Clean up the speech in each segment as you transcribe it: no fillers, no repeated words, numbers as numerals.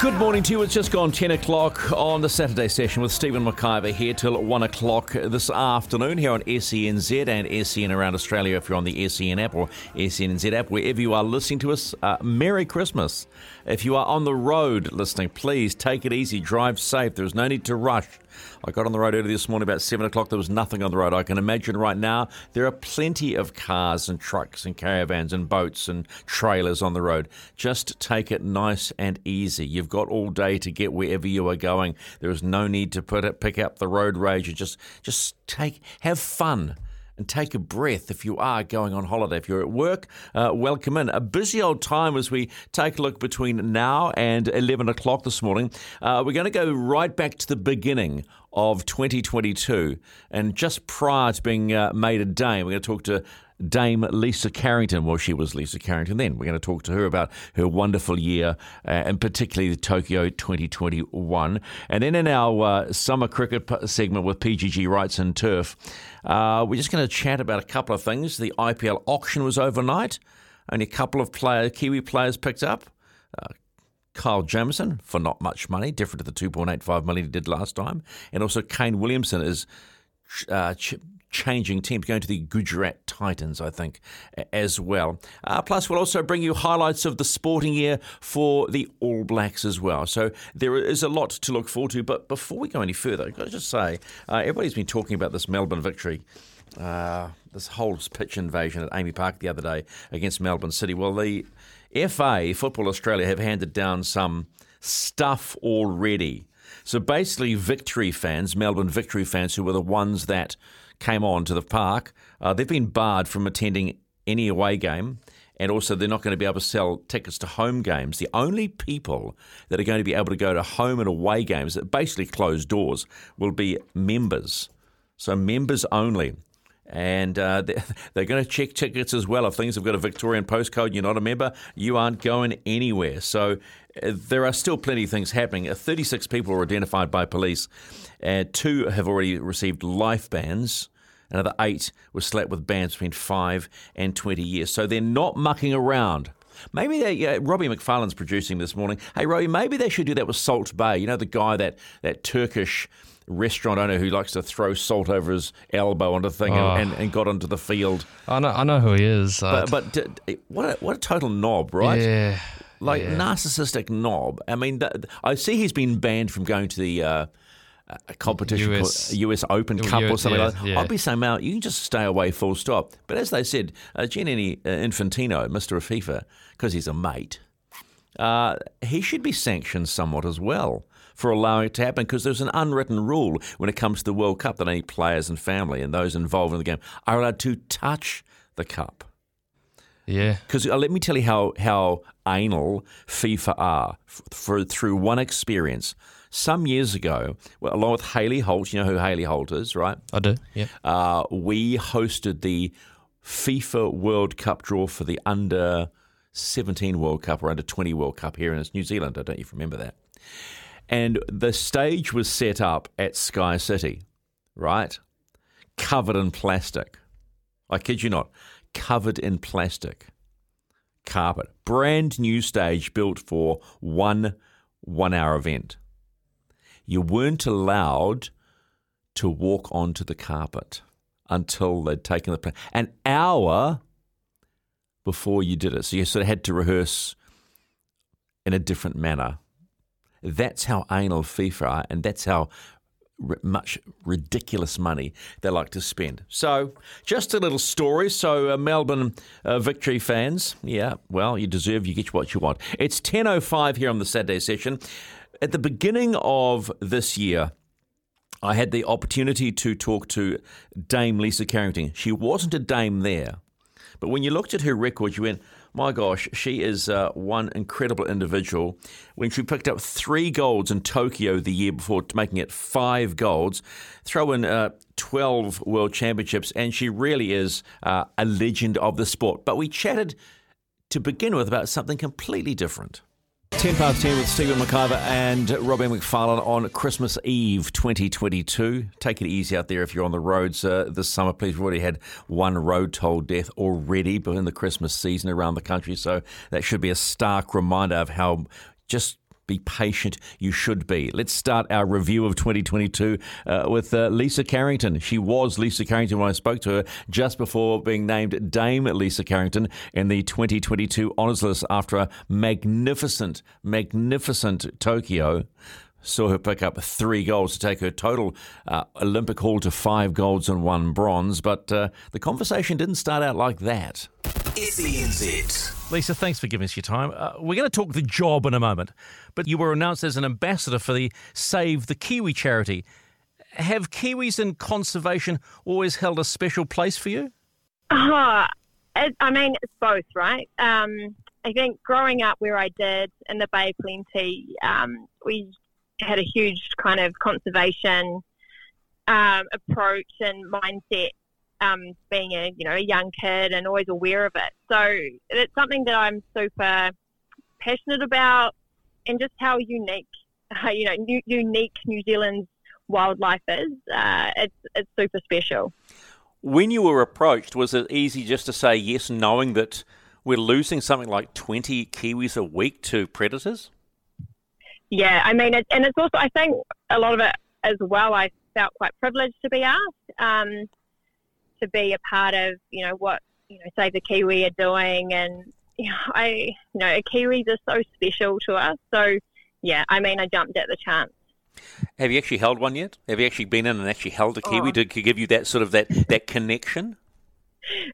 Good morning to you. It's just gone 10 o'clock on the Saturday session with Stephen McIver here till 1 o'clock this afternoon here on SENZ and SEN around Australia. If you're on the SEN app or SENZ app, wherever you are listening to us, Merry Christmas. If you are on the road listening, please take it easy. Drive safe. There's no need to rush. I got on the road early this morning about 7 o'clock. There was nothing on the road. I can imagine right now there are plenty of cars and trucks and caravans and boats and trailers on the road. Just take it nice and easy. You've got all day to get wherever you are going. There is no need to pick up the road rage and just have fun. And take a breath if you are going on holiday. If you're at work, welcome in. A busy old time as we take a look between now and 11 o'clock this morning. We're going to go right back to the beginning of 2022. And just prior to being made a dame, we're going to talk to Dame Lisa Carrington. Well, she was Lisa Carrington then. We're going to talk to her about her wonderful year, and particularly the Tokyo 2021. And then in our summer cricket segment with PGG Rights and Turf, we're just going to chat about a couple of things. The IPL auction was overnight. Only a couple of Kiwi players picked up. Kyle Jamieson for not much money, different to the $2.85 million he did last time. And also Kane Williamson is changing teams, going to the Gujarat Titans, I think, as well. Plus, we'll also bring you highlights of the sporting year for the All Blacks as well. So there is a lot to look forward to. But before we go any further, I've got to just say, everybody's been talking about this Melbourne victory, this whole pitch invasion at Amy Park the other day against Melbourne City. Well, the FA, Football Australia, have handed down some stuff already. So basically, Victory fans, Melbourne Victory fans, who were the ones that came on to the park, they've been barred from attending any away game, and also they're not going to be able to sell tickets to home games. The only people that are going to be able to go to home and away games that basically close doors will be members. So members only. And they're going to check tickets as well. If things have got a Victorian postcode and you're not a member, you aren't going anywhere. So there are still plenty of things happening. 36 people were identified by police. 2 have already received life bans. Another 8 were slapped with bans between 5 and 20 years. So they're not mucking around. Maybe they, Robbie McFarlane's producing this morning. Hey, Robbie, maybe they should do that with Salt Bay. You know, the guy, that Turkish restaurant owner who likes to throw salt over his elbow onto the thing and got onto the field. I know who he is. But what a total knob, right? Yeah. Narcissistic knob. I mean, I see he's been banned from going to the competition, US Open Cup or something like that. Yeah. I'd be saying, Mal, you can just stay away full stop. But as they said, Gianni Infantino, Mr. FIFA, because he's a mate, he should be sanctioned somewhat as well for allowing it to happen, because there's an unwritten rule when it comes to the World Cup that only players and family and those involved in the game are allowed to touch the cup. Yeah. Because let me tell you how anal FIFA are through one experience. Some years ago, along with Hayley Holt, you know who Hayley Holt is, right? I do, yeah. We hosted the FIFA World Cup draw for the Under-17 World Cup or Under-20 World Cup here in New Zealand. I don't you remember that? And the stage was set up at Sky City, right? Covered in plastic. I kid you not. Covered in plastic. Carpet. Brand new stage built for one-hour event. You weren't allowed to walk onto the carpet until they'd taken the plan. An hour before you did it. So you sort of had to rehearse in a different manner. That's how anal FIFA are, and that's how much ridiculous money they like to spend. So just a little story. So Melbourne Victory fans, yeah, well, you get what you want. It's 10:05 here on the Saturday session. At the beginning of this year, I had the opportunity to talk to Dame Lisa Carrington. She wasn't a dame there, but when you looked at her record, you went, My gosh, she is one incredible individual. When she picked up 3 golds in Tokyo the year before, making it 5 golds, throw in 12 World Championships, and she really is a legend of the sport. But we chatted to begin with about something completely different. 10 past 10 with Stephen McIver and Robin McFarlane on Christmas Eve 2022. Take it easy out there if you're on the roads this summer. Please, we've already had 1 road toll death already in the Christmas season around the country, so that should be a stark reminder of how just be patient you should be. Let's start our review of 2022 with Lisa Carrington. She was Lisa Carrington when I spoke to her just before being named Dame Lisa Carrington in the 2022 honours list after a magnificent, magnificent Tokyo. Saw her pick up 3 golds to take her total Olympic haul to 5 golds and 1 bronze, but the conversation didn't start out like that. It's the NZ. Lisa, thanks for giving us your time. We're going to talk the job in a moment, but you were announced as an ambassador for the Save the Kiwi charity. Have Kiwis in conservation always held a special place for you? It's both, right? I think growing up where I did in the Bay plenty, we had a huge kind of conservation approach and mindset, being a young kid and always aware of it. So it's something that I'm super passionate about, and just how unique, unique New Zealand's wildlife is. It's super special. When you were approached, was it easy just to say yes, knowing that we're losing something like 20 Kiwis a week to predators? Yeah, and it's also, I think a lot of it as well, I felt quite privileged to be asked to be a part of, what, Save the Kiwi are doing. And, Kiwis are so special to us. So, yeah, I jumped at the chance. Have you actually held one yet? Have you actually been in and actually held a Kiwi to give you that sort of that connection?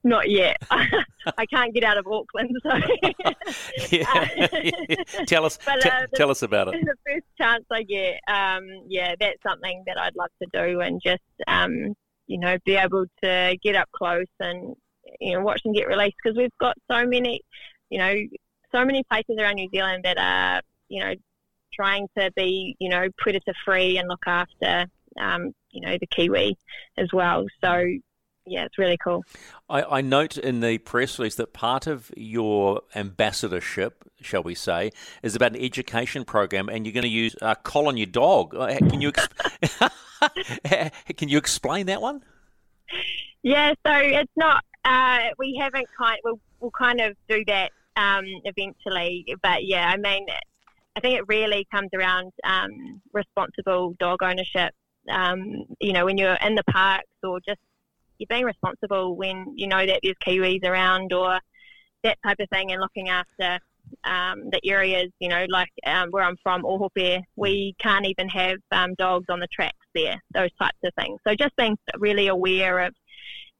Not yet. I can't get out of Auckland, so... Tell us about it. The first chance I get, that's something that I'd love to do, and just, be able to get up close and, watch them get released, because we've got so many places around New Zealand that are, trying to be, predator-free and look after, the Kiwi as well, so... Yeah, it's really cool. I note in the press release that part of your ambassadorship, shall we say, is about an education program, and you're going to use collar your dog. Can you explain that one? Yeah, so it's not. We haven't We'll kind of do that eventually, but yeah, I think it really comes around responsible dog ownership. When you're in the parks or just. You're being responsible when you know that there's Kiwis around or that type of thing, and looking after the areas, where I'm from, Ōhope, we can't even have dogs on the tracks there, those types of things. So just being really aware of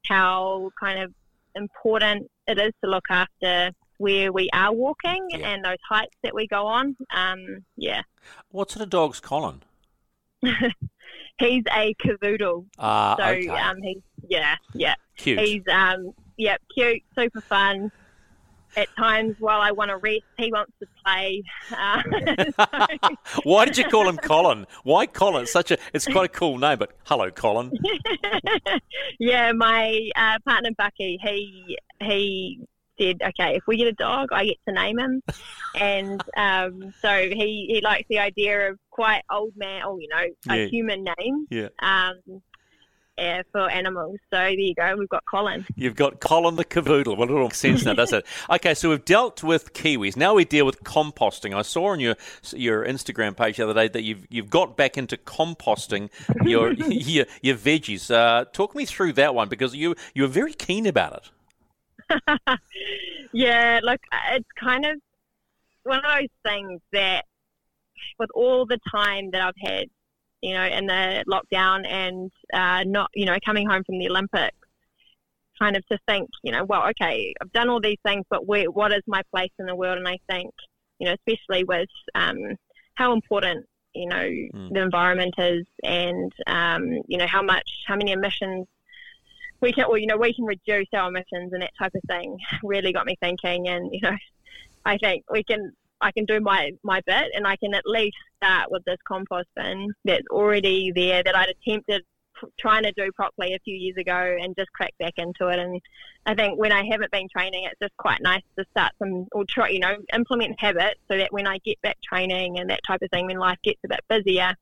how kind of important it is to look after where we are walking and those hikes that we go on. What sort of dog's Colin? He's a cavoodle. Okay. Cute. He's cute, super fun. At times while I want to rest, he wants to play. Why did you call him Colin? Why Colin? It's quite a cool name, but hello, Colin. Yeah, my partner Bucky, he said, okay, if we get a dog, I get to name him. And so he likes the idea of quite old man, a human name for animals. So there you go, we've got Colin. You've got Colin the Cavoodle. Well, it all makes sense now, doesn't it? Okay, so we've dealt with Kiwis. Now we deal with composting. I saw on your Instagram page the other day that you've got back into composting your veggies. Talk me through that one, because you were very keen about it. Yeah, look, it's kind of one of those things that with all the time that I've had, in the lockdown and not, coming home from the Olympics, kind of to think, well, okay, I've done all these things, but what is my place in the world? And I think, especially with how important, the environment is and, how many emissions we can reduce our emissions and that type of thing really got me thinking. And, you know, I think I can do my bit, and I can at least start with this compost bin that's already there that I'd attempted trying to do properly a few years ago and just crack back into it. And I think when I haven't been training, it's just quite nice to start implement habits so that when I get back training and that type of thing, when life gets a bit busier,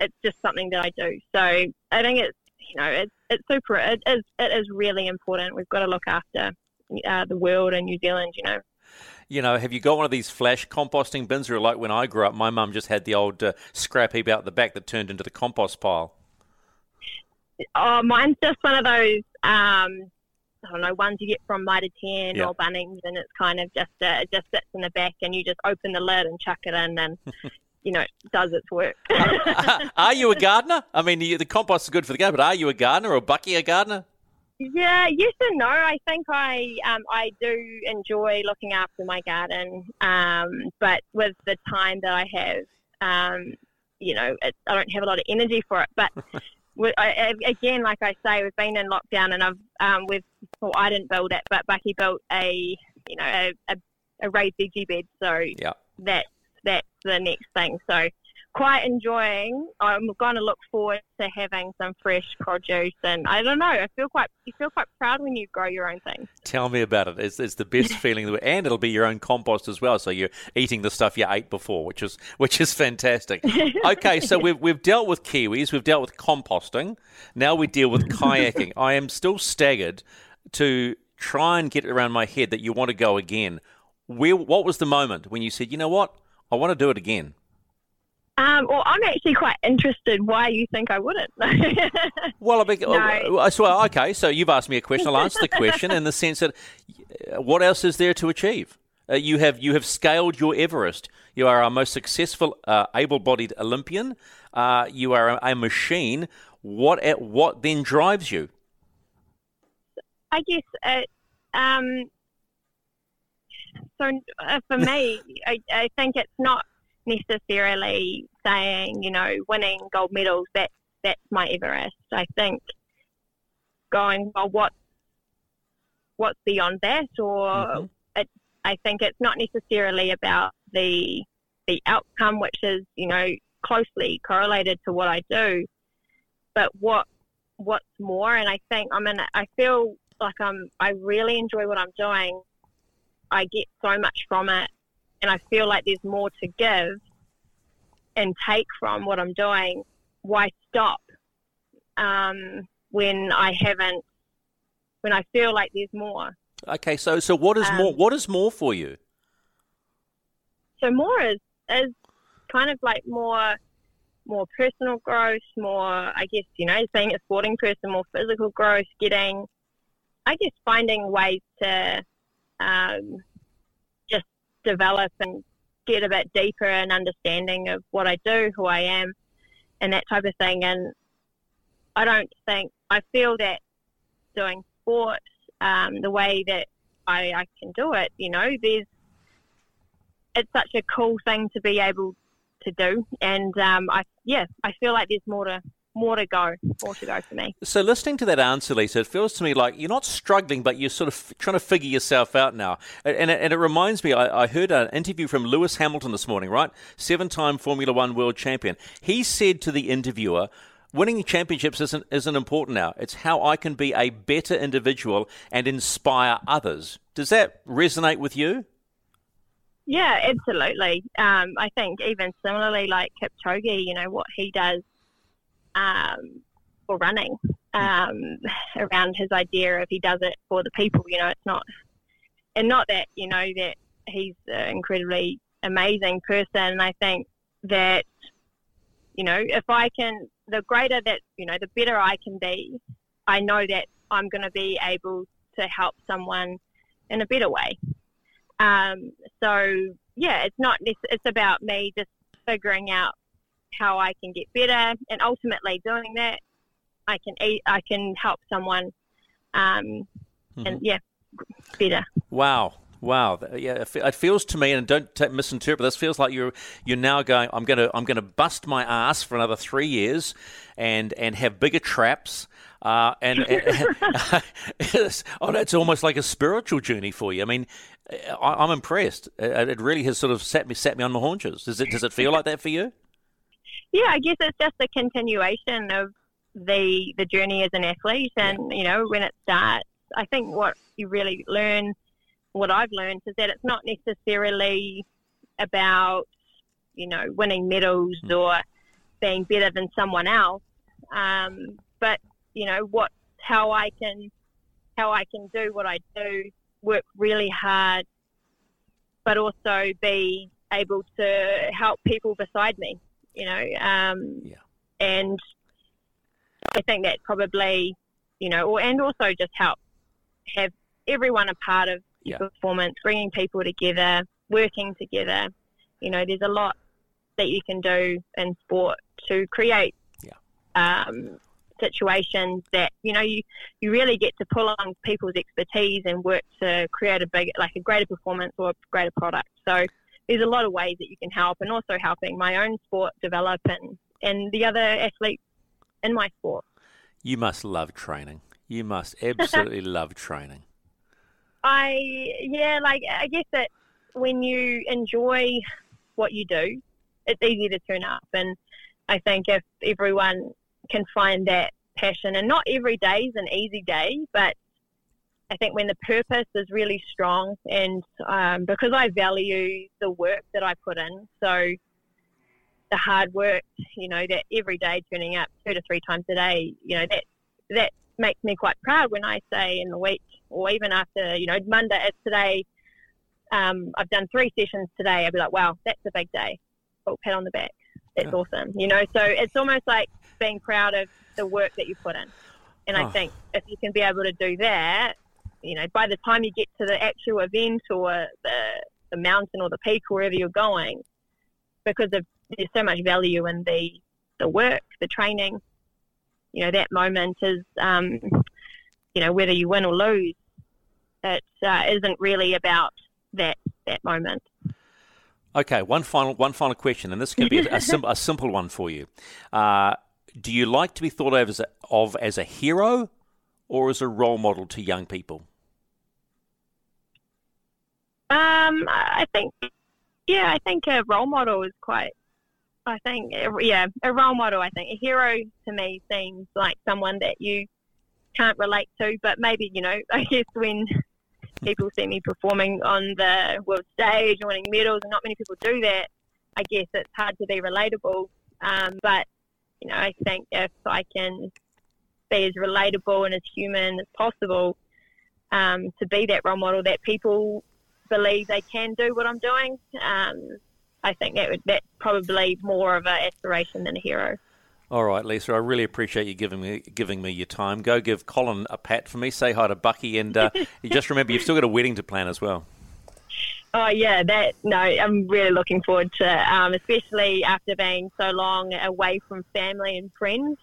it's just something that I do. So I think it is really important. We've got to look after the world and New Zealand, you know. You know, have you got one of these flash composting bins? Or like when I grew up, my mum just had the old scrap heap out the back that turned into the compost pile. Oh, mine's just one of those, ones you get from Mitre 10 or Bunnings, and it's kind of just, it just sits in the back and you just open the lid and chuck it in and, you know, it does its work. Are you a gardener? I mean, the compost is good for the garden, but are you a gardener, or Bucky a gardener? Yeah, yes and no. I think I do enjoy looking after my garden, but with the time that I have, I don't have a lot of energy for it. But again, like I say, we've been in lockdown, and I didn't build it, but Bucky built a raised veggie bed. So that's the next thing. So quite enjoying. I'm going to look forward to having some fresh produce, and I don't know, you feel quite proud when you grow your own thing. Tell me about it. It's the best feeling, and it'll be your own compost as well, so you're eating the stuff you ate before, which is fantastic. Okay, so we've dealt with Kiwis, we've dealt with composting, now we deal with kayaking. I am still staggered to try and get it around my head that you want to go again. What was the moment when you said, you know what, I want to do it again? Well, I'm actually quite interested why you think I wouldn't. Well, so you've asked me a question. I'll answer the question in the sense that what else is there to achieve? You have scaled your Everest. You are our most successful able-bodied Olympian. You are a machine. What then drives you? I guess for me, I think it's not necessarily saying, you know, winning gold medals, that's my Everest. I think going, well, what's beyond that, or I think it's not necessarily about the outcome, which is, you know, closely correlated to what I do, but what's more. And I think I feel like I really enjoy what I'm doing. I get so much from it, and I feel like there's more to give and take from what I'm doing. Why stop when I feel like there's more? Okay, so what is more? What is more for you? So more is kind of like more personal growth, more, I guess, you know, being a sporting person, more physical growth, finding ways to develop and get a bit deeper an understanding of what I do, who I am, and that type of thing. And I feel that doing sport, the way that I can do it, you know, it's such a cool thing to be able to do. And I feel like there's more to go for me. So listening to that answer, Lisa, it feels to me like you're not struggling, but you're sort of trying to figure yourself out now. And it reminds me, I heard an interview from Lewis Hamilton this morning, right? 7-time Formula One world champion. He said to the interviewer, winning championships isn't important now. It's how I can be a better individual and inspire others. Does that resonate with you? Yeah, absolutely. I think even similarly, like Kipchoge, you know, what he does for running, around his idea of he does it for the people, you know, it's not, and not that, you know, that he's an incredibly amazing person. And I think that, you know, if I can, the greater that, you know, the better I can be, I know that I'm going to be able to help someone in a better way. So yeah, it's about me just figuring out how I can get better, and ultimately doing that, I can help someone, and yeah, better. Wow, Wow, yeah, it feels to me, and don't misinterpret this, feels like you're now going, I'm going to bust my ass for another 3 years, and have bigger traps. It's almost like a spiritual journey for you. I mean, I'm impressed. It really has sort of sat me on my haunches. Does it feel like that for you? Yeah, I guess it's just a continuation of the journey as an athlete, and you know, when it starts, I think what you really learn, what I've learned, is that it's not necessarily about, you know, winning medals or being better than someone else, but you know what, how I can do what I do, work really hard, but also be able to help people beside me. You know, and I think that probably, you know, and also just help have everyone a part of the performance, bringing people together, working together. You know, there's a lot that you can do in sport to create situations that, you know, you really get to pull on people's expertise and work to create a greater performance or a greater product. So there's a lot of ways that you can help, and also helping my own sport develop and the other athletes in my sport. You must love training. You must absolutely love training. I guess that when you enjoy what you do, it's easy to turn up. And I think if everyone can find that passion, and not every day is an easy day, but I think when the purpose is really strong, and because I value the work that I put in, so the hard work, you know, that every day turning up 2 to 3 times a day, you know, that makes me quite proud when I say in the week, or even after, you know, Monday is today, I've done 3 sessions today, I'd be like, wow, that's a big day. Oh, pat on the back. That's awesome. You know, so it's almost like being proud of the work that you put in. And I think if you can be able to do that, you know, by the time you get to the actual event or the mountain or the peak, wherever you're going, because of there's so much value in the work, the training, you know, that moment is, you know, whether you win or lose, it isn't really about that moment. Okay, one final question, and this can be a simple one for you. Do you like to be thought of as a hero or as a role model to young people? I think a role model is quite. A role model. I think a hero to me seems like someone that you can't relate to, but maybe, you know, I guess when people see me performing on the world stage, winning medals, and not many people do that, I guess it's hard to be relatable. But you know, I think if I can be as relatable and as human as possible, to be that role model that people believe they can do what I'm doing, I think that's probably more of an aspiration than a hero. All right, Lisa, I really appreciate you giving me your time. Go give Colin a pat for me. Say hi to Bucky, and you just remember you've still got a wedding to plan as well. Oh yeah, I'm really looking forward to, especially after being so long away from family and friends.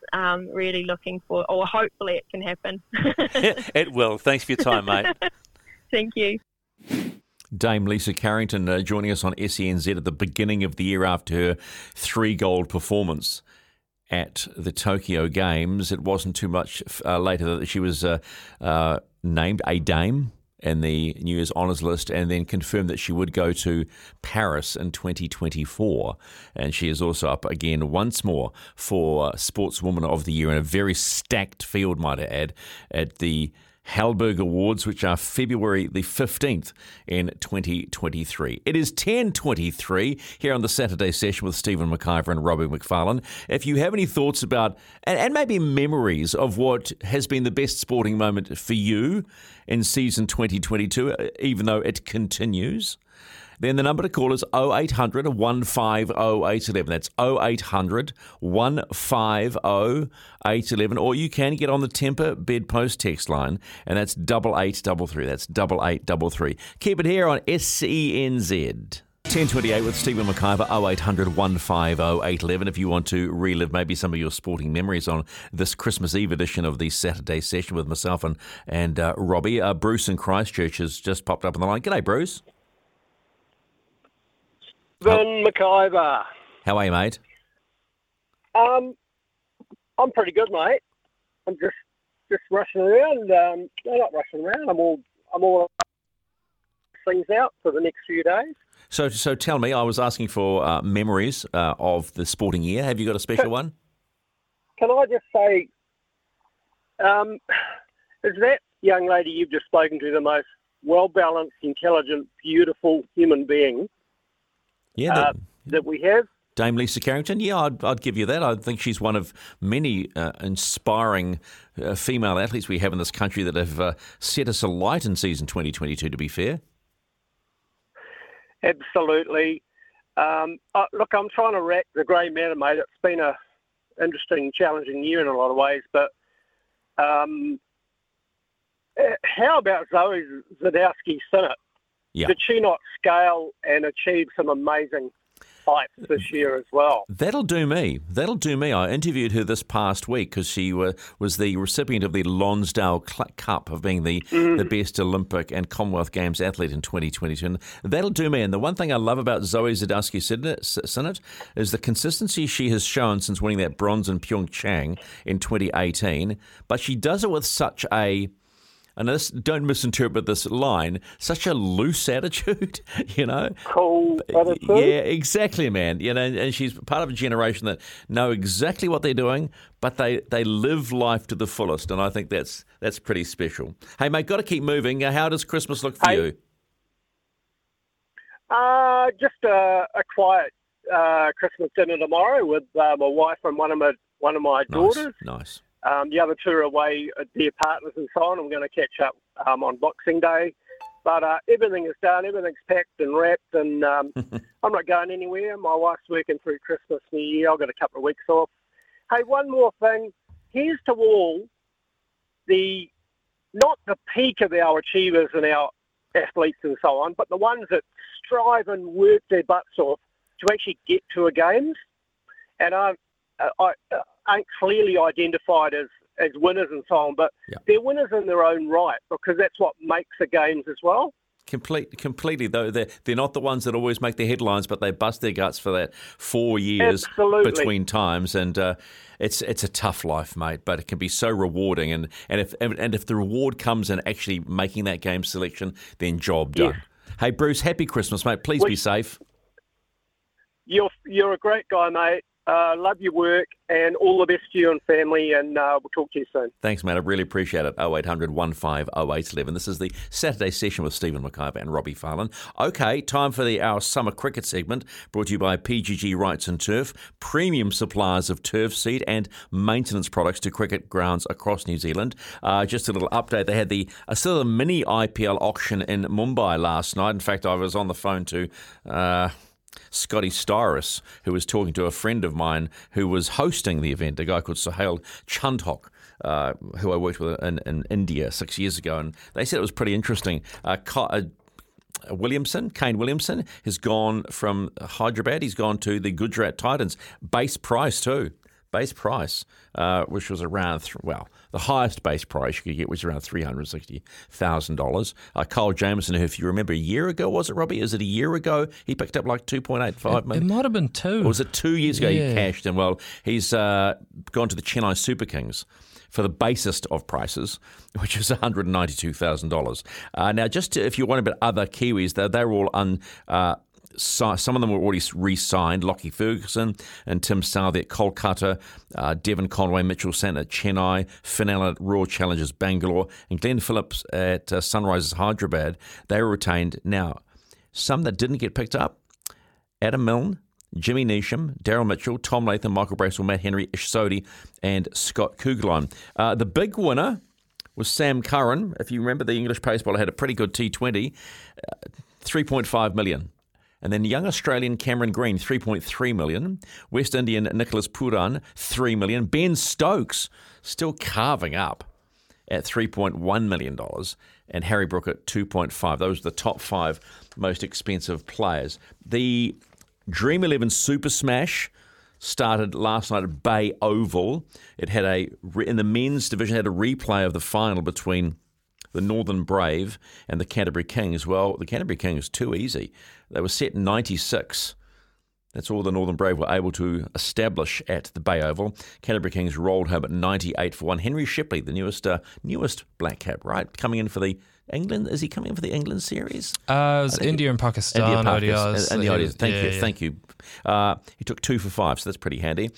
Really looking for, or hopefully it can happen. It will. Thanks for your time, mate. Thank you. Dame Lisa Carrington joining us on SENZ at the beginning of the year after her 3-gold performance at the Tokyo Games. It wasn't too much later that she was named a Dame in the New Year's Honours List, and then confirmed that she would go to Paris in 2024. And she is also up again once more for Sportswoman of the Year in a very stacked field, might I add, at the Halberg Awards, which are February the 15th in 2023. It is 10:23 here on the Saturday Session with Stephen McIver and Robbie McFarlane. If you have any thoughts about, and maybe memories of what has been the best sporting moment for you in season 2022, even though it continues, then the number to call is 0800 150 811. That's 0800 150 811. Or you can get on the Temper Bedpost text line, and that's 8833. That's 8833. Keep it here on SENZ. 10:28 with Stephen McIver, 0800 150 811. If you want to relive maybe some of your sporting memories on this Christmas Eve edition of the Saturday Session with myself and Robbie. Bruce in Christchurch has just popped up on the line. G'day, Bruce. Stephen McIver. How are you, mate? I'm pretty good, mate. I'm just rushing around. No, not rushing around. I'm all things out for the next few days. So tell me, I was asking for memories of the sporting year. Have you got a special one? Can I just say, is that young lady you've just spoken to the most well-balanced, intelligent, beautiful human being that we have? Dame Lisa Carrington? Yeah, I'd give you that. I think she's one of many inspiring female athletes we have in this country that have set us alight in season 2022, to be fair. Absolutely. Look, I'm trying to rack the grey matter, mate. It's been an interesting, challenging year in a lot of ways, but how about Zoi Sadowski-Synnott? Yeah. Did she not scale and achieve some amazing this year as well? That'll do me. I interviewed her this past week because she was the recipient of the Lonsdale Cup of being the best Olympic and Commonwealth Games athlete in 2022. And that'll do me. And the one thing I love about Zoi Sadowski-Synnott is the consistency she has shown since winning that bronze in Pyeongchang in 2018. But she does it with such a... and this, don't misinterpret this line, such a loose attitude, you know. Cold attitude. Yeah, exactly, man. You know, and she's part of a generation that know exactly what they're doing, but they live life to the fullest, and I think that's pretty special. Hey, mate, got to keep moving. How does Christmas look for you? Just a quiet Christmas dinner tomorrow with my wife and one of my daughters. Nice. The other two are away at their partners and so on. I'm going to catch up on Boxing Day. But everything is done. Everything's packed and wrapped. And I'm not going anywhere. My wife's working through Christmas, New Year. I've got a couple of weeks off. Hey, one more thing. Here's to all not the peak of our achievers and our athletes and so on, but the ones that strive and work their butts off to actually get to a games. And I aren't clearly identified as winners and so on, but they're winners in their own right because that's what makes the games as well. Completely, though. They're not the ones that always make the headlines, but they bust their guts for that 4 years between times. And it's a tough life, mate, but it can be so rewarding. And if the reward comes in actually making that game selection, then job done. Yes. Hey, Bruce, happy Christmas, mate. Please be safe. You're a great guy, mate. Love your work and all the best to you and family, and we'll talk to you soon. Thanks, mate. I really appreciate it. 0800 15 0811. This is the Saturday Session with Stephen McIver and Robbie Farland. Okay, time for our summer cricket segment brought to you by PGG Rights and Turf, premium suppliers of turf seed and maintenance products to cricket grounds across New Zealand. Just a little update. They had the mini IPL auction in Mumbai last night. In fact, I was on the phone to... Scotty Styris, who was talking to a friend of mine who was hosting the event, a guy called Sohail Chandhok, who I worked with in India 6 years ago, and they said it was pretty interesting. Kane Williamson, has gone from Hyderabad. He's gone to the Gujarat Titans. Base price, which was around, the highest base price you could get was around $360,000. Kyle Jamieson, if you remember a year ago, was it, Robbie? Is it a year ago? He picked up like 2.85 million. It might have been two. Or was it 2 years ago he cashed in? Well, he's gone to the Chennai Super Kings for the basest of prices, which is $192,000. Now, if you want about other Kiwis, they're all some of them were already re-signed. Lockie Ferguson and Tim Southee at Kolkata, Devon Conway, Mitre 10 at Chennai, Fennell at Royal Challengers Bangalore, and Glenn Phillips at Sunrisers Hyderabad. They were retained. Now, some that didn't get picked up: Adam Milne, Jimmy Neesham, Daryl Mitchell, Tom Latham, Michael Bracewell, Matt Henry, Ish Sodhi, and Scott Kugelheim. The big winner was Sam Curran. If you remember, the English pace bowler had a pretty good T20, 3.5 million. And then young Australian Cameron Green, 3.3 million. West Indian Nicholas Puran, 3 million. Ben Stokes, still carving up at $3.1 million. and Harry Brook at 2.5. Those were the top five most expensive players. The Dream 11 Super Smash started last night at Bay Oval. It had in the men's division, had a replay of the final between the Northern Brave and the Canterbury Kings. Well, the Canterbury Kings, too easy. They were set 96. That's all the Northern Brave were able to establish at the Bay Oval. Canterbury Kings rolled home at 98-1. Henry Shipley, the newest black cap, right? Coming in for the England. Is he coming in for the England series? It was India and Pakistan. India and ODIs. Thank you. He took 2 for 5, so that's pretty handy.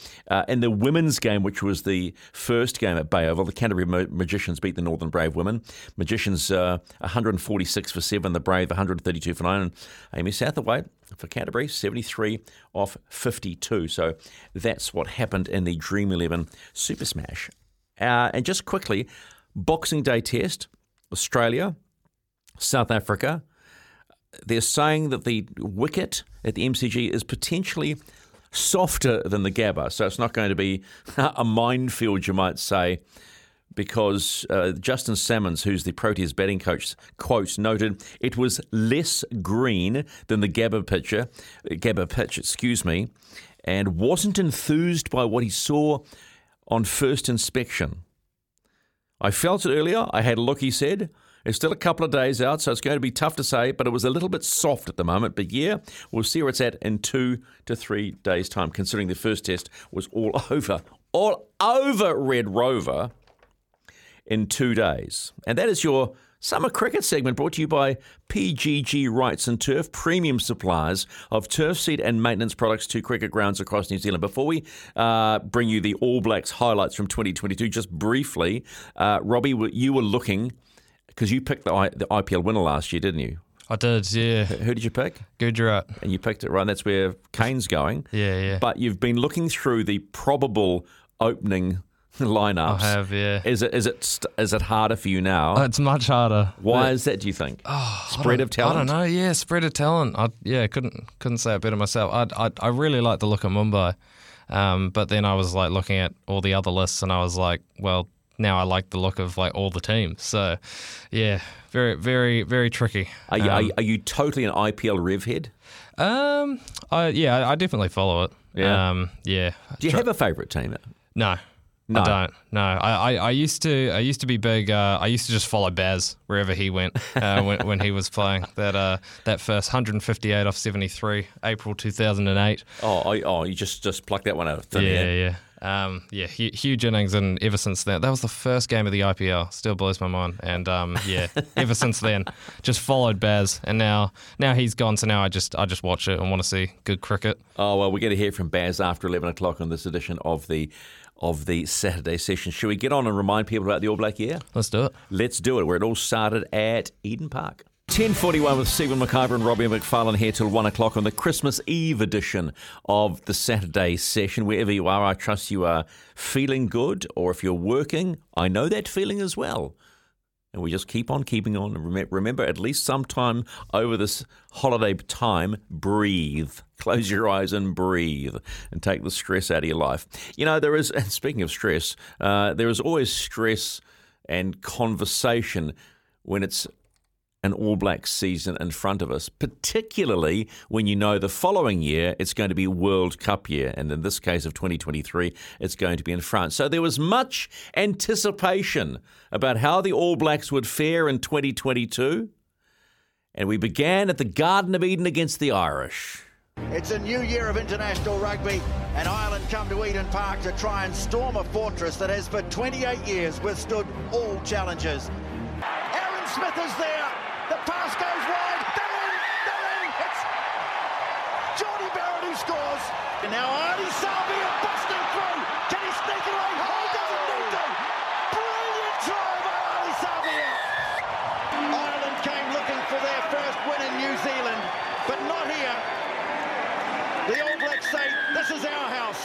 In the women's game, which was the first game at Bay Oval, the Canterbury Magicians beat the Northern Brave women. Magicians 146 for 7, the Brave 132 for 9. And Amy Satterthwaite for Canterbury, 73 off 52. So that's what happened in the Dream 11 Super Smash. And just quickly, Boxing Day Test, Australia, South Africa. They're saying that the wicket at the MCG is potentially softer than the Gabba. So it's not going to be a minefield, you might say, because Justin Sammons, who's the Proteas batting coach, quote, noted, it was less green than the Gabba pitch, and wasn't enthused by what he saw on first inspection. I felt it earlier. I had a look, he said. It's still a couple of days out, so it's going to be tough to say, but it was a little bit soft at the moment. But yeah, we'll see where it's at in 2 to 3 days' time, considering the first test was all over Red Rover in 2 days. And that is your summer cricket segment, brought to you by PGG Rights and Turf, premium suppliers of turf seed and maintenance products to cricket grounds across New Zealand. Before we bring you the All Blacks highlights from 2022, just briefly, Robbie, you were looking, because you picked the IPL winner last year, didn't you? I did, yeah. Who did you pick? Gujarat. And you picked it right, and that's where Kane's going. Yeah. But you've been looking through the probable opening lineups. I have, yeah. Is it harder for you now? It's much harder. Why is that, do you think? Spread of talent? I don't know, yeah, spread of talent. I couldn't say it better myself. I really like the look at Mumbai, but then I was like looking at all the other lists and I was like, well, now I like the look of like all the teams. So, yeah, very, very, very tricky. Are you totally an IPL rev head? I definitely follow it. Yeah. Do you have a favourite team? No, I don't. No, I used to be big. I used to just follow Baz wherever he went when he was playing. That first 158 off 73, April 2008. You just plucked that one out of thin air. Huge innings, and ever since then, that was the first game of the IPL. Still blows my mind, and ever since then, just followed Baz, and now he's gone, so now I just watch it and want to see good cricket. Oh well, we're going to hear from Baz after 11 o'clock on this edition of the Saturday session. Should we get on and remind people about the All Black year? Let's do it, where it all started at Eden Park. 10:41 with Stephen McIver and Robbie McFarlane here till 1 o'clock on the Christmas Eve edition of the Saturday session. Wherever you are, I trust you are feeling good, or if you're working, I know that feeling as well. And we just keep on keeping on. And remember, at least sometime over this holiday time, breathe. Close your eyes and breathe and take the stress out of your life. You know, there is, and speaking of stress, there is always stress and conversation when it's an All Black season in front of us, particularly when you know the following year it's going to be World Cup year, and in this case of 2023, it's going to be in France. So there was much anticipation about how the All Blacks would fare in 2022, and we began at the Garden of Eden against the Irish. It's a new year of international rugby, and Ireland come to Eden Park to try and storm a fortress that has for 28 years withstood all challenges. Aaron Smith is there. The pass goes wide. They're in. It's Jordy Barrett who scores. And now Ardie Savea busting through. Can he sneak it away? Oh, he doesn't need to. Brilliant try by Ardie Savea. Ireland came looking for their first win in New Zealand, but not here. The All Blacks say, this is our house.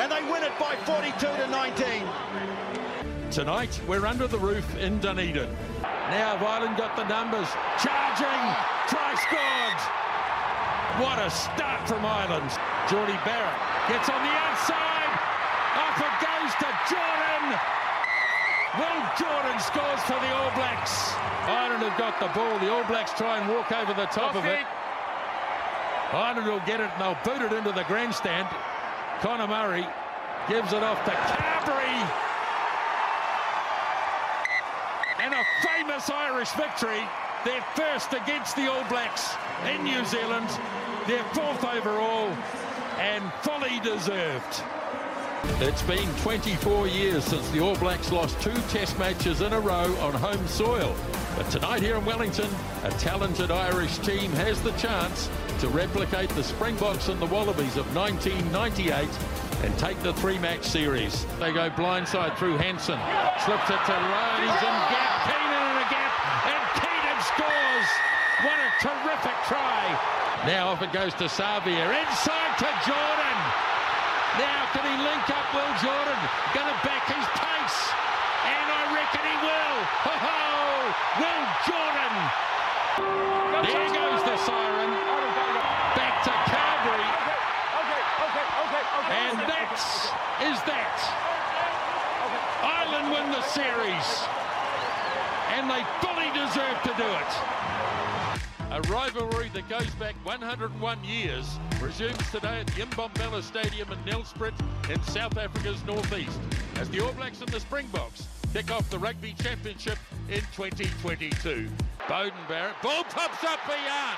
And they win it by 42-19. Tonight, we're under the roof in Dunedin. Now Ireland got the numbers, charging, try scored. What a start from Ireland. Jordy Barrett gets on the outside, off it goes to Jordan. Will Jordan scores for the All Blacks. Ireland have got the ball. The All Blacks try and walk over the top of it. Ireland will get it and they'll boot it into the grandstand. Connor Murray gives it off to Carberry. And a famous Irish victory. Their first against the All Blacks in New Zealand. Their fourth overall and fully deserved. It's been 24 years since the All Blacks lost two Test matches in a row on home soil. But tonight here in Wellington, a talented Irish team has the chance to replicate the Springboks and the Wallabies of 1998 and take the three-match series. They go blindside through Hansen. Slips it to Lowe, he's in gap, Keenan in a gap, and Keenan scores! What a terrific try! Now off it goes to Savea, inside to Jordan! Now can he link up Will Jordan? Gonna back his pace, and I reckon he will! Ho-ho! Will Jordan! There goes the siren, back to Carberry, and that is that. Ireland win the series, and they fully deserve to do it. A rivalry that goes back 101 years resumes today at the Mbombela Stadium in Nelspruit in South Africa's northeast as the All Blacks and the Springboks kick off the Rugby Championship in 2022. Bowden Barrett, ball pops up for Yarn,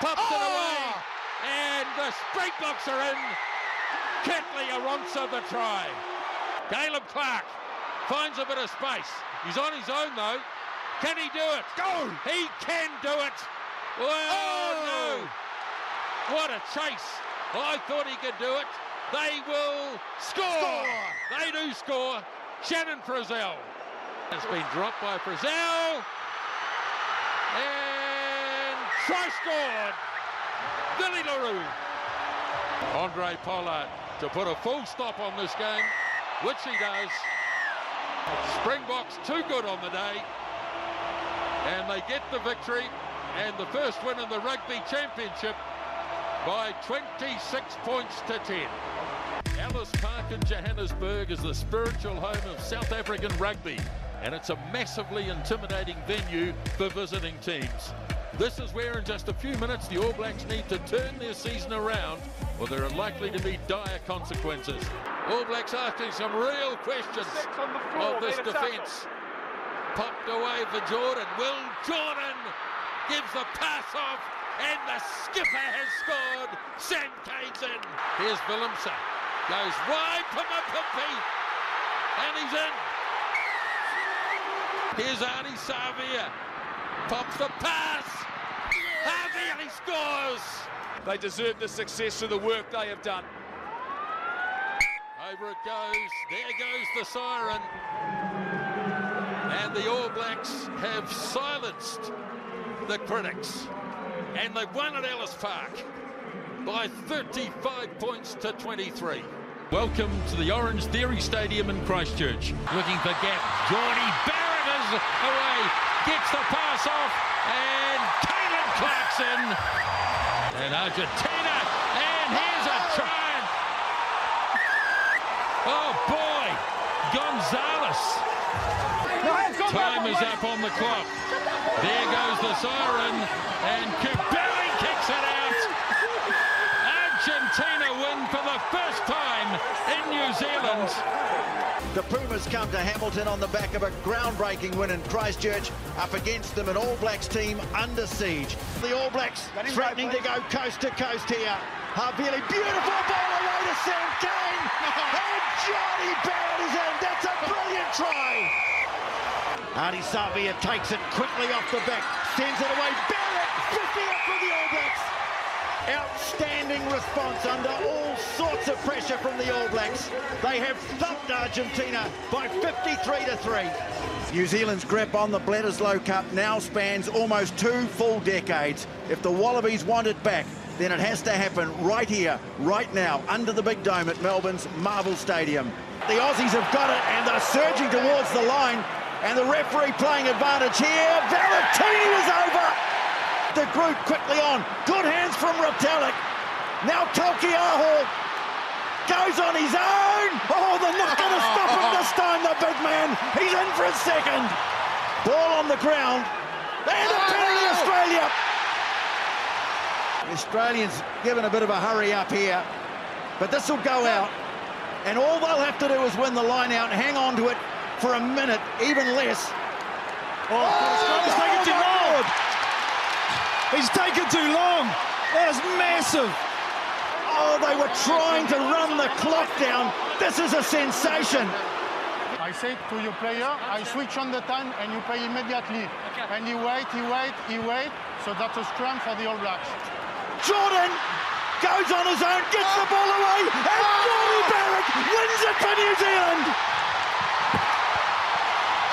pops it away, and the Springboks are in. Ketley Aronsa the try. Caleb Clark finds a bit of space. He's on his own though. Can he do it? Go! He can do it! Well, no! What a chase! I thought he could do it. They will score! They do score. Shannon Frizzell. It's been dropped by Frizzell. And try scored! Billy LaRue. Andre Pollard to put a full stop on this game, which he does. Springboks too good on the day. And they get the victory and the first win in the Rugby Championship by 26 points to 10. Ellis Park in Johannesburg is the spiritual home of South African rugby, and it's a massively intimidating venue for visiting teams. This is where in just a few minutes the All Blacks need to turn their season around, or there are likely to be dire consequences. All Blacks asking some real questions of this defence. Popped away for Jordan. Will Jordan gives the pass off, and the skipper has scored. Sam Kane's in. Here's Willemser. Goes wide for Mapimpi, and he's in. Here's Ardie Savea. Pops the pass. Harvey, and he scores. They deserve the success of the work they have done. Over it goes. There goes the siren. And the All Blacks have silenced the critics. And they've won at Ellis Park by 35 points to 23. Welcome to the Orange Theory Stadium in Christchurch. Looking for gap. Geordie Barrett is away. Gets the pass off. And Caleb Clark's in. And Argentina. And here's a try. Oh, boy. Gonzalez. Time is up on the clock. There goes the siren, and Kibeli kicks it out. Argentina win for the first time in New Zealand. The Pumas come to Hamilton on the back of a groundbreaking win in Christchurch, up against them an All Blacks team under siege. The All Blacks threatening to go coast to coast here. Harvey, beautiful ball away to Sam Kane, and Johnny Barrett is in. That's a brilliant try. Ardie Savea takes it quickly off the back, sends it away, Barrett, 50 up for the All Blacks. Outstanding response under all sorts of pressure from the All Blacks. They have thumped Argentina by 53-3. New Zealand's grip on the Bledisloe Cup now spans almost two full decades. If the Wallabies want it back, then it has to happen right here, right now, under the big dome at Melbourne's Marvel Stadium. The Aussies have got it, and they're surging towards the line. And the referee playing advantage here. Valentini is over. The group quickly on. Good hands from Retallick. Now Tauki Aho goes on his own. Oh, they're not going to stop him this time. the big man. He's in for a second. Ball on the ground. And a penalty, Australia. The Australians given a bit of a hurry up here. But this will go out. And all they'll have to do is win the line out and hang on to it for a minute, even less. He's taken too long. He's taken too long. That is massive. Oh, they were trying to run the clock down. This is a sensation. I say to your player, I switch on the time and you play immediately. And he wait. So that's a scrum for the All Blacks. Jordan goes on his own, gets the ball away, and Jordy Barrett wins it for New Zealand.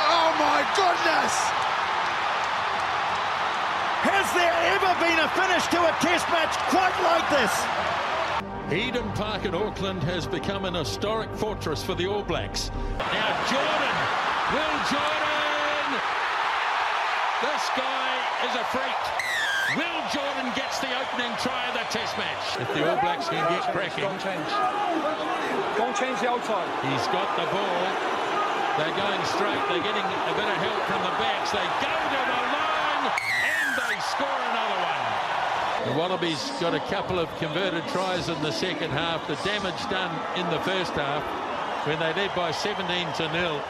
Oh my goodness! Has there ever been a finish to a test match quite like this? Eden Park in Auckland has become an historic fortress for the All Blacks. Now Jordan, Will Jordan! This guy is a freak. Will Jordan gets the opening try of the test match. If the All Blacks can get cracking. Don't change the outside. He's got the ball. They're going straight. They're getting a bit of help from the backs. They go to the line and they score another one. The Wallabies got a couple of converted tries in the second half. The damage done in the first half when they led by 17-0.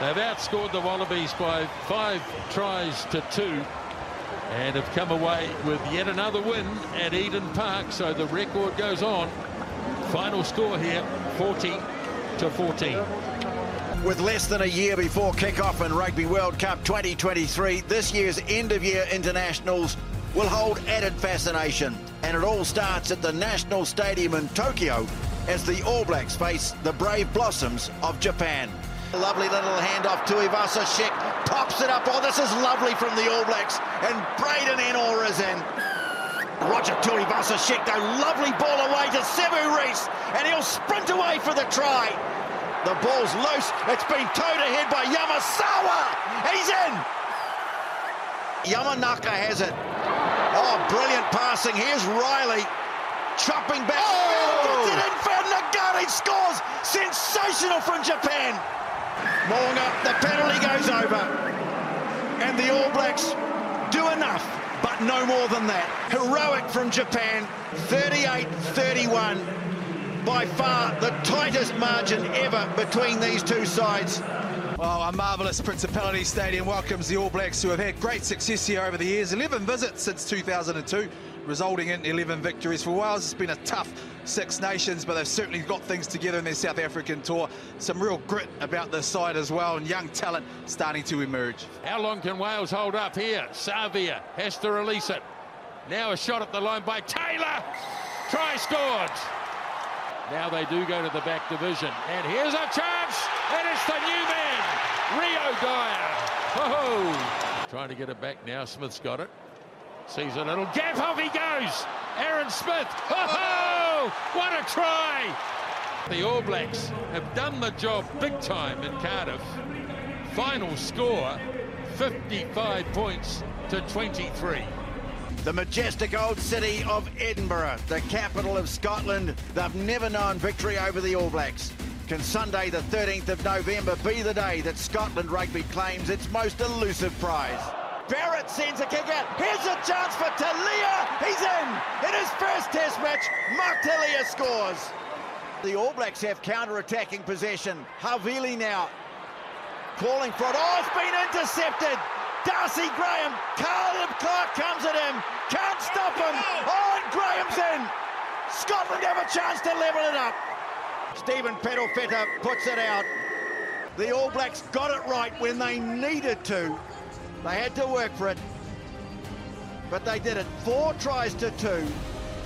They've outscored the Wallabies by 5 tries to 2 and have come away with yet another win at Eden Park. So the record goes on. Final score here, 40-14. With less than a year before kick-off in Rugby World Cup 2023, this year's end-of-year internationals will hold added fascination, and it all starts at the National Stadium in Tokyo as the All Blacks face the Brave Blossoms of Japan. A lovely little handoff to Ivasa Sheck, pops it up. Oh, this is lovely from the All Blacks, and Braden Enor is in. Roger to Ivasa Sheck, a lovely ball away to Sevu Reece, and he'll sprint away for the try. The ball's loose, it's been towed ahead by Yamasawa. He's in! Yamanaka has it. Oh, brilliant passing. Here's Riley chopping back. Oh! Gets it in for Nagata. Scores. Sensational from Japan. Moonga, the penalty goes over. And the All Blacks do enough, but no more than that. Heroic from Japan. 38-31. By far the tightest margin ever between these two sides. Well, a marvellous Principality Stadium welcomes the All Blacks, who have had great success here over the years. 11 visits since 2002, resulting in 11 victories for Wales. It's been a tough Six Nations, but they've certainly got things together in their South African tour. Some real grit about this side as well, and young talent starting to emerge. How long can Wales hold up here? Savea has to release it. Now a shot at the line by Taylor. Try scored. Now they do go to the back division. And here's a chance, and it's the new man, Rio Dyer. Ho-ho! Trying to get it back now, Smith's got it. Sees a little gap, off he goes! Aaron Smith, ho-ho! What a try! The All Blacks have done the job big time in Cardiff. Final score, 55 points to 23. The majestic old city of Edinburgh, the capital of Scotland, they've never known victory over the All Blacks. Can Sunday the 13th of November be the day that Scotland rugby claims its most elusive prize? Barrett sends a kick out, here's a chance for Talia, he's in his first test match. Mark Talia scores. The All Blacks have counter-attacking possession. Havili now, calling for it, oh, it's been intercepted. Darcy Graham, Caleb Clark comes at him, can't stop him, oh, and Graham's in. Scotland have a chance to level it up. Stephen Peddlefeta puts it out. The All Blacks got it right when they needed to. They had to work for it, but they did it. 4 tries to 2,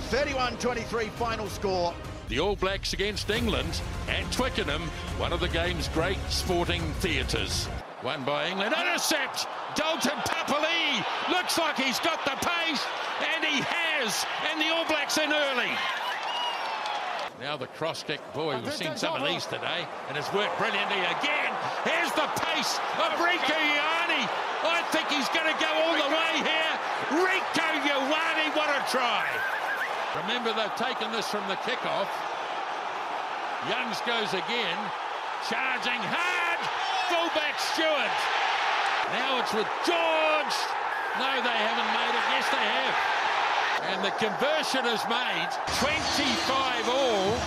31-23 final score. The All Blacks against England at Twickenham, one of the game's great sporting theatres. Won by England, intercept, Dalton Papali, looks like he's got the pace, and he has, and the All Blacks in early. Now the cross kick, boy, we've seen some of these today, and it's worked brilliantly again. Here's the pace of Rieko Ioane, I think he's going to go all the way here. Rieko Ioane, what a try. Remember, they've taken this from the kickoff. Youngs goes again. Charging hard, fullback Stewart. Now it's with George. No, they haven't made it. Yes, they have. And the conversion is made. 25 all.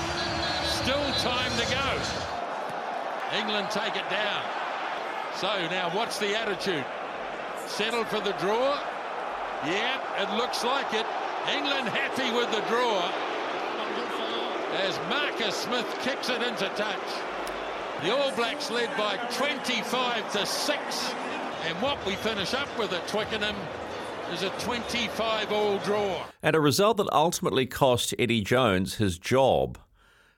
Still time to go. England take it down. So now what's the attitude? Settled for the draw? Yep, it looks like it. England happy with the draw. As Marcus Smith kicks it into touch. The All Blacks led by 25-6. And what we finish up with at Twickenham is a 25-all draw. And a result that ultimately cost Eddie Jones his job.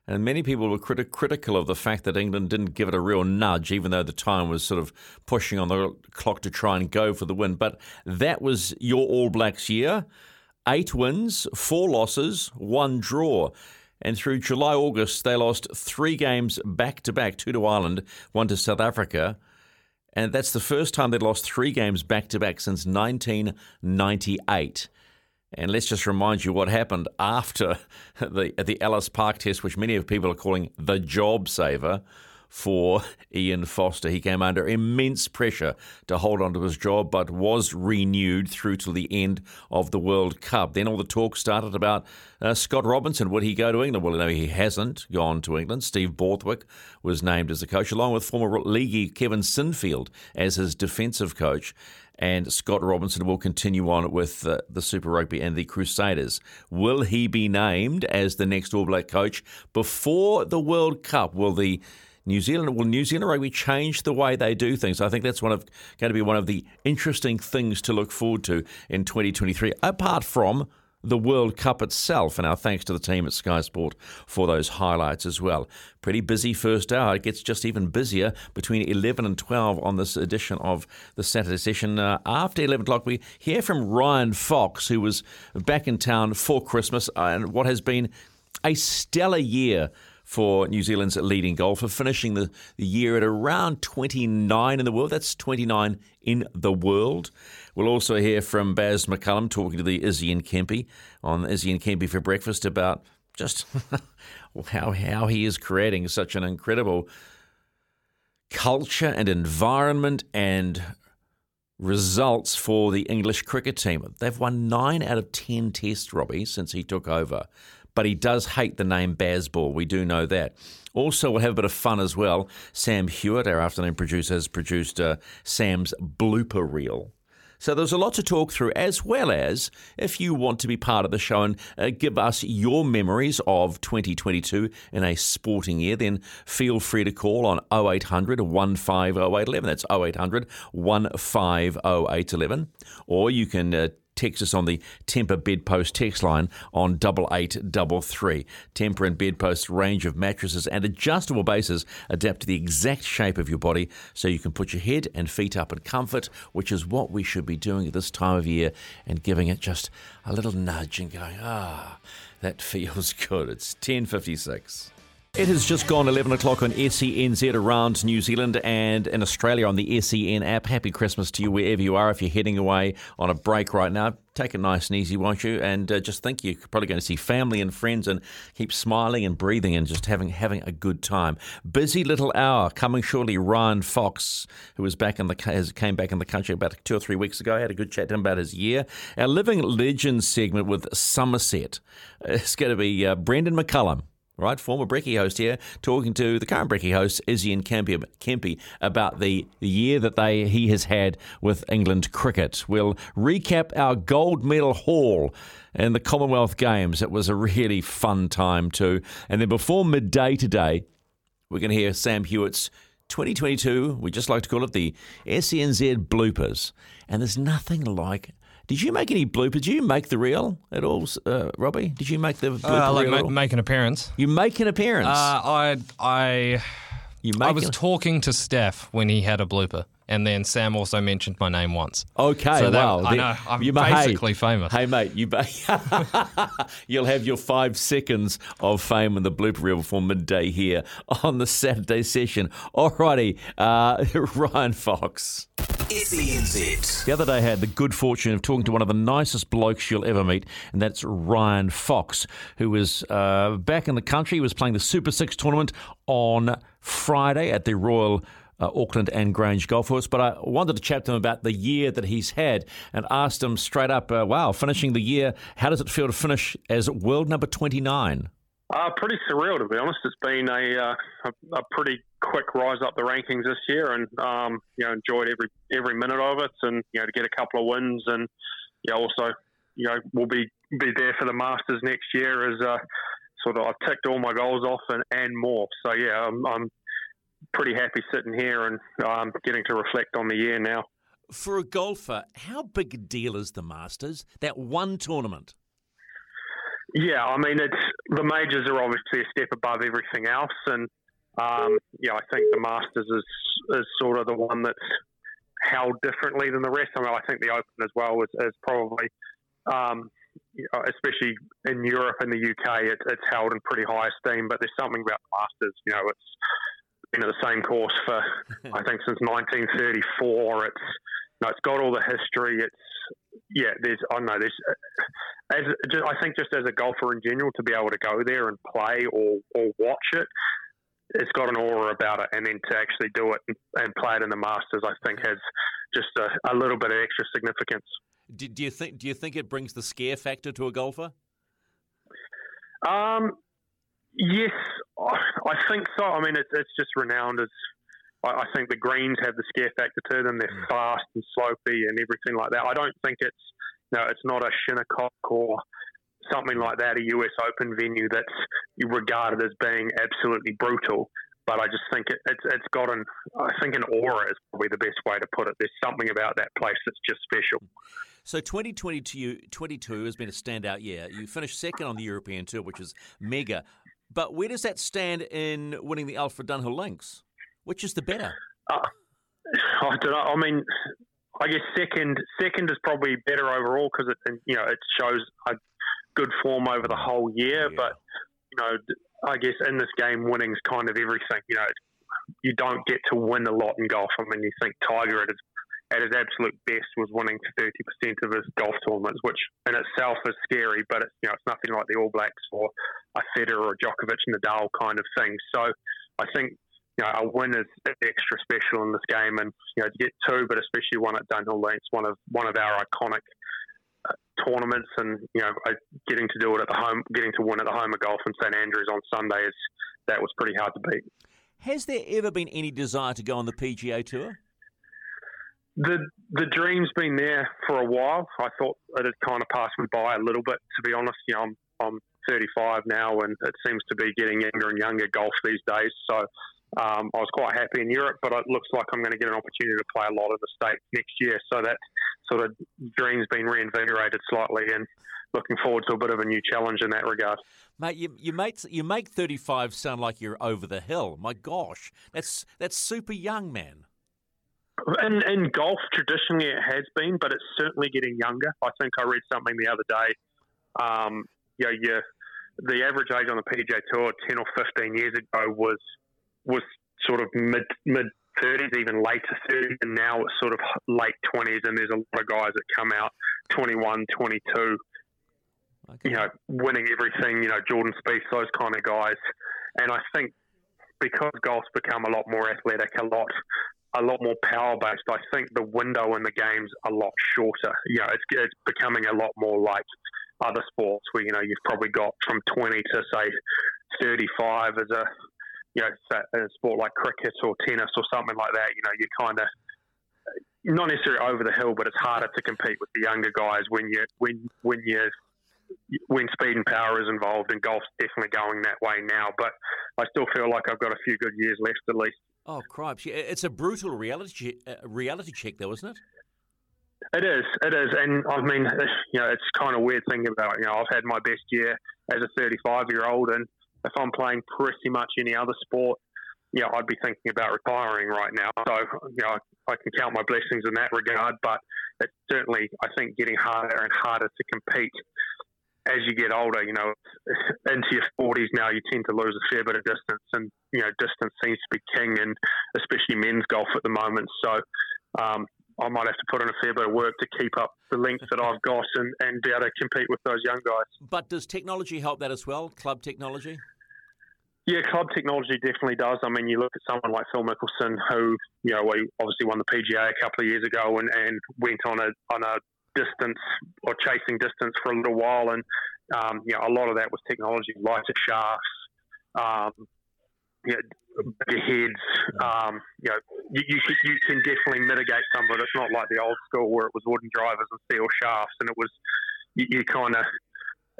And many people were critical of the fact that England didn't give it a real nudge, even though the time was sort of pushing on the clock to try and go for the win. But that was your All Blacks year. 8 wins, 4 losses, 1 draw. And through July, August, they lost 3 games back-to-back, 2 to Ireland, 1 to South Africa. And that's the first time they'd lost 3 games back-to-back since 1998. And let's just remind you what happened after the Ellis Park test, which many of people are calling the job saver for Ian Foster. He came under immense pressure to hold on to his job, but was renewed through to the end of the World Cup. Then all the talk started about Scott Robinson. Would he go to England? Well, no, he hasn't gone to England. Steve Borthwick was named as the coach, along with former leaguey Kevin Sinfield as his defensive coach. And Scott Robinson will continue on with the Super Rugby and the Crusaders. Will he be named as the next All Black coach before the World Cup? Will New Zealand Rugby change the way they do things? I think that's going to be one of the interesting things to look forward to in 2023, apart from the World Cup itself. And our thanks to the team at Sky Sport for those highlights as well. Pretty busy first hour. It gets just even busier between 11 and 12 on this edition of the Saturday Session. After 11 o'clock, we hear from Ryan Fox, who was back in town for Christmas, and what has been a stellar year for New Zealand's leading golfer, finishing the year at around 29 in the world. That's 29 in the world. We'll also hear from Baz McCullum talking to the Izzy and Kempy on Izzy and Kempy for Breakfast about just how he is creating such an incredible culture and environment and results for the English cricket team. They've won 9 out of 10 tests, Robbie, since he took over. But he does hate the name Bazball. We do know that. Also, we'll have a bit of fun as well. Sam Hewitt, our afternoon producer, has produced Sam's blooper reel. So there's a lot to talk through, as well as if you want to be part of the show and give us your memories of 2022 in a sporting year, then feel free to call on 0800 150811. That's 0800 150811. Or you can text us on the Temper Bedpost text line on 8833. Temper and Bedpost range of mattresses and adjustable bases adapt to the exact shape of your body so you can put your head and feet up in comfort, which is what we should be doing at this time of year, and giving it just a little nudge and going, that feels good. It's 10:56. It has just gone 11 o'clock on SENZ around New Zealand and in Australia on the SEN app. Happy Christmas to you wherever you are. If you're heading away on a break right now, take it nice and easy, won't you? And just think you're probably going to see family and friends, and keep smiling and breathing and just having a good time. Busy little hour coming shortly. Ryan Fox, who was came back in the country about 2 or 3 weeks ago, I had a good chat to him about his year. Our Living Legends segment with Somerset is going to be Brendan McCullum. Right, former Brekkie host here, talking to the current Brekkie host, Izzy and Kempy, about the year that he has had with England cricket. We'll recap our gold medal haul in the Commonwealth Games. It was a really fun time too. And then before midday today, we're going to hear Sam Hewitt's 2022, we just like to call it the SENZ bloopers. And there's nothing like... Did you make any bloopers? Did you make the reel at all, Robbie? Did you make the blooper reel at all? Make an appearance. You make an appearance? I was talking to Steph when he had a blooper, and then Sam also mentioned my name once. Okay, so I know, I'm basically famous. Hey, mate, you'll have your 5 seconds of fame in the blooper reel before midday here on the Saturday Session. All righty, Ryan Fox. SENZ. The other day I had the good fortune of talking to one of the nicest blokes you'll ever meet, and that's Ryan Fox, who was back in the country. He was playing the Super 6 tournament on Friday at the Royal Auckland and Grange Golf Course, but I wanted to chat to him about the year that he's had and asked him straight up, wow, finishing the year, how does it feel to finish as world number 29? Pretty surreal, to be honest. It's been a pretty quick rise up the rankings this year, and enjoyed every minute of it, and to get a couple of wins, and also we'll be there for the Masters next year as sort of I've ticked all my goals off and more. So yeah, I'm pretty happy sitting here and getting to reflect on the year now. For a golfer, how big a deal is the Masters, that one tournament? Yeah, I mean, the majors are obviously a step above everything else, and I think the Masters is sort of the one that's held differently than the rest. I mean, I think the Open as well is probably, especially in Europe and the UK, it's held in pretty high esteem, but there's something about the Masters, it's been at the same course for, I think, since 1934. It's got all the history. I think just as a golfer in general, to be able to go there and play or watch it, it's got an aura about it. And then to actually do it and play it in the Masters, I think has just a little bit of extra significance. Do you think it brings the scare factor to a golfer? Yes, I think so. I mean, it's just renowned as. I think the greens have the scare factor to them. They're fast and slopey and everything like that. I don't think it's not a Shinnecock or something like that, a US Open venue that's regarded as being absolutely brutal. But I just think it's got an aura is probably the best way to put it. There's something about that place that's just special. So 2022 has been a standout year. You finished second on the European Tour, which is mega. But where does that stand in winning the Alfred Dunhill Links? Which is the better? I don't know. I mean, I guess second is probably better overall because it shows a good form over the whole year. Yeah. But I guess in this game, winning's kind of everything. You don't get to win a lot in golf. I mean, you think Tiger at his absolute best was winning 30% of his golf tournaments, which in itself is scary. But it's nothing like the All Blacks or a Federer or Djokovic, Nadal kind of thing. So I think. A win is extra special in this game, and to get two, but especially one at Dunhill Links, one of our iconic tournaments, and getting to do it at the home, getting to win at the home of golf in St Andrews on Sunday that was pretty hard to beat. Has there ever been any desire to go on the PGA Tour? The dream's been there for a while. I thought it had kind of passed me by a little bit, to be honest. I'm 35 now, and it seems to be getting younger and younger golf these days. So. I was quite happy in Europe, but it looks like I'm going to get an opportunity to play a lot in the States next year. So that sort of dream's been reinvigorated slightly, and looking forward to a bit of a new challenge in that regard. Mate, you make 35 sound like you're over the hill. My gosh, that's super young, man. In golf, traditionally it has been, but it's certainly getting younger. I think I read something the other day. The average age on the PGA Tour 10 or 15 years ago was sort of mid 30s, even later 30s, and now it's sort of late 20s, and there's a lot of guys that come out 21, 22, okay. Winning everything, Jordan Spieth, those kind of guys. And I think because golf's become a lot more athletic, a lot more power-based, I think the window in the game's a lot shorter. It's becoming a lot more like other sports where, you've probably got from 20 to, say, 35 as a... a sport like cricket or tennis or something like that, you're kind of not necessarily over the hill, but it's harder to compete with the younger guys when speed and power is involved. And golf's definitely going that way now, but I still feel like I've got a few good years left at least. Oh, cripes! It's a brutal reality check, though, isn't it? It is, and I mean, it's kind of weird thinking about it. I've had my best year as a 35-year-old, and if I'm playing pretty much any other sport, I'd be thinking about retiring right now. So, I can count my blessings in that regard, but it's certainly, I think, getting harder and harder to compete as you get older. Into your 40s now, you tend to lose a fair bit of distance, and, distance seems to be king, and especially men's golf at the moment. So, I might have to put in a fair bit of work to keep up the length that I've got and be able to compete with those young guys. But does technology help that as well, club technology? Yeah, club technology definitely does. I mean, you look at someone like Phil Mickelson, who, you know, we obviously won the PGA a couple of years ago and went on a distance or chasing distance for a little while. And, you know, a lot of that was technology, lighter shafts, you know, bigger heads. You know, you can definitely mitigate some of it. It's not like the old school where it was wooden drivers and steel shafts and it was, you kind of,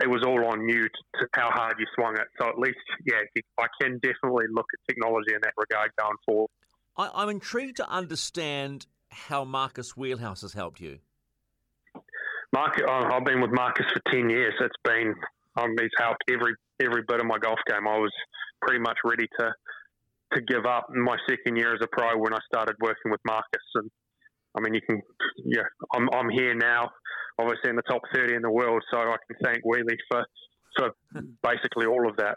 it was all on you to how hard you swung it. So at least, yeah, I can definitely look at technology in that regard going forward. I'm intrigued to understand how Marcus Wheelhouse has helped you. I've been with Marcus for 10 years. It's been, he's helped every bit of my golf game. I was pretty much ready to give up in my second year as a pro when I started working with Marcus. And I mean, I'm here now, obviously in the top 30 in the world, so I can thank Wheelie for basically all of that.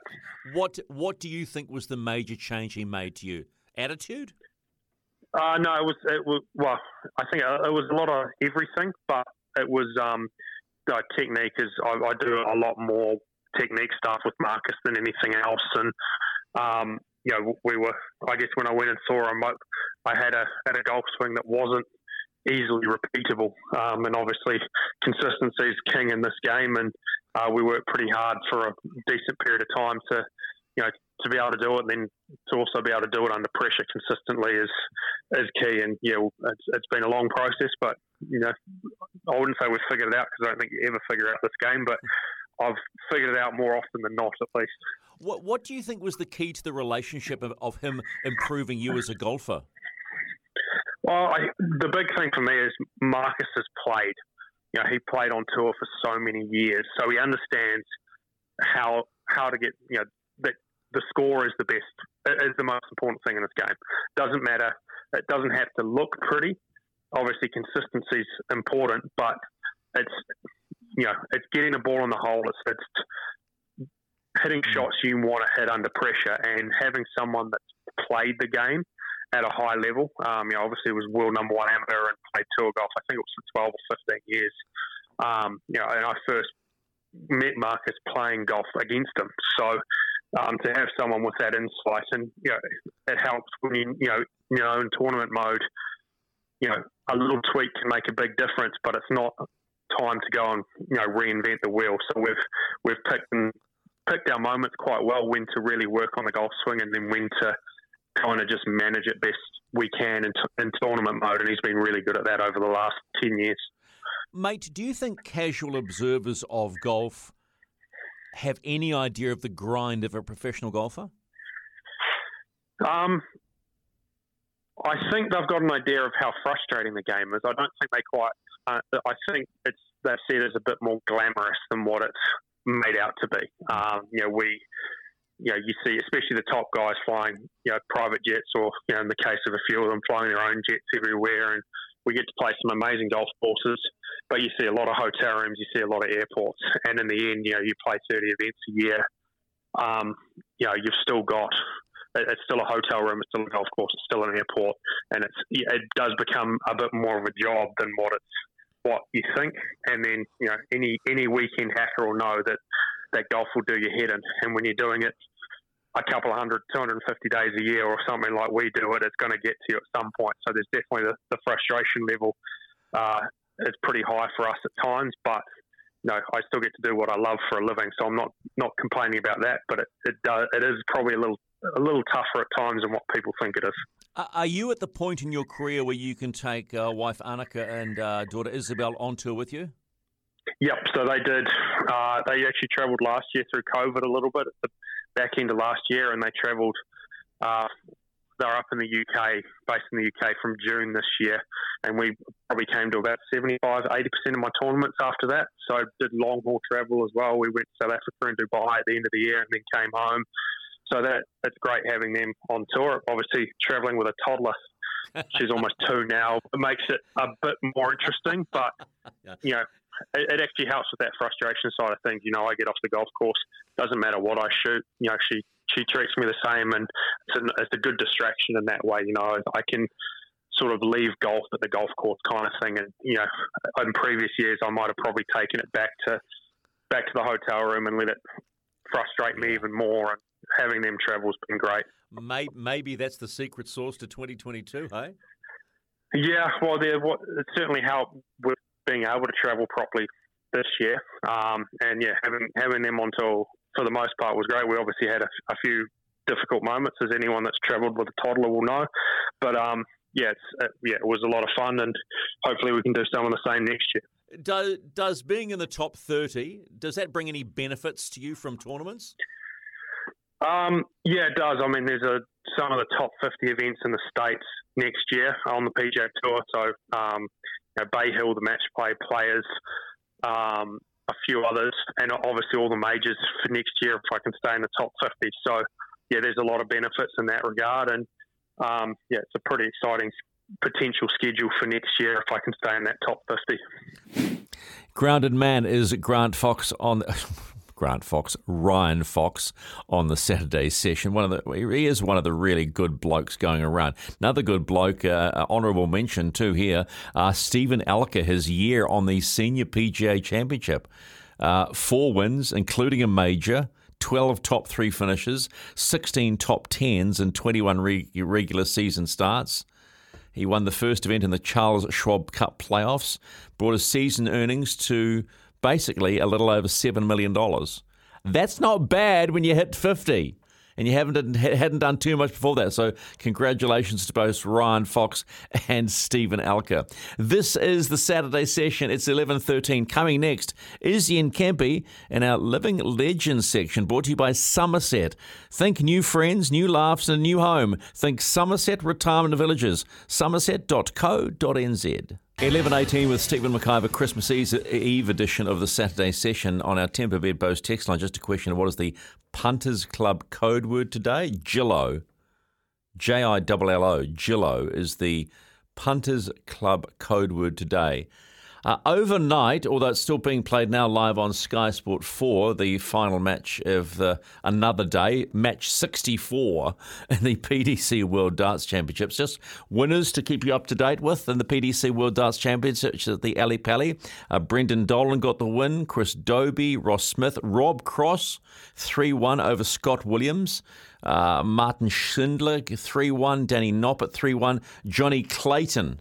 What do you think was the major change he made to you? Attitude? No, it was I think it was a lot of everything, but it was technique. Is I do a lot more technique stuff with Marcus than anything else, and you know, we were, I guess when I went and saw him, I had a golf swing that wasn't easily repeatable, and obviously consistency is king in this game, and we worked pretty hard for a decent period of time to, you know, to be able to do it, and then to also be able to do it under pressure consistently is key. And yeah, it's been a long process, but you know, I wouldn't say we've figured it out because I don't think you ever figure out this game, but I've figured it out more often than not, at least. What do you think was the key to the relationship of him improving you as a golfer? Well, the big thing for me is Marcus has played. You know, he played on tour for so many years, so he understands how to get, you know, that the score is the best. It is the most important thing in this game. Doesn't matter. It doesn't have to look pretty. Obviously, consistency is important, but it's, you know, it's getting a ball in the hole. It's hitting shots you want to hit under pressure, and having someone that's played the game at a high level. You know, obviously was world number one amateur and played tour golf. I think it was for 12 or 15 years. You know, and I first met Marcus playing golf against him. So to have someone with that insight, and you know, it helps when you know in tournament mode, you know, a little tweak can make a big difference, but it's not time to go and, you know, reinvent the wheel. So we've picked our moments quite well, when to really work on the golf swing and then when to kind of just manage it best we can in tournament mode, and he's been really good at that over the last 10 years. Mate, do you think casual observers of golf have any idea of the grind of a professional golfer? I think they've got an idea of how frustrating the game is. I don't think they quite... I think they see it as a bit more glamorous than what it's made out to be. You know, you see, especially the top guys flying, you know, private jets, or, you know, in the case of a few of them, flying their own jets everywhere, and we get to play some amazing golf courses. But you see a lot of hotel rooms, you see a lot of airports, and in the end, you know, you play 30 events a year. You know, you've still got... It's still a hotel room, it's still a golf course, it's still an airport, and it does become a bit more of a job than what you think. And then, you know, any weekend hacker will know that golf will do your head in. And when you're doing it a couple of 250 days a year or something like we do it, it's going to get to you at some point. So there's definitely the frustration level is pretty high for us at times, but no, I still get to do what I love for a living, so I'm not complaining about that. But it is probably a little tougher at times than what people think it is. Are you at the point in your career where you can take wife Annika and daughter Isabel on tour with you? Yep, so they did. They actually travelled last year through COVID a little bit at the back end of last year, and they travelled. They're up in the UK, based in the UK from June this year, and we probably came to about 75, 80% of my tournaments after that. So I did long-haul travel as well. We went to South Africa and Dubai at the end of the year and then came home. So that's great having them on tour. Obviously, travelling with a toddler, she's almost two now, it makes it a bit more interesting, but, you know, it actually helps with that frustration side of things. You know, I get off the golf course, doesn't matter what I shoot, you know, she treats me the same, and it's a good distraction in that way. You know, I can sort of leave golf at the golf course kind of thing. And, you know, in previous years, I might have probably taken it back to the hotel room and let it frustrate me even more. And having them travel's been great. Maybe that's the secret sauce to 2022, hey? Yeah, well, it certainly helped with being able to travel properly this year. And, yeah, having them on tour for the most part was great. We obviously had a few difficult moments, as anyone that's travelled with a toddler will know. But, it was a lot of fun, and hopefully we can do some of the same next year. Does being in the top 30, does that bring any benefits to you from tournaments? Yeah, it does. I mean, there's some of the top 50 events in the States next year on the PGA Tour. So, Bay Hill, the match play players, a few others, and obviously all the majors for next year if I can stay in the top 50. So, yeah, there's a lot of benefits in that regard. And, it's a pretty exciting potential schedule for next year if I can stay in that top 50. Grounded man is Grant Fox on... Ryan Fox on the Saturday session. He is one of the really good blokes going around. Another good bloke, honourable mention too here, Stephen Alker, his year on the Senior PGA Championship. 4 wins, including a major, 12 top 3 finishes, 16 top 10s and 21 regular season starts. He won the first event in the Charles Schwab Cup playoffs, brought his season earnings to basically a little over $7 million. That's not bad when you hit 50 and you hadn't done too much before that. So congratulations to both Ryan Fox and Stephen Alker. This is the Saturday session. It's 11:13. Coming next is Ian Kempe in our Living Legends section, brought to you by Somerset. Think new friends, new laughs and a new home. Think Somerset Retirement Villages. Somerset.co.nz. 11:18 with Stephen McIver, Christmas Eve edition of the Saturday session on our Temper Bed Bows text line. Just a question of what is the Punters Club code word today? Jillo. Jillo. Jillo is the Punters Club code word today. Overnight, although it's still being played now live on Sky Sport 4, the final match of another day, match 64 in the PDC World Darts Championships. Just winners to keep you up to date with in the PDC World Darts Championships at the Ali Pali. Brendan Dolan got the win, Chris Dobie, Ross Smith, Rob Cross, 3-1 over Scott Williams. Martin Schindler, 3-1, Danny Noppert, 3-1, Johnny Clayton.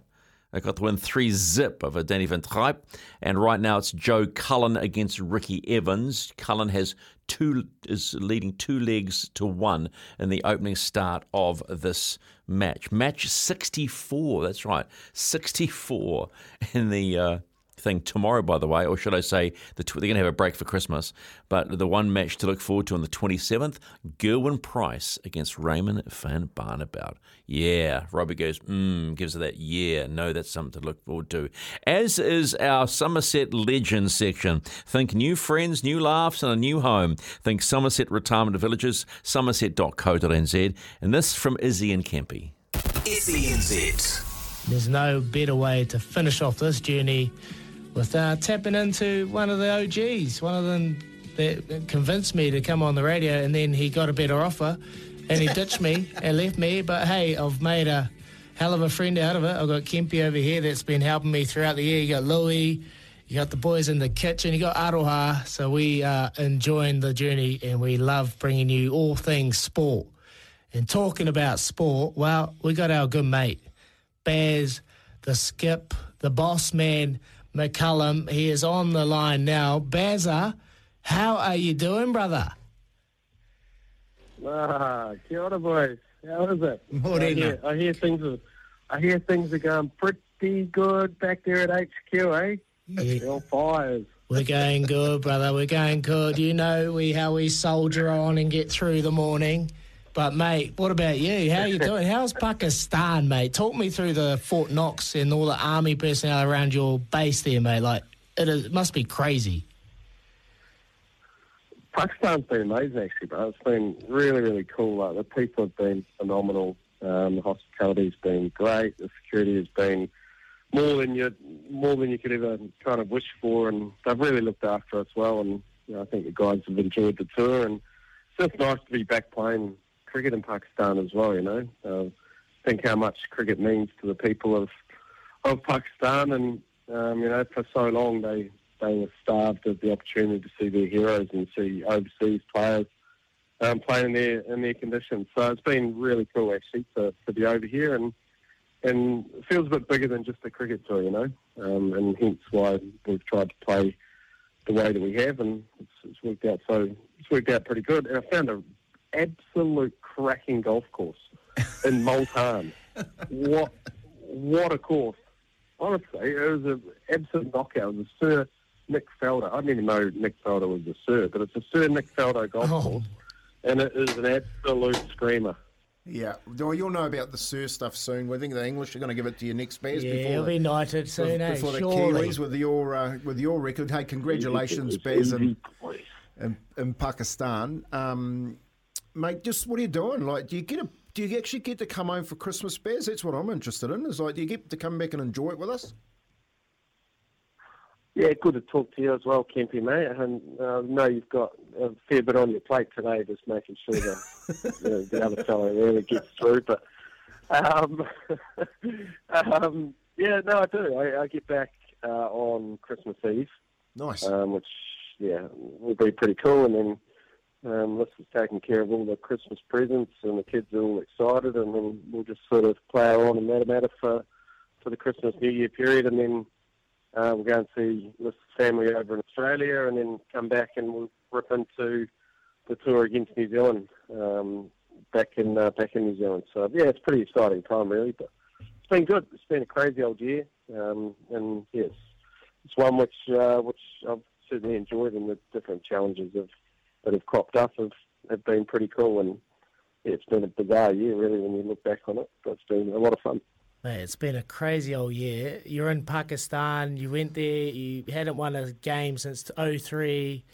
They got the win 3-0 over Danny Van Trijp. And right now it's Joe Cullen against Ricky Evans. Cullen is leading 2-1 in the opening start of this match. Match 64, that's right, 64 in the thing tomorrow, by the way. Or should I say, they're going to have a break for Christmas. But the one match to look forward to on the 27th, Gerwyn Price against Raymond van Barneveld. Yeah, Robbie goes, gives it that, yeah, no, that's something to look forward to. As is our Somerset Legends section. Think new friends, new laughs, and a new home. Think Somerset Retirement Villages, somerset.co.nz. And this from Izzy and Kempe. Izzy and Z. There's no better way to finish off this journey with tapping into one of the OGs, one of them that convinced me to come on the radio, and then he got a better offer and he ditched me and left me. But hey, I've made a hell of a friend out of it. I've got Kempe over here that's been helping me throughout the year. You got Louis, you got the boys in the kitchen, you got Aroha. So we are enjoying the journey and we love bringing you all things sport. And talking about sport, well, we got our good mate, Baz, the skip, the boss man, McCullum. He is on the line now. Bazza, how are you doing, brother? Kia ora, boys. How is it? I hear things are going pretty good back there at HQ, eh? Yeah. They're all fires. We're going good, brother. We're going good. You know how we soldier on and get through the morning. But, mate, what about you? How are you doing? How's Pakistan, mate? Talk me through the Fort Knox and all the army personnel around your base there, mate. Like, it must be crazy. Pakistan's been amazing, actually, bro. It's been really, really cool. Like, the people have been phenomenal. The hospitality's been great. The security has been more than you could ever kind of wish for. And they've really looked after us well. And you know, I think the guys have enjoyed the tour. And it's just nice to be back playing cricket in Pakistan as well, you know. think how much cricket means to the people of Pakistan, and for so long they were starved of the opportunity to see their heroes and see overseas players playing in their conditions. So it's been really cool actually to be over here, and it feels a bit bigger than just a cricket tour, and hence why we've tried to play the way that we have, and it's worked out. So it's worked out pretty good, and I found an absolute cracking golf course in Multan. What a course! Honestly, it was an absolute knockout. It was a Sir Nick Faldo. I didn't even know Nick Faldo was a Sir, but it's a Sir Nick Faldo golf course, and it is an absolute screamer. Yeah, well, you'll know about the Sir stuff soon. We think the English are going to give it to your next match. Yeah, he'll be knighted soon. Before the Kiwis with your record. Hey, congratulations, Baz, in Pakistan, mate. Just what are you doing? Like, do you actually get to come home for Christmas, Baz? That's what I'm interested in. Is do you get to come back and enjoy it with us? Yeah, good to talk to you as well, Kempy, mate. And I know you've got a fair bit on your plate today, just making sure that the other fellow really gets through. But, I do. I get back on Christmas Eve. Nice. Which, will be pretty cool. And then this is taking care of all the Christmas presents, and the kids are all excited. And then we'll just sort of play on and matter for the Christmas New Year period. And then we'll go and see this family over in Australia, and then come back and we'll rip into the tour against New Zealand back in New Zealand. So, yeah, it's a pretty exciting time, really. But it's been good. It's been a crazy old year. And, yes, it's one which I've certainly enjoyed, and the different challenges that have cropped up have been pretty cool. And, yeah, it's been a bizarre year, really, when you look back on it. But it's been a lot of fun. Man, it's been a crazy old year. You're in Pakistan, you went there, you hadn't won a game since 2003.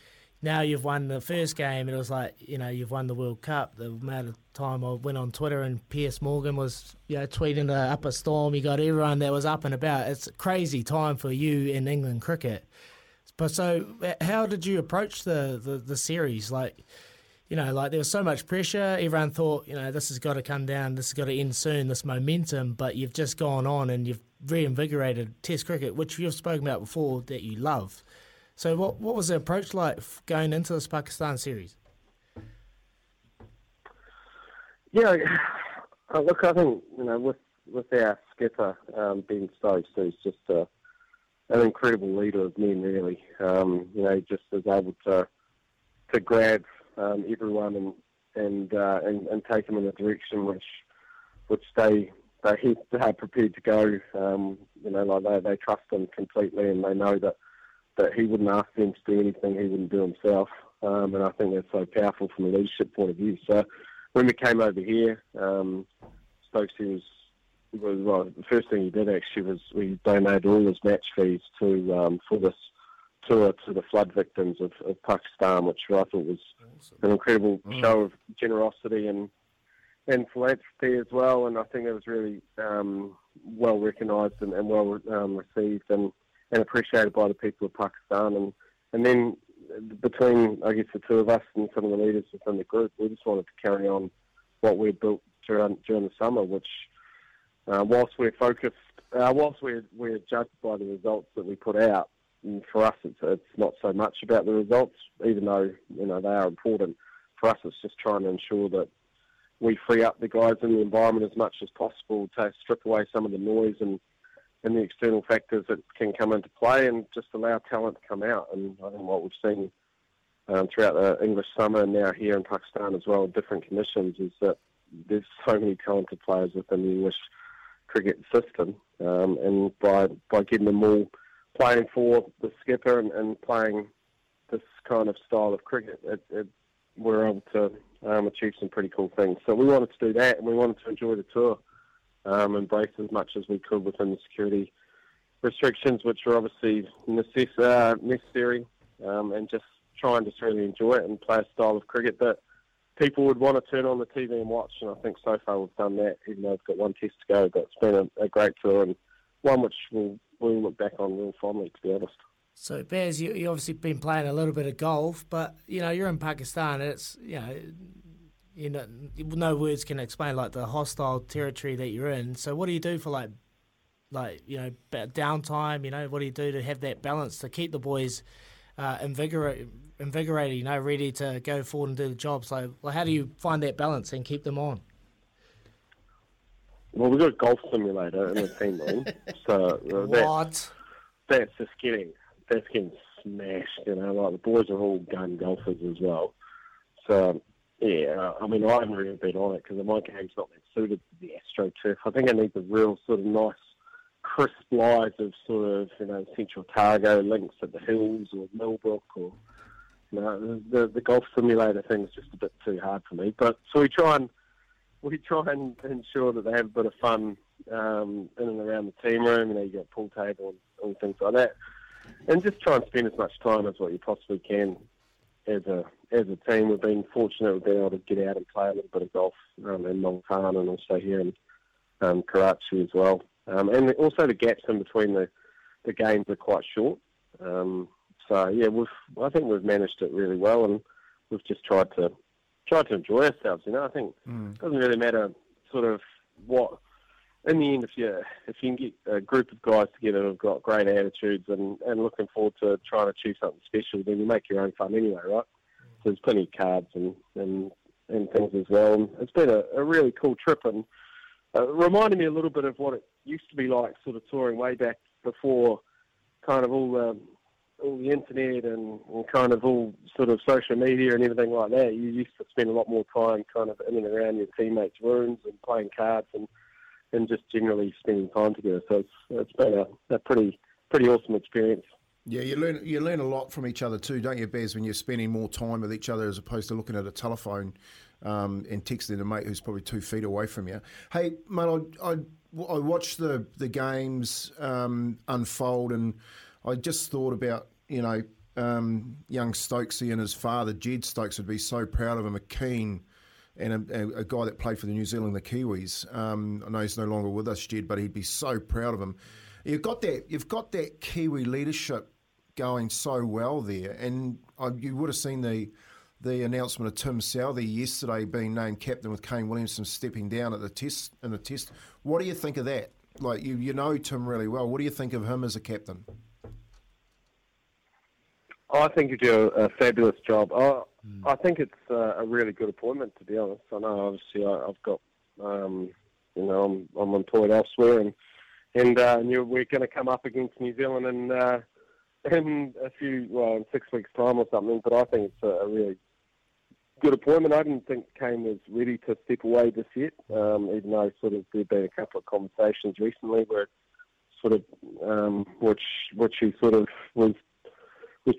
Now you've won the first game, and it was like, you've won the World Cup. The amount of time I went on Twitter and Piers Morgan was tweeting the upper storm, you got everyone that was up and about. It's a crazy time for you in England cricket. But so how did you approach the series? There was so much pressure. Everyone thought, this has got to come down, this has got to end soon, this momentum, but you've just gone on and you've reinvigorated Test cricket, which you've spoken about before that you love. So what was the approach like going into this Pakistan series? Yeah, look, I think, with our skipper, Ben Stokes, who's just an incredible leader of men, really. He just is able to grab everyone and take them in a direction which they are prepared to go. They trust him completely, and they know that he wouldn't ask them to do anything he wouldn't do himself. And I think that's so powerful from a leadership point of view. So when we came over here, Stokesy the first thing he did actually was we donated all his match fees for this tour to the flood victims of Pakistan, which I thought was awesome. An incredible show of generosity and philanthropy as well, and I think it was really well recognised and well received and appreciated by the people of Pakistan, and then between, I guess, the two of us and some of the leaders within the group, we just wanted to carry on what we built during the summer, which whilst we're focused, whilst we're judged by the results that we put out, and for us, it's not so much about the results, even though they are important. For us, it's just trying to ensure that we free up the guys in the environment as much as possible to strip away some of the noise and the external factors that can come into play, and just allow talent to come out. And I think what we've seen throughout the English summer, and now here in Pakistan as well, different conditions, is that there's so many talented players within the English cricket system, and by getting them all playing for the skipper and playing this kind of style of cricket, we're able to achieve some pretty cool things. So we wanted to do that, and we wanted to enjoy the tour, embrace as much as we could within the security restrictions, which are obviously necessary, and just really enjoy it and play a style of cricket that people would want to turn on the TV and watch. And I think so far we've done that, even though we've got one test to go. But it's been a great tour, and one which we'll look back on real fondly, to be honest. So, Baz, you've obviously been playing a little bit of golf, but, you're in Pakistan, and it's, you know, no words can explain, like, the hostile territory that you're in. So what do you do for, like you know, downtime, you know, what do you do to have that balance to keep the boys invigorated, you know, ready to go forward and do the job? So well, how do you find that balance and keep them on? Well, we've got a golf simulator in the team room, so that's just getting smashed, you know, like the boys are all gun golfers as well. So, yeah, I mean, I haven't really been on it because my game's not that suited to the AstroTurf. I think I need the real sort of nice, crisp lines of sort of, you know, Central Targo links at the Hills or Millbrook, or, you know, the golf simulator thing's just a bit too hard for me. But so we try and ensure that they have a bit of fun in and around the team room. You know, you got a pool table and all things like that, and just try and spend as much time as what you possibly can as a team. We've been fortunate we've been able to get out and play a little bit of golf in Multan and also here in Karachi as well. And also the gaps in between the games are quite short. So yeah, I think we've managed it really well, and we've just tried to enjoy ourselves, you know. I think it doesn't really matter sort of what, in the end, if you can get a group of guys together who've got great attitudes and looking forward to trying to achieve something special, then you make your own fun anyway, right? So there's plenty of cards and things as well. And it's been a really cool trip, and it reminded me a little bit of what it used to be like sort of touring way back before kind of all the internet and kind of all sort of social media and everything like that. You used to spend a lot more time kind of in and around your teammates' rooms and playing cards and just generally spending time together. So it's been a pretty awesome experience. Yeah, you learn a lot from each other too, don't you, Bez, when you're spending more time with each other as opposed to looking at a telephone and texting a mate who's probably 2 feet away from you. Hey, mate, I watched the games unfold, and I just thought about, you know, young Stokesy and his father, Jed Stokes, would be so proud of him, a keen and a guy that played for the New Zealand, the Kiwis. I know he's no longer with us, Jed, but he'd be so proud of him. You've got that Kiwi leadership going so well there, and you would have seen the announcement of Tim Southee yesterday being named captain with Kane Williamson stepping down at the test. What do you think of that? Like, you know Tim really well. What do you think of him as a captain? I think you do a fabulous job. I think it's a really good appointment, to be honest. I know, obviously, I've got, you know, I'm employed elsewhere, and we're going to come up against New Zealand in 6 weeks' time or something. But I think it's a really good appointment. I didn't think Kane was ready to step away just yet, even though sort of there'd been a couple of conversations recently where sort of which he sort of was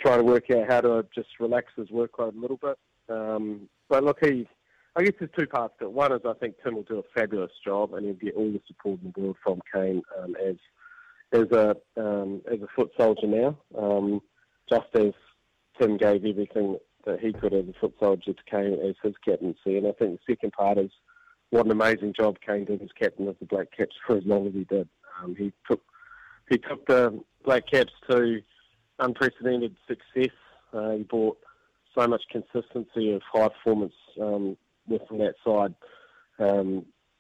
trying to work out how to just relax his workload a little bit. But look, I guess there's two parts to it. One is I think Tim will do a fabulous job, and he'll get all the support in the world from Kane as a foot soldier now, just as Tim gave everything that he could as a foot soldier to Kane as his captaincy. And I think the second part is what an amazing job Kane did as captain of the Black Caps for as long as he did. He took the Black Caps to unprecedented success. He brought so much consistency of high performance within that side,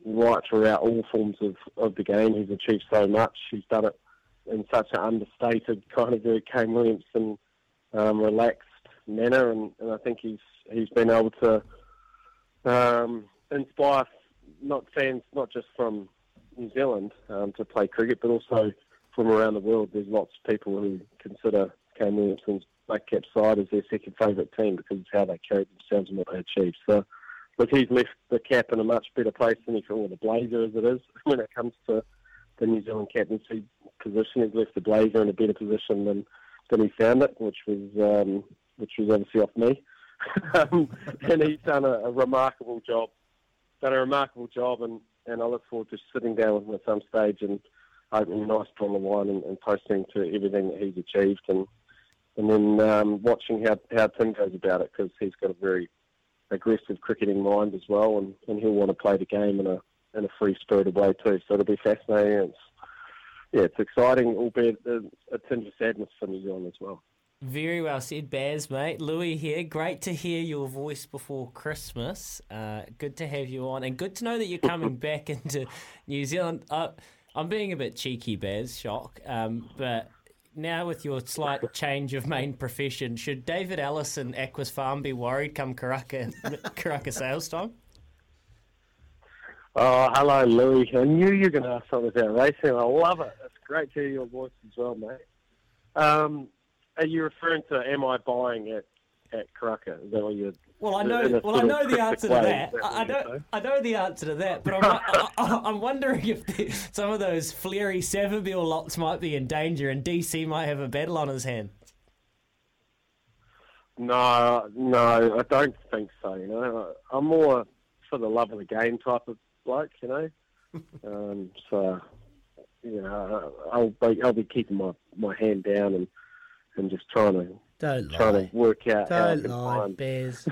right throughout all forms of the game. He's achieved so much. He's done it in such an understated kind of very Kane Williamson relaxed manner, and I think he's been able to inspire not fans, not just from New Zealand to play cricket, but also from around the world. There's lots of people who consider Kane Williamson's Black Cap side as their second favourite team because of how they carried themselves and what they achieved. So, look, he's left the cap in a much better place than he can, or the blazer as it is, when it comes to the New Zealand captaincy position. He's left the blazer in a better position than he found it, which was obviously off me. And he's done a remarkable job, and I look forward to sitting down with him at some stage and opening a nice bottle of wine and posting to everything that he's achieved, and then watching how Tim goes about it, because he's got a very aggressive cricketing mind as well, and he'll want to play the game in a free-spirited way too. So it'll be fascinating. It's exciting, albeit a tinge of sadness for New Zealand as well. Very well said, Baz, mate. Louis here. Great to hear your voice before Christmas. Good to have you on, and good to know that you're coming back into New Zealand. I'm being a bit cheeky, Baz, shock, but now with your slight change of main profession, should David Ellis and Aquas Farm be worried come Karaka sales time? Oh, hello, Louis. I knew you were going to ask something about racing. I love it. It's great to hear your voice as well, mate. Are you referring to am I buying at Karaka? Is that what you're? Well, I know the answer to that. I know the answer to that, but I'm wondering if some of those Fleury Saville lots might be in danger, and DC might have a battle on his hands. No, I don't think so. You know, I'm more for the love of the game type of bloke. You know, so you know, I'll be keeping my hand down and. I'm just trying to work out. Don't lie, Bears.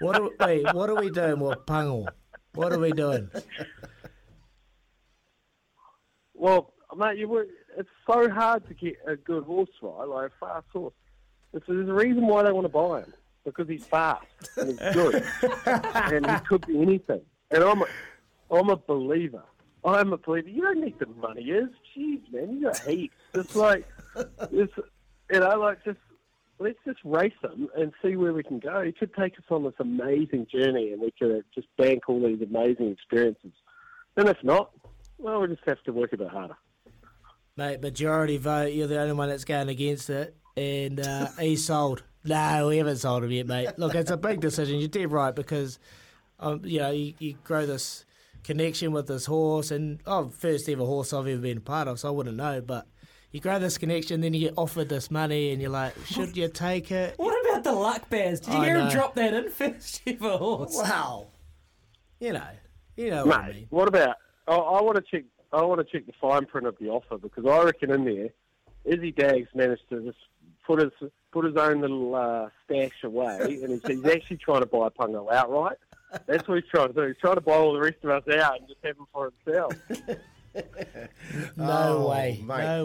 What are we doing with Pungle? What are we doing? Well, mate, it's so hard to get a good horse, right? Like a fast horse. There's a reason why they want to buy him, because he's fast and he's good, and he could be anything. And I'm a believer. I'm a believer. You don't need the money, is? Jeez, man, you got heaps. It's. You know, let's just race them and see where we can go. He could take us on this amazing journey, and we could just bank all these amazing experiences. And if not, well, we'll just have to work a bit harder. Mate, majority vote, you're the only one that's going against it, and he's sold. No, we haven't sold him yet, mate. Look, it's a big decision. You're dead right, because, you know, you grow this connection with this horse, and first ever horse I've ever been a part of, so I wouldn't know, but... You grow this connection, then you get offered this money, and you're like, should you take it? What about the luck, Baz? Did you hear him drop that in first ever horse? Wow. You know what I mean. What about? I want to check. I want to check the fine print of the offer, because I reckon in there, Izzy Daggs managed to just put his own little stash away, and he's actually trying to buy Pungo outright. That's what he's trying to do. He's trying to buy all the rest of us out and just have them for himself. No way! I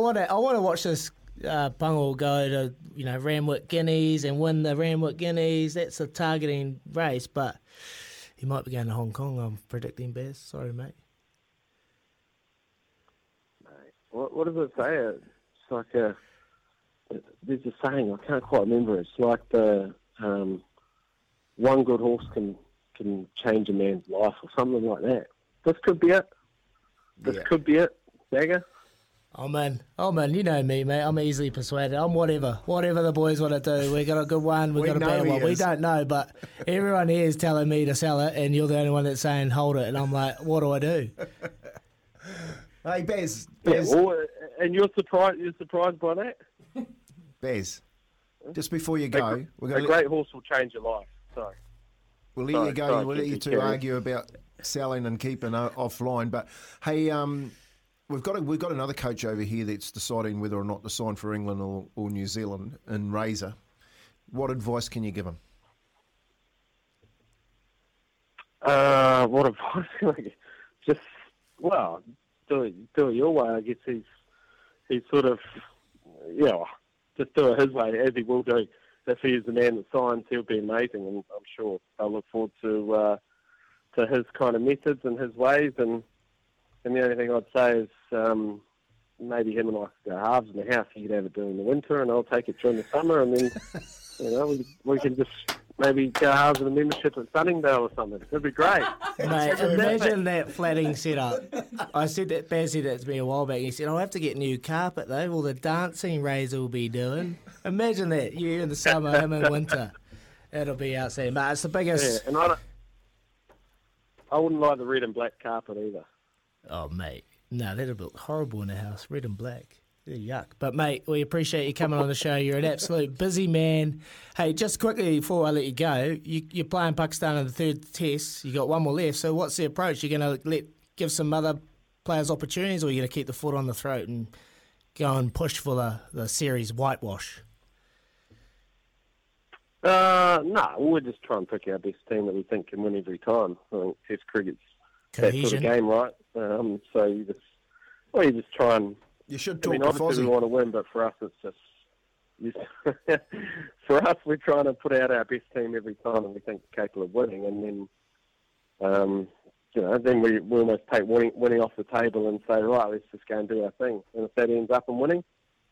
want to watch this Pungle go to Randwick Guineas and win the Randwick Guineas. That's a targeting race, but he might be going to Hong Kong. I'm predicting, Bears. Sorry, mate. What does it say? It's like there's a saying, I can't quite remember. It's like the one good horse can change a man's life or something like that. This could be it. Could be it, Dagger. Oh man, you know me, mate. I'm easily persuaded. I'm whatever the boys want to do. We got a good one. We got a bad one. We don't know, but everyone here is telling me to sell it, and you're the only one that's saying hold it. And I'm like, what do I do? Hey, Bez. Yeah, and you're surprised by that, Bez. Just before you go, a great horse will change your life. So we'll let you go. We'll let you two argue about selling and keeping offline, but hey, we've got another coach over here that's deciding whether or not to sign for England or New Zealand in Razor. What advice can you give him? What advice can I give? Just do it your way. I guess he's sort of just do it his way, as he will do. If he is the man that signs, he'll be amazing, and I'm sure I look forward to his kind of methods and his ways, and the only thing I'd say is maybe him and I could go halves in the house. He could have it during the winter, and I'll take it during the summer, and then we can just maybe go halves in the membership at Sunningdale or something. It'd be great. Mate, imagine that flatting setup. I said that, Baz said that to me a while back. He said, I'll have to get new carpet though, all the dancing Razor will be doing. Imagine that, you in the summer, him in winter. It'll be outstanding. Mate, it's the biggest... Yeah, and I wouldn't like the red and black carpet either. Oh, mate. No, that'd look horrible in a house, red and black. Yuck. But, mate, we appreciate you coming on the show. You're an absolute busy man. Hey, just quickly before I let you go, you're playing Pakistan in the third test. You got one more left. So what's the approach? You're going to give some other players opportunities, or you're going to keep the foot on the throat and go and push for the series whitewash? No, we'll just try and pick our best team that we think can win every time. I think Test cricket's cohesion. That sort of game, right? So you just try and... You should talk to Fozzie. Obviously we want to win, but for us it's just for us, we're trying to put out our best team every time, and we think we're capable of winning, and then then we almost take winning off the table and say, right, let's just go and do our thing. And if that ends up in winning,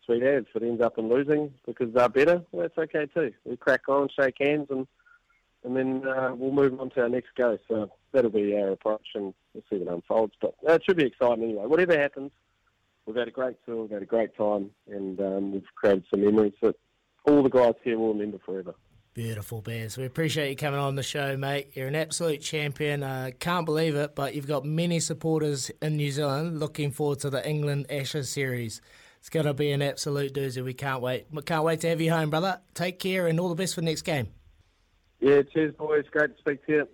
sweet as. If it ends up in losing because they're better, well, that's okay too. We crack on, shake hands, and then we'll move on to our next go. So that'll be our approach, and we'll see what unfolds. But it should be exciting anyway. Whatever happens, we've had a great tour, we've had a great time, and we've created some memories that all the guys here will remember forever. Beautiful, Bears. We appreciate you coming on the show, mate. You're an absolute champion. Can't believe it, but you've got many supporters in New Zealand looking forward to the England Ashes series. It's going to be an absolute doozy. We can't wait. We can't wait to have you home, brother. Take care and all the best for the next game. Yeah, cheers, boys. Great to speak to you.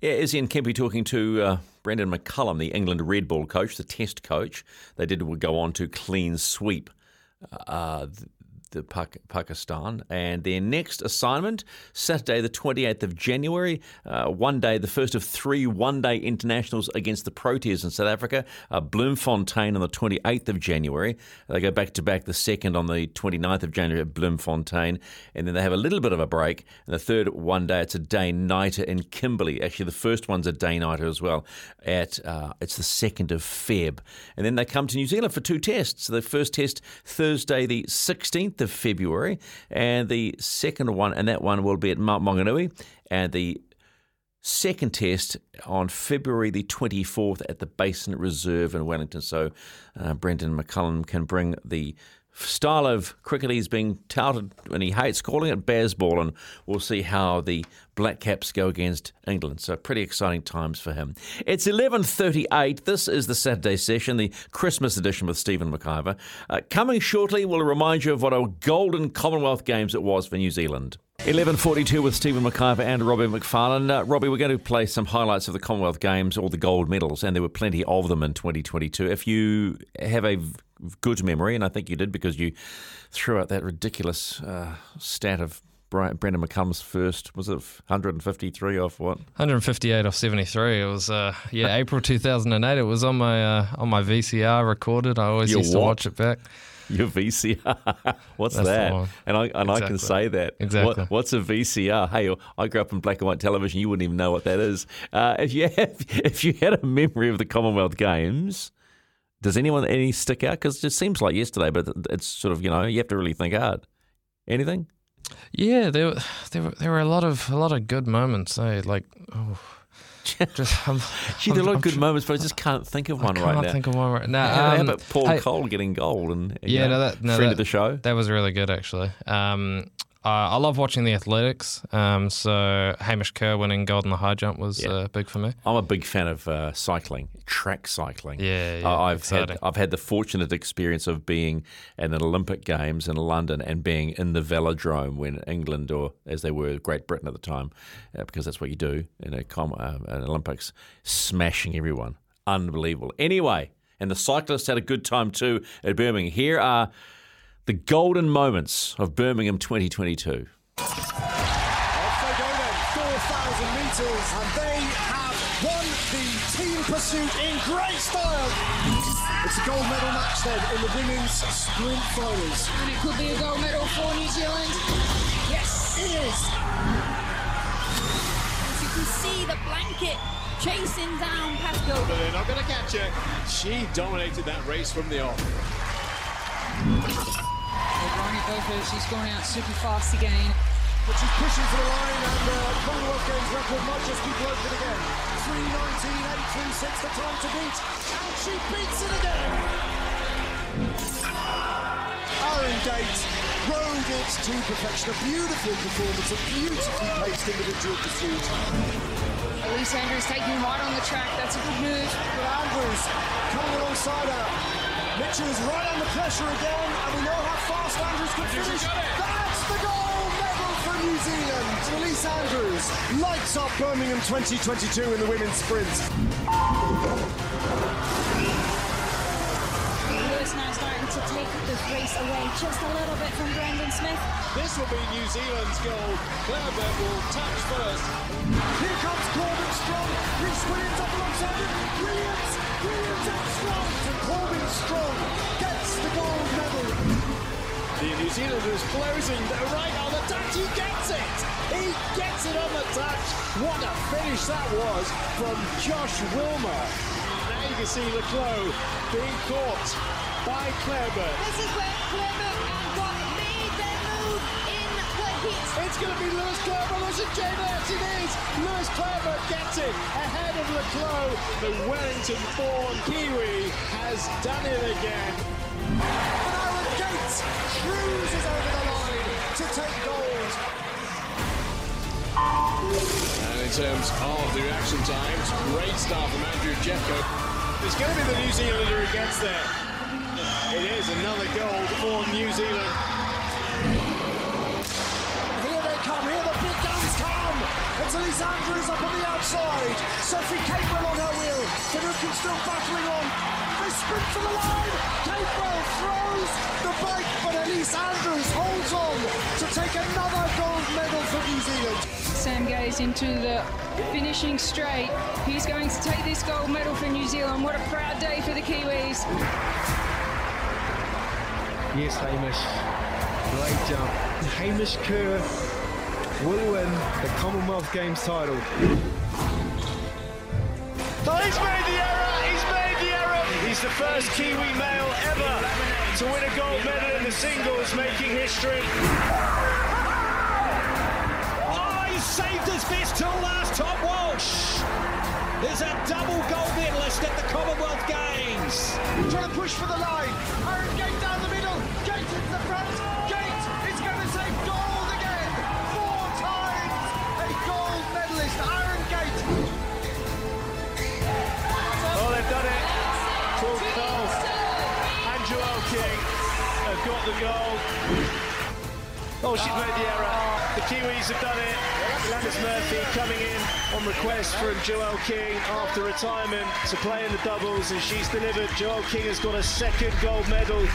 Yeah, Izzy and Kempi talking to Brendan McCullum, the England Red Bull coach, the test coach. They did go on to clean sweep the Pakistan. And their next assignment, Saturday the 28th of January, one day, the first of 3 one-day internationals against the Proteas in South Africa, Bloemfontein on the 28th of January. They go back-to-back, the second on the 29th of January at Bloemfontein. And then they have a little bit of a break. And the third one-day, it's a day-nighter in Kimberley. Actually, the first one's a day-nighter as well. It's the 2nd of Feb. And then they come to New Zealand for 2 tests. So the first test, Thursday the 16th of February, and the second one, and that one will be at Mount Maunganui, and the second test on February the 24th at the Basin Reserve in Wellington. So Brendan McCullum can bring the style of cricket he's being touted, and he hates calling it, baseball, and we'll see how the Black Caps go against England. So pretty exciting times for him. It's 11.38. This is the Saturday session, the Christmas edition with Stephen McIver. Coming shortly, we'll remind you of what a golden Commonwealth Games it was for New Zealand. 11.42 with Stephen McIver and Robbie McFarlane. Robbie, we're going to play some highlights of the Commonwealth Games, all the gold medals, and there were plenty of them in 2022. If you have a good memory, and I think you did because you threw out that ridiculous stat of Brendan McCullum's first, was it 153 off what? 158 off 73. It was, April 2008. It was on my VCR recorded. I always used to watch it back. Your VCR. That's that? I can say that. Exactly. What's a VCR? Hey, I grew up in black and white television. You wouldn't even know what that is. If you had a memory of the Commonwealth Games, does any stick out? Because it seems like yesterday, but it's sort of, you have to really think hard. Anything? Yeah, there were a lot of good moments. There are a lot of good moments, but I just can't think of one right now. I can't think of one right now. Paul Cole getting gold friend of the show. That was really good, actually. I love watching the athletics. So Hamish Kerr winning gold in the high jump was big for me. I'm a big fan of cycling, track cycling. Yeah, I've had the fortunate experience of being at the Olympic Games in London and being in the velodrome when England, or as they were Great Britain at the time, because that's what you do in an Olympics, smashing everyone. Unbelievable. Anyway, and the cyclists had a good time too at Birmingham. Here are the golden moments of Birmingham 2022. Off they go then, 4,000 metres, and they have won the team pursuit in great style. It's a gold medal match then in the women's sprint finals. And it could be a gold medal for New Zealand. Yes, it is. As you can see, the blanket chasing down Pascoe. But they're not going to catch her. She dominated that race from the off. She's gone out super fast again. But she's pushing for the line, and Commonwealth Games record might just be broken again. 3:19.836, the time to beat, and she beats it again. Aaron Gate rode it to perfection. A beautiful performance, a beautifully paced individual pursuit. Elise Andrews taking right on the track, that's a good move. But Andrews coming alongside her. Mitchell's right under pressure again, and we know how fast Andrews can finish. That's the gold medal for New Zealand. Elise Andrews lights up Birmingham 2022 in the women's sprint. Lewis now starting to take this race away just a little bit from Brandon Smith. This will be New Zealand's gold. Claire Bett will touch first. Here comes Corbyn Strong. Rhys Williams up alongside him. Williams out strong. Corbyn Strong gets the gold medal. The Synnott was closing the right on the touch. He gets it! He gets it on the touch. What a finish that was from Josh Wilmer. Now you can see Leclos being caught by Clarebert. This is where Clarebert and what made their move in the heat. It's going to be Lewis Clarebert versus JBS. It is. Lewis Clarebert gets it ahead of Leclos. The Wellington-born Kiwi has done it again. And Aaron Gates cruises over the line to take gold. And in terms of the reaction times, great start from Andrew Jeffco. It's going to be the New Zealander who gets there. It is another goal for New Zealand. Here they come, here the big guns come. It's Elise Andrews up on the outside. Sophie Capewell on her wheel. Finucane still battling on. They sprint for the line. Capewell throws the bike, but Elise Andrews holds on to take another gold medal for New Zealand. Sam Gaze into the finishing straight. He's going to take this gold medal for New Zealand. What a proud day for the Kiwis. Yes, Hamish. Great jump. Hamish Kerr will win the Commonwealth Games title. Oh, he's made the error! He's made the error! He's the first Kiwi male ever to win a gold medal in the singles, making history. Oh, he saved his best till last. Tom Walsh! There's a double gold medalist at the Commonwealth Games. Trying to push for the line. Aaron Gate down the middle. Gate into the front. Gate is going to take gold again. 4 times a gold medalist. Aaron Gate. Oh, they've done it. Full goal. Andrew O'King have got the goal. Oh, she's made the error. The Kiwis have done it. Landis Murphy coming in on request from Joelle King after retirement to play in the doubles, and she's delivered. Joelle King has got a second gold medal.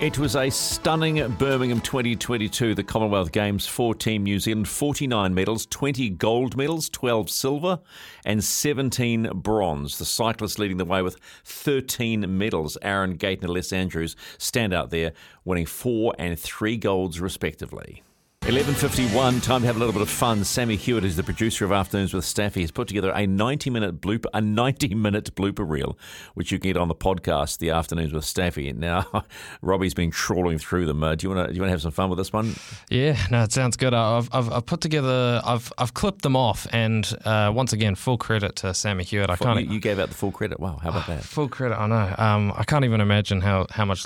It was a stunning Birmingham 2022, the Commonwealth Games for Team New Zealand. 49 medals, 20 gold medals, 12 silver and 17 bronze. The cyclists leading the way with 13 medals. Aaron Gate and Elise Andrews stand out there, winning 4 and 3 golds respectively. 11.51, time to have a little bit of fun. Sammy Hewitt, who's the producer of Afternoons with Staffy, has put together a 90-minute blooper reel, which you can get on the podcast, The Afternoons with Staffy. Now, Robbie's been trawling through them. Do you want to have some fun with this one? Yeah, no, it sounds good. I've put together, I've clipped them off, and once again, full credit to Sammy Hewitt. You gave out the full credit. Wow, how about that? Full credit, I know. I can't even imagine how much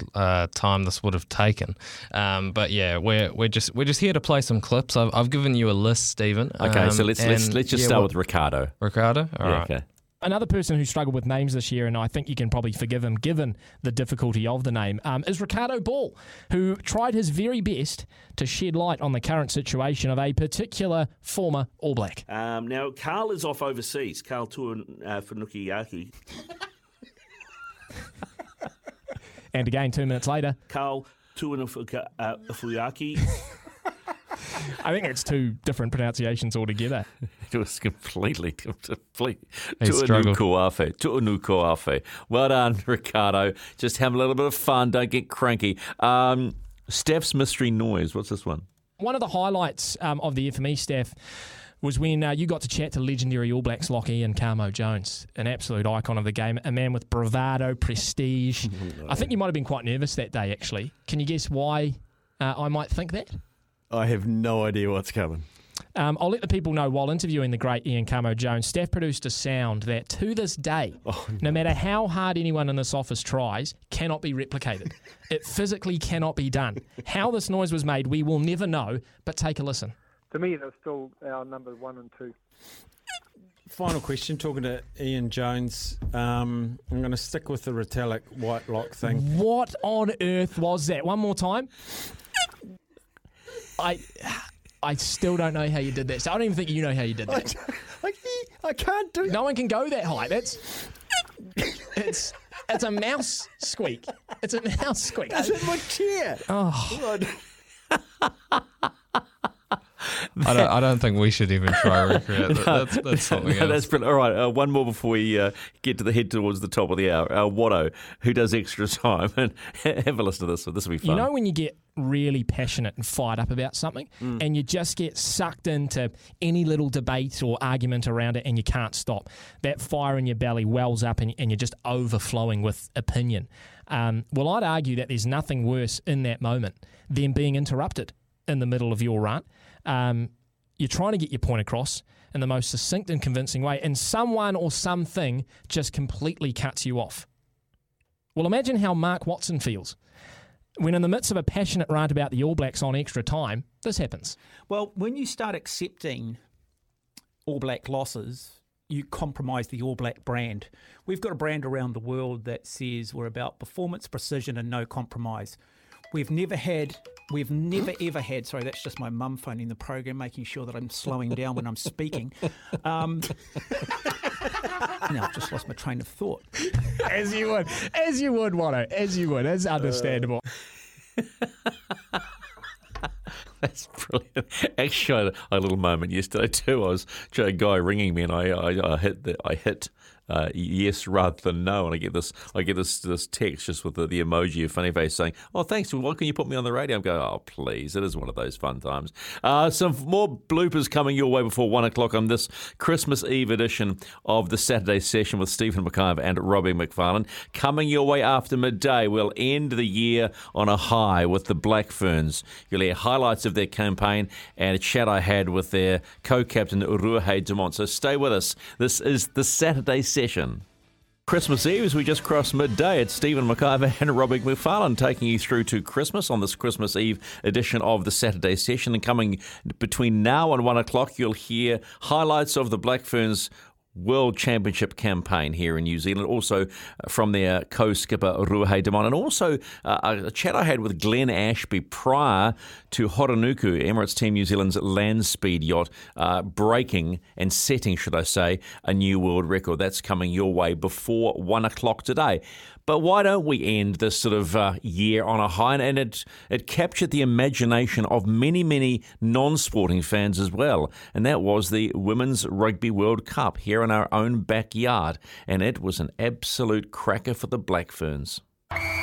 time this would have taken. But yeah, we're just here to play some clips. I've given you a list, Stephen. Okay, so let's start with Ricardo. Ricardo? All right. Okay. Another person who struggled with names this year, and I think you can probably forgive him given the difficulty of the name, is Ricardo Ball, who tried his very best to shed light on the current situation of a particular former All Black. Now, Carl is off overseas. Carl Tuan Fanukiaki. And again, 2 minutes later. Carl Tuan Fanukiaki. I think it's 2 different pronunciations altogether. It was completely. Tu'unu ko'afe. Well done, Ricardo. Just have a little bit of fun. Don't get cranky. Staff's mystery noise. What's this one? One of the highlights of the year for me, Staff, was when you got to chat to legendary All Blacks Lockie and Carmo Jones, an absolute icon of the game, a man with bravado, prestige. I think you might have been quite nervous that day, actually. Can you guess why I might think that? I have no idea what's coming. I'll let the people know while interviewing the great Ian Carmo Jones, Staff produced a sound that to this day, no matter how hard anyone in this office tries, cannot be replicated. It physically cannot be done. How this noise was made, we will never know, but take a listen. To me, they're still our number 1 and 2. Final question, talking to Ian Jones. I'm going to stick with the Retallick White Lock thing. What on earth was that? One more time. I still don't know how you did that. So I don't even think you know how you did that. I can't do that. No one can go that high. That's it's a mouse squeak. It's a mouse squeak. That's in my chair. Oh. God. I don't think we should even try to recreate that. That's something else. That's brilliant. All right, one more before we get to the head towards the top of the hour. Watto, who does extra time, and have a listen to this. This will be fun. You know when you get really passionate and fired up about something, and you just get sucked into any little debate or argument around it, and you can't stop. That fire in your belly wells up, and you're just overflowing with opinion. Well, I'd argue that there's nothing worse in that moment than being interrupted in the middle of your rant. You're trying to get your point across in the most succinct and convincing way, and someone or something just completely cuts you off. Well, imagine how Mark Watson feels when in the midst of a passionate rant about the All Blacks on extra time, this happens. Well, when you start accepting All Black losses, you compromise the All Black brand. We've got a brand around the world that says we're about performance, precision, and no compromise. We've never ever had, sorry, that's just my mum phoning the program, making sure that I'm slowing down when I'm speaking. Now I've just lost my train of thought. As you would, Watto, as you would. That's understandable. That's brilliant. Actually, I had a little moment yesterday too. I was a guy ringing me, and I hit yes rather than no, and I get this text just with the emoji of funny face saying, "Oh, thanks. Well, why can you put me on the radio?" I'm going, "Oh, please. It is one of those fun times." Some more bloopers coming your way before 1 o'clock on this Christmas Eve edition of the Saturday Session with Stephen McIver and Robbie McFarlane. Coming your way after midday, we'll end the year on a high with the Black Ferns. You'll hear highlights of their campaign and a chat I had with their co-captain Uruhe Dumont. So stay with us. This is the Saturday Session. Christmas Eve, as we just crossed midday, it's Stephen McIver and Robbie McFarlane taking you through to Christmas on this Christmas Eve edition of the Saturday Session. And coming between now and 1 o'clock, you'll hear highlights of the Black Ferns World Championship campaign here in New Zealand, also from their co-skipper Ruhe Demon, and also a chat I had with Glenn Ashby prior to Horonuku, Emirates Team New Zealand's land speed yacht, breaking and setting, should I say, a new world record. That's coming your way before 1 o'clock today. But why don't we end this sort of year on a high? And it captured the imagination of many, many non-sporting fans as well. And that was the Women's Rugby World Cup here in our own backyard. And it was an absolute cracker for the Black Ferns. Arabella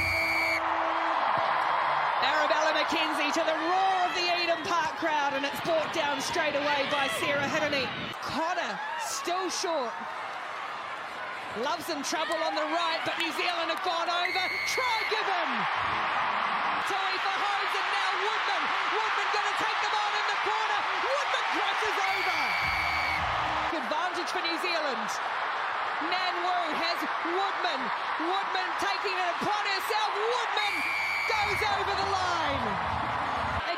McKenzie to the roar of the Eden Park crowd. And it's brought down straight away by Sarah Hinnany. Connor still short. Loves some trouble on the right, but New Zealand have gone over. Try given. Tony for Hose and now Woodman. Woodman going to take the ball in the corner. Woodman crosses over. Advantage for New Zealand. Nanwu has Woodman. Woodman taking it upon herself. Woodman goes over the line.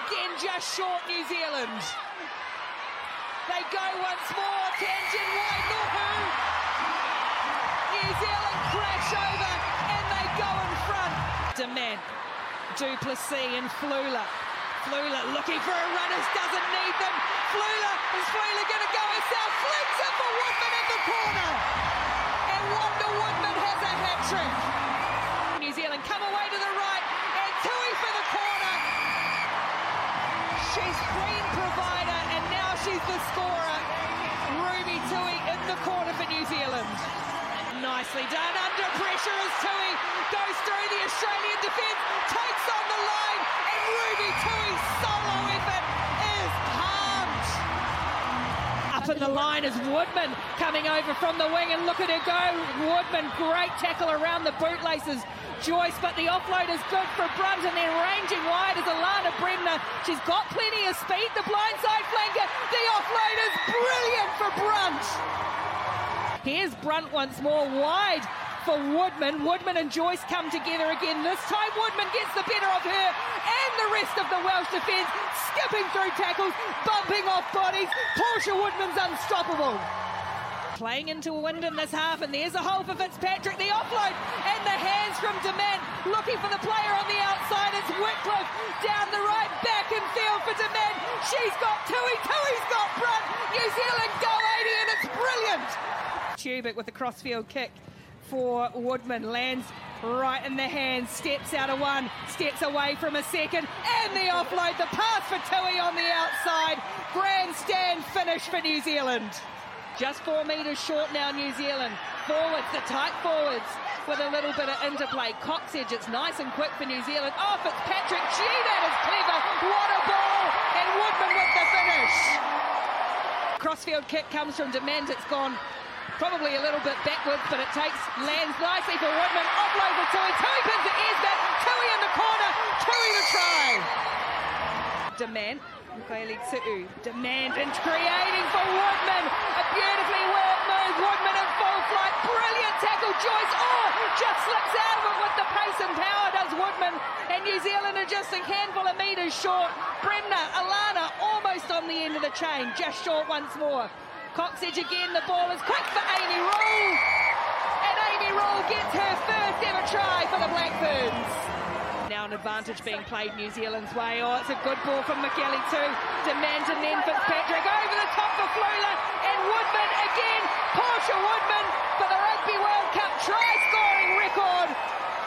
Again, just short New Zealand. They go once more. Tangent wide. Norhu. New Zealand crash over and they go in front. Demand, Duplessis and Flula. Flula looking for a runner, doesn't need them. Flula going to go herself, flicks it for Woodman in the corner. And Wanda Woodman has a hat-trick. New Zealand come away to the right and Tui for the corner. She's green provider and now she's the scorer. Ruby Tui in the corner for New Zealand. Nicely done, under pressure as Tui goes through the Australian defence, takes on the line, and Ruby Tui's solo effort is pumped. Up in the line is Woodman coming over from the wing, and look at her go. Woodman, great tackle around the bootlaces. Joyce, but the offload is good for Brunt, and then ranging wide is Alana Bremner. She's got plenty of speed, the blindside flanker, the offload is brilliant for Brunt. Here's Brunt once more, wide for Woodman. Woodman and Joyce come together again. This time Woodman gets the better of her and the rest of the Welsh defence, skipping through tackles, bumping off bodies. Portia Woodman's unstoppable. Playing into a wind in this half, and there's a hole for Fitzpatrick. The offload and the hands from Demand. Looking for the player on the outside. It's Whitcliffe down the right, back and field for Demand. She's got Tui, Tui's got Brunt. New Zealand go 80 and it's brilliant. Tubic with a crossfield kick for Woodman, lands right in the hand, steps out of one, steps away from a second, and the offload, the pass for Tui on the outside. Grandstand finish for New Zealand. Just 4 metres short now, New Zealand. Forwards, the tight forwards, with a little bit of interplay. Cox edge, it's nice and quick for New Zealand. Oh, Fitzpatrick, gee, that is clever. What a ball, and Woodman with the finish. Crossfield kick comes from Demand, it's gone probably a little bit backwards, but it takes, lands nicely for Woodman. Offload to Tui, Tui pins it, Esmond, Tui in the corner, Tui to try. Demand. Demand and creating for Woodman. A beautifully worked move. Woodman in full flight. Brilliant tackle. Joyce, oh, just slips out of it with the pace and power does Woodman. And New Zealand are just a handful of metres short. Bremner, Alana almost on the end of the chain. Just short once more. Cox edge again. The ball is quick for Amy Rule. And Amy Rule gets her first ever try for the Blackburns. Now an advantage being played New Zealand's way. Oh, it's a good ball from McKelly too. Demands and then Fitzpatrick over the top for Flula. And Woodman again. Portia Woodman for the Rugby World Cup try-scoring record.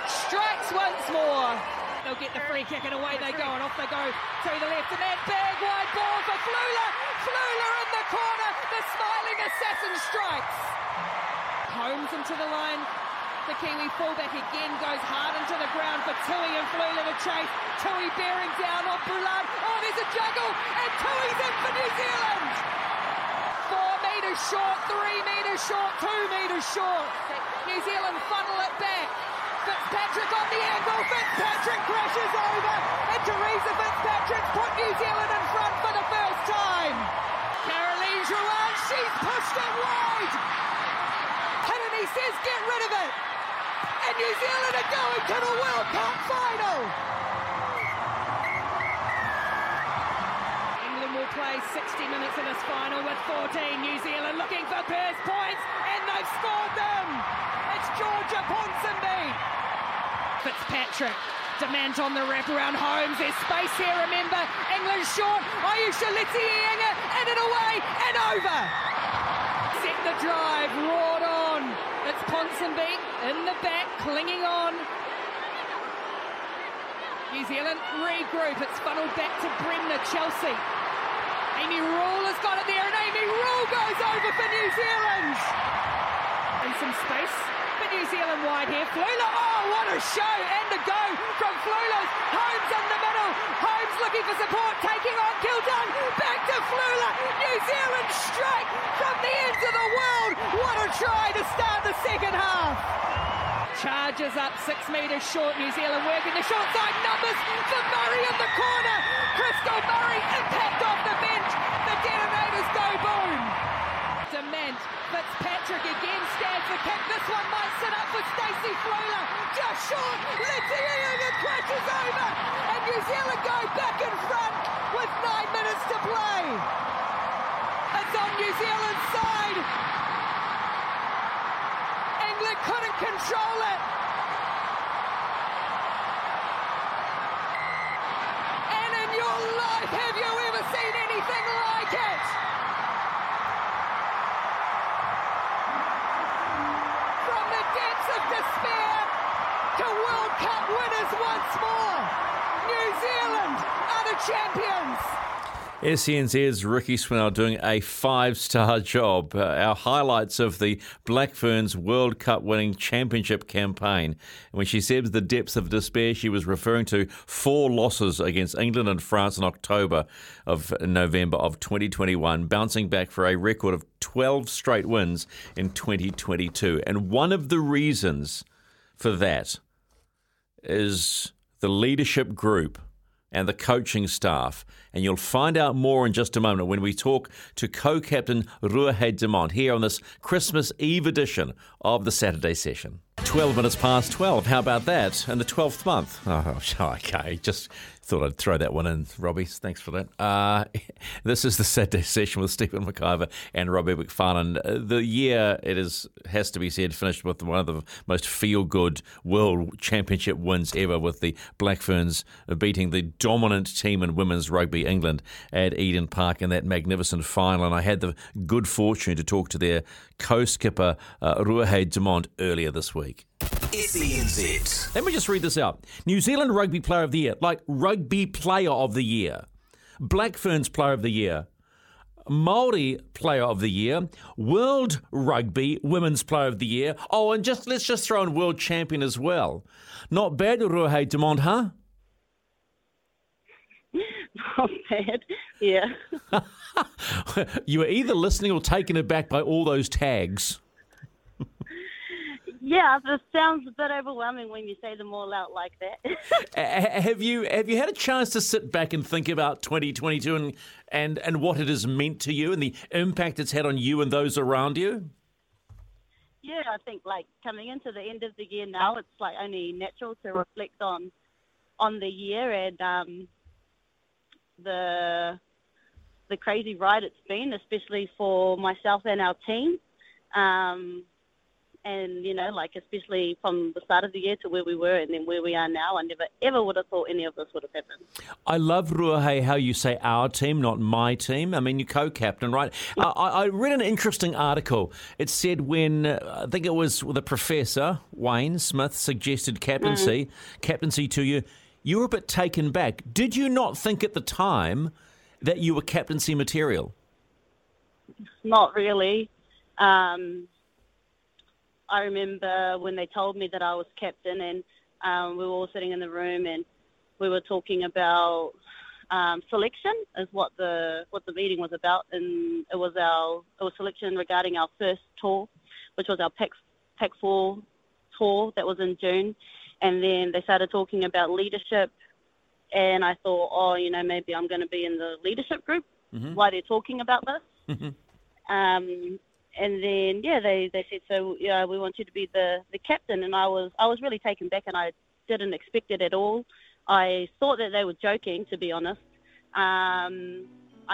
Strikes once more. They'll get the free kick and away they go. And off they go to the left. And that big wide ball for Flula. Flula in the corner. The smiling assassin strikes. Holmes into the line. The Kiwi fullback again goes hard into the ground for Tui and Flula to chase. Tui bearing down off Brulard. Oh, there's a juggle and Tui's in for New Zealand. 4 metres short, 3 metres short, 2 metres short. New Zealand funnel it back. Fitzpatrick on the angle. Fitzpatrick crashes over. And Teresa Fitzpatrick put New Zealand in front for the first time. Caroline Drouin, she's pushed it wide. Kennedy says get rid of it. And New Zealand are going to the World Cup final. England will play 60 minutes in this final with 14. New Zealand looking for first points, and they've scored them. It's Georgia Ponsonby. Fitzpatrick, Demand on the wraparound. Holmes, there's space here, remember. England short, Ayesha Letienga, in and away, and over. Set the drive, roared on. It's Ponsonby in the back, clinging on. New Zealand regroup. It's funneled back to Bremner, Chelsea. Amy Rule has got it there, and Amy Rule goes over for New Zealand. And some space for New Zealand wide here. Flula, oh, what a show and a go from Flula. Holmes in the middle. Holmes looking for support, taking on Kildung. Back to Flula. New Zealand straight from the ends of the world. What a try to start the second half. Charges up, 6 metres short, New Zealand working the short side, numbers for Murray in the corner. Crystal Murray, impact off the bench, the detonators go boom. Dement, Fitzpatrick again stands the kick, this one might sit up for Stacey Flula. Just short, Letienga crashes over, and New Zealand go back in front with 9 minutes to play. It's on New Zealand's side. England couldn't control it. And in your life, have you ever seen anything like it? From the depths of despair to World Cup winners once more, New Zealand are the champions. SCNZ's Ricky Swinnell doing a five-star job. Our highlights of the Blackburns World Cup winning championship campaign. When she said the depths of despair, she was referring to 4 losses against England and France in November of 2021, bouncing back for a record of 12 straight wins in 2022. And one of the reasons for that is the leadership group and the coaching staff. And you'll find out more in just a moment when we talk to co-captain Ruahe Demond here on this Christmas Eve edition of the Saturday Session. 12 minutes past 12. How about that? And the 12th month. Oh, okay. Just thought I'd throw that one in, Robbie. Thanks for that. This is the Saturday Session with Stephen McIver and Robbie McFarlane. The year, it has to be said, finished with one of the most feel-good World Championship wins ever, with the Blackferns beating the dominant team in women's rugby, England, at Eden Park in that magnificent final. And I had the good fortune to talk to their co-skipper, Ruahe Demond, earlier this week. SENZ. Let me just read this out. New Zealand Rugby Player of the Year, like Rugby Player of the Year. Black Ferns Player of the Year. Māori Player of the Year, World Rugby Women's Player of the Year. Oh, and just let's just throw in World Champion as well. Not bad, Ruhe Dumont, huh? Not bad, yeah. You were either listening or taken aback by all those tags. Yeah, it sounds a bit overwhelming when you say them all out like that. Have you had a chance to sit back and think about 2022 and what it has meant to you and the impact it's had on you and those around you? Yeah, I think like coming into the end of the year now, it's like only natural to reflect on the year and the crazy ride it's been, especially for myself and our team. And, you know, like especially from the start of the year to where we were and then where we are now, I never, ever would have thought any of this would have happened. I love, Ruhe, how you say our team, not my team. I mean, you co-captain, right? I read an interesting article. It said when, I think it was the professor, Wayne Smith, suggested captaincy to you, you were a bit taken back. Did you not think at the time that you were captaincy material? Not really. I remember when they told me that I was captain and we were all sitting in the room and we were talking about selection is what the meeting was about, and it was selection regarding our first tour, which was our Pac 4 tour that was in June, and then they started talking about leadership and I thought, oh, you know, maybe I'm going to be in the leadership group while they're talking about this. And then, yeah, they said, so yeah, we want you to be the captain. And I was really taken back and I didn't expect it at all. I thought that they were joking, to be honest. I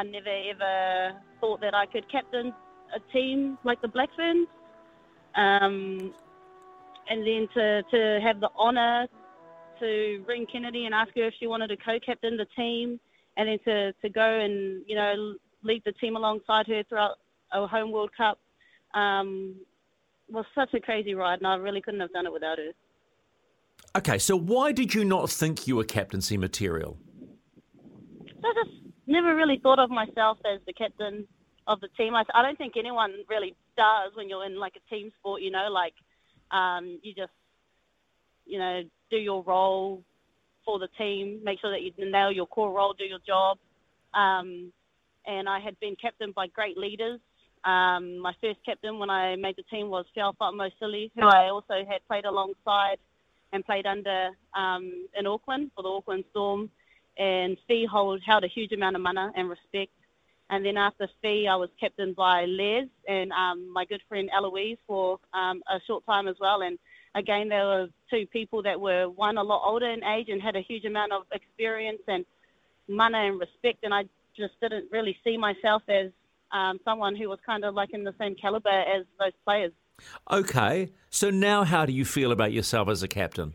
never, ever thought that I could captain a team like the Black Ferns. And then to have the honour to ring Kennedy and ask her if she wanted to co-captain the team, and then to go and, you know, lead the team alongside her throughout our home World Cup, was such a crazy ride, and I really couldn't have done it without her. Okay, so why did you not think you were captaincy material? I just never really thought of myself as the captain of the team. I don't think anyone really does when you're in, like, a team sport, you know, like, you just, you know, do your role for the team, make sure that you nail your core role, do your job. And I had been captained by great leaders. My first captain when I made the team was Fiafa Mosili, who I also had played alongside and played under in Auckland for the Auckland Storm. And Fee held a huge amount of mana and respect. And then after Fee, I was captained by Les and my good friend Eloise for a short time as well. And again, there were two people that were, one a lot older in age and had a huge amount of experience and mana and respect. And I just didn't really see myself as someone who was kind of like in the same calibre as those players. Okay, so now how do you feel about yourself as a captain?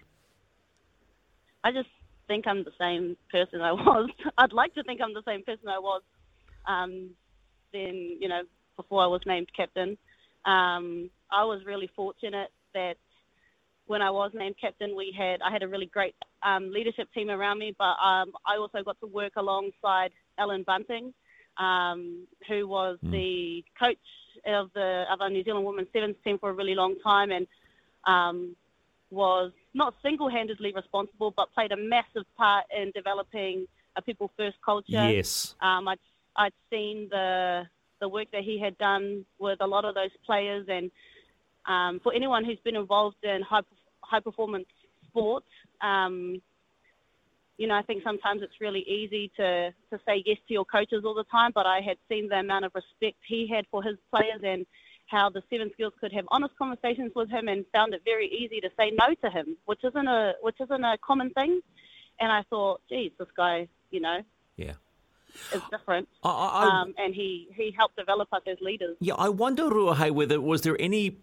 I just think I'm the same person I was. I'd like to think I'm the same person I was then, you know, before I was named captain. I was really fortunate that when I was named captain, I had a really great leadership team around me, but I also got to work alongside Alan Bunting, who was the coach of our New Zealand Women's Sevens team for a really long time, and was not single-handedly responsible, but played a massive part in developing a people-first culture. Yes, I'd seen the work that he had done with a lot of those players, and for anyone who's been involved in high-performance sports. You know, I think sometimes it's really easy to say yes to your coaches all the time, but I had seen the amount of respect he had for his players and how the Seven Skills could have honest conversations with him and found it very easy to say no to him, which isn't a common thing. And I thought, geez, this guy, you know, yeah, is different. And he helped develop us as leaders. Yeah, I wonder, Ruhe, whether was there any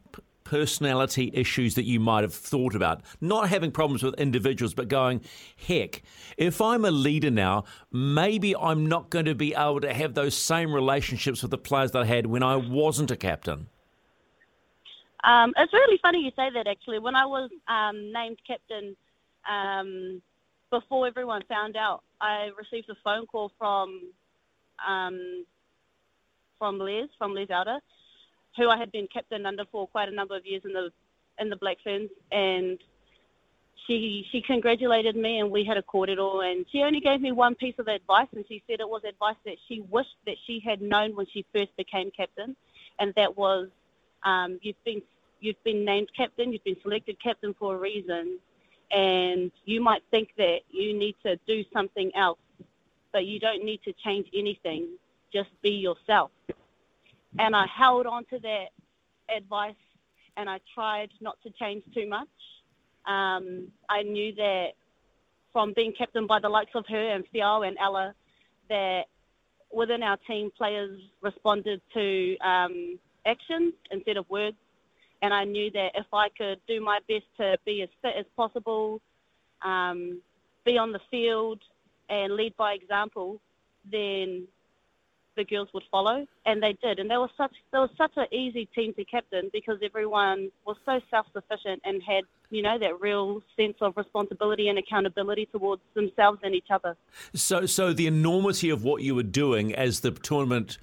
personality issues that you might have thought about, not having problems with individuals, but going, heck, if I'm a leader now, maybe I'm not going to be able to have those same relationships with the players that I had when I wasn't a captain. It's really funny you say that, actually. When I was named captain, before everyone found out, I received a phone call from Les Elder, who I had been captain under for quite a number of years in the Black Ferns, and she congratulated me, and we had a kōrero, and she only gave me one piece of advice, and she said it was advice that she wished that she had known when she first became captain, and that was, you've been named captain, you've been selected captain for a reason, and you might think that you need to do something else, but you don't need to change anything, just be yourself. And I held on to that advice, and I tried not to change too much. I knew that from being captain by the likes of her and Theo and Ella, that within our team, players responded to action instead of words. And I knew that if I could do my best to be as fit as possible, be on the field and lead by example, then the girls would follow, and they did. And they were such an easy team to captain because everyone was so self-sufficient and had, you know, that real sense of responsibility and accountability towards themselves and each other. So the enormity of what you were doing as the tournament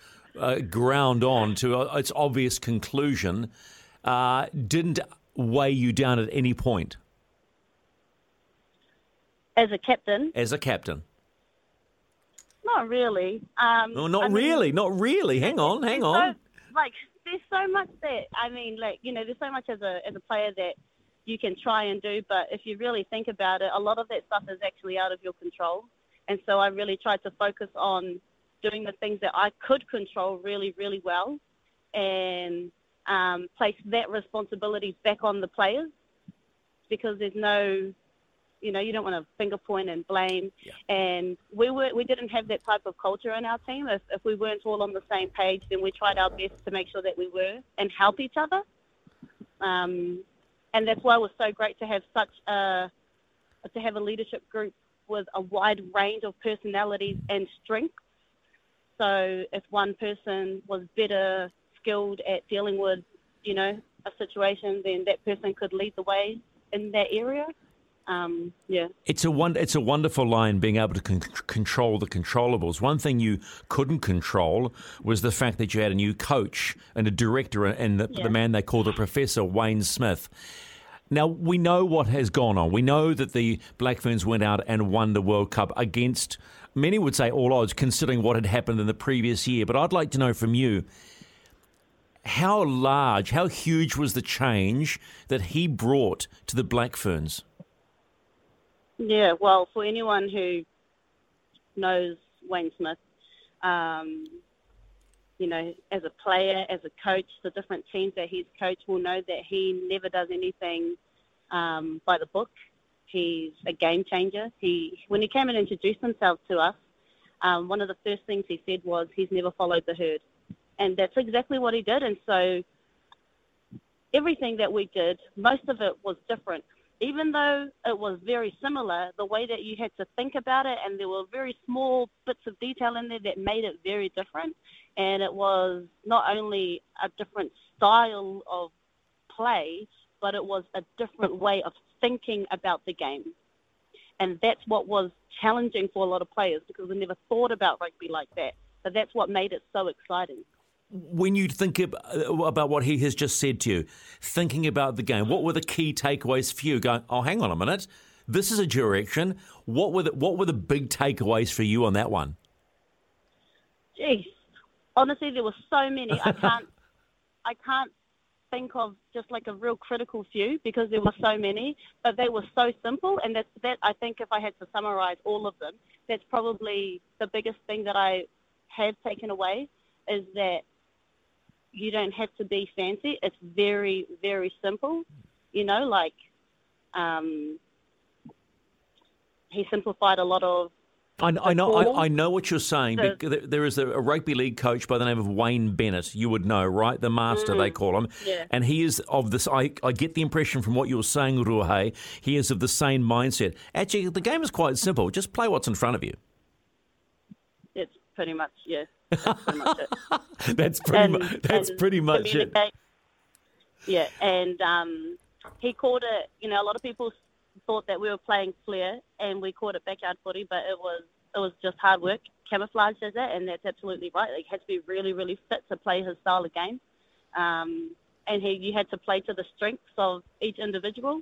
ground on to its obvious conclusion didn't weigh you down at any point? As a captain. Not really. Not really. Hang on. There's so much that, there's so much as a player that you can try and do, but if you really think about it, a lot of that stuff is actually out of your control. And so I really tried to focus on doing the things that I could control really, really well, and place that responsibility back on the players, because there's no... you don't want to finger point and blame. Yeah. And we didn't have that type of culture in our team. If we weren't all on the same page, then we tried our best to make sure that we were and help each other. And that's why it was so great to have a leadership group with a wide range of personalities and strengths. So if one person was better skilled at dealing with, a situation, then that person could lead the way in that area. It's a wonderful line, being able to control the controllables. One thing you couldn't control was the fact that you had a new coach and a director and the man they call the professor, Wayne Smith. Now, we know what has gone on. We know that the Black Ferns went out and won the World Cup against, many would say, all odds, considering what had happened in the previous year. But I'd like to know from you, how huge was the change that he brought to the Black Ferns? Yeah, well, for anyone who knows Wayne Smith, as a player, as a coach, the different teams that he's coached will know that he never does anything by the book. He's a game changer. When he came and introduced himself to us, one of the first things he said was he's never followed the herd. And that's exactly what he did. And so everything that we did, most of it was different. Even though it was very similar, the way that you had to think about it, and there were very small bits of detail in there that made it very different. And it was not only a different style of play, but it was a different way of thinking about the game. And that's what was challenging for a lot of players, because we never thought about rugby like that. But that's what made it so exciting. When you think about what he has just said to you, thinking about the game, what were the key takeaways for you? Going, oh, hang on a minute, this is a direction. What were the big takeaways for you on that one? Jeez, honestly, there were so many. I can't think of just like a real critical few, because there were so many, but they were so simple. And that I think if I had to summarise all of them, that's probably the biggest thing that I have taken away, is that you don't have to be fancy. It's very, very simple. He simplified a lot of... I know what you're saying. There is a rugby league coach by the name of Wayne Bennett. You would know, right? The master, they call him. Yeah. And he is of this... I get the impression from what you're saying, Ruhe, he is of the same mindset. Actually, the game is quite simple. Just play what's in front of you. It's pretty much, yeah. That's pretty much it. Yeah, and he called it, you know, a lot of people thought that we were playing flair and we called it backyard footy, but it was just hard work, camouflaged as that, and that's absolutely right. Like, he had to be really, really fit to play his style of game. And you had to play to the strengths of each individual.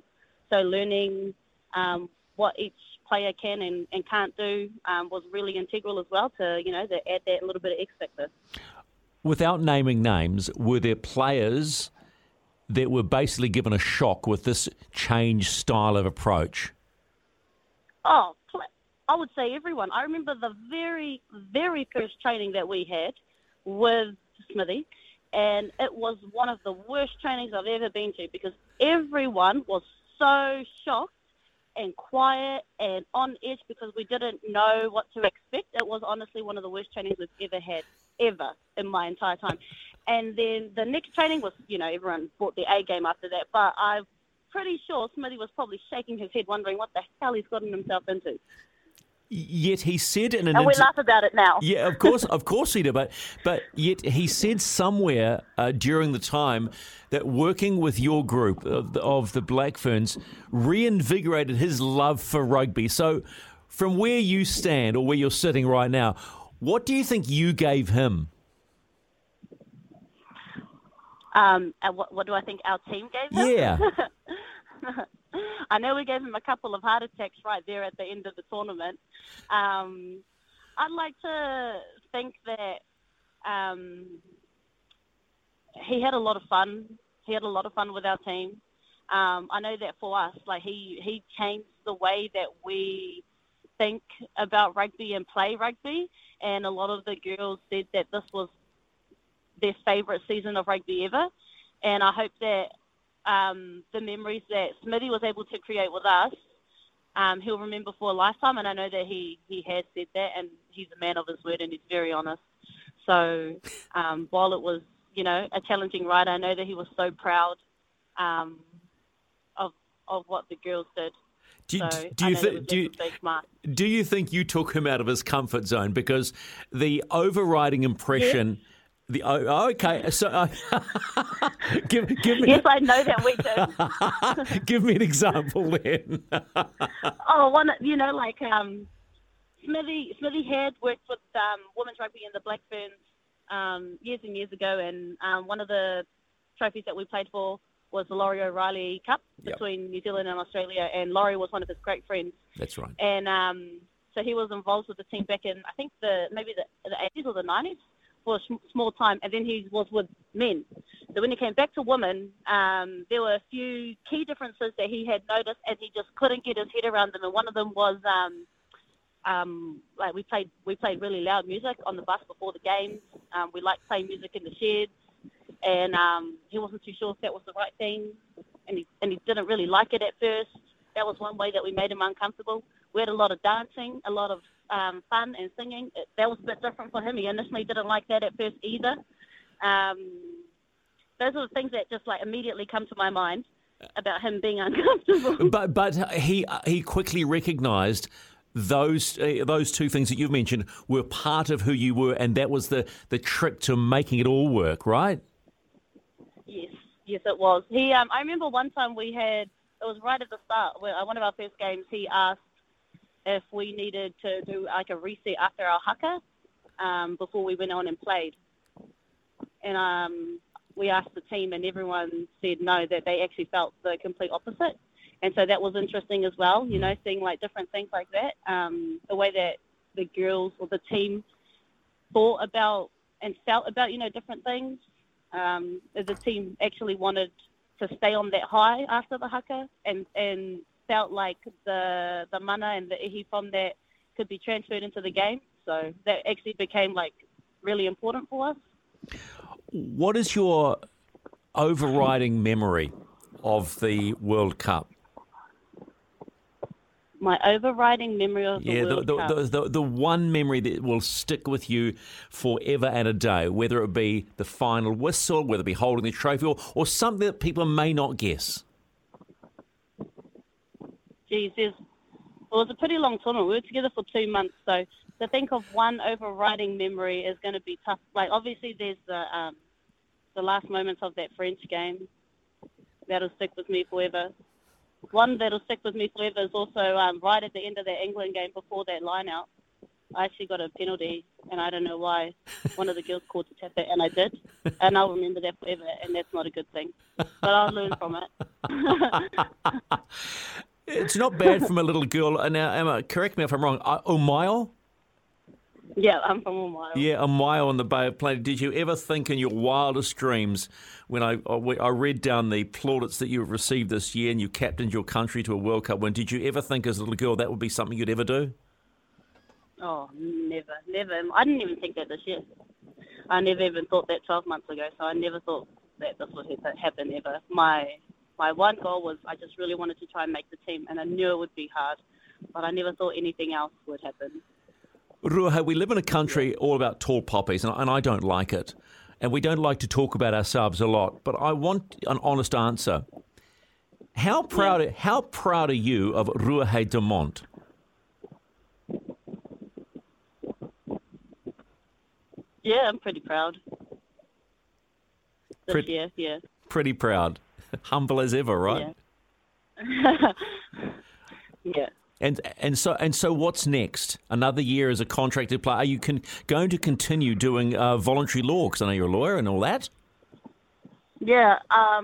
So learning what each player can and can't do was really integral as well to, you know, to add that little bit of X factor. Without naming names, were there players that were basically given a shock with this changed style of approach? Oh, I would say everyone. I remember the very, very first training that we had with Smithy, and it was one of the worst trainings I've ever been to because everyone was so shocked and quiet and on edge because we didn't know what to expect. It was honestly one of the worst trainings we've ever had, ever, in my entire time. And then the next training was, you know, everyone brought their A game after that, but I'm pretty sure Smithy was probably shaking his head wondering what the hell he's gotten himself into. Yet he said in an and we laugh about it now. Yeah, of course he did. But yet he said somewhere during the time that working with your group of the Black Ferns reinvigorated his love for rugby. So from where you stand or where you're sitting right now, what do you think you gave him? What do I think our team gave him? Yeah. I know we gave him a couple of heart attacks right there at the end of the tournament. I'd like to think that he had a lot of fun. He had a lot of fun with our team. I know that for us, like he changed the way that we think about rugby and play rugby. And a lot of the girls said that this was their favourite season of rugby ever. And I hope that the memories that Smithy was able to create with us, he'll remember for a lifetime. And I know that he has said that, and he's a man of his word, and he's very honest. So while it was, you know, a challenging ride, I know that he was so proud of what the girls did. Do you think you took him out of his comfort zone? Because the overriding impression... Yeah. Give me. Yes, I know that we do. Give me an example then. Smithy had worked with women's rugby in the Black Ferns years and years ago, and one of the trophies that we played for was the Laurie O'Reilly Cup between New Zealand and Australia, and Laurie was one of his great friends. That's right. And so he was involved with the team back in, I think, the 80s or the 90s. For a small time, and then he was with men. So when he came back to women, there were a few key differences that he had noticed, and he just couldn't get his head around them. And one of them was, like we played really loud music on the bus before the games. We liked playing music in the sheds, and he wasn't too sure if that was the right thing, and he didn't really like it at first. That was one way that we made him uncomfortable. We had a lot of dancing, a lot of fun and singing. That was a bit different for him. He initially didn't like that at first either. Those are the things that just like immediately come to my mind about him being uncomfortable. But he quickly recognised those two things that you've mentioned were part of who you were, and that was the trick to making it all work, right? Yes, it was. He I remember one time we had, it was right at the start, one of our first games, he asked if we needed to do like a reset after our haka before we went on and played. And we asked the team, and everyone said no, that they actually felt the complete opposite. And so that was interesting as well, you know, seeing like different things like that, the way that the girls or the team thought about and felt about, you know, different things. The team actually wanted to stay on that high after the haka and felt like the mana and the ihi from that could be transferred into the game. So that actually became like really important for us. What is your overriding memory of the World Cup? My overriding memory of the World Cup? The one memory that will stick with you forever and a day, whether it be the final whistle, whether it be holding the trophy, or something that people may not guess. It was a pretty long tournament. We were together for 2 months, so to think of one overriding memory is going to be tough. Like obviously, there's the last moments of that French game, that'll stick with me forever. One that'll stick with me forever is also right at the end of that England game before that line-out. I actually got a penalty, and I don't know why. One of the girls called to tap it, and I did. And I'll remember that forever, and that's not a good thing. But I'll learn from it. It's not bad from a little girl. And now, Emma, correct me if I'm wrong. Omaio? Yeah, I'm from Omaio. Yeah, Omaio on the Bay of Plenty. Did you ever think in your wildest dreams, when I read down the plaudits that you have received this year and you captained your country to a World Cup win, did you ever think as a little girl that would be something you'd ever do? Oh, never. I didn't even think that this year. I never even thought that 12 months ago, so I never thought that this would happen ever. My one goal was I just really wanted to try and make the team, and I knew it would be hard, but I never thought anything else would happen. Ruha, we live in a country all about tall poppies, and I don't like it. And we don't like to talk about ourselves a lot, but I want an honest answer. How proud are you of Ruha de Mont? Yeah, I'm pretty proud. This year. Pretty proud. Humble as ever, right? Yeah. Yeah. And so, what's next? Another year as a contracted player. Are you going to continue doing voluntary law? Because I know you're a lawyer and all that. Yeah. I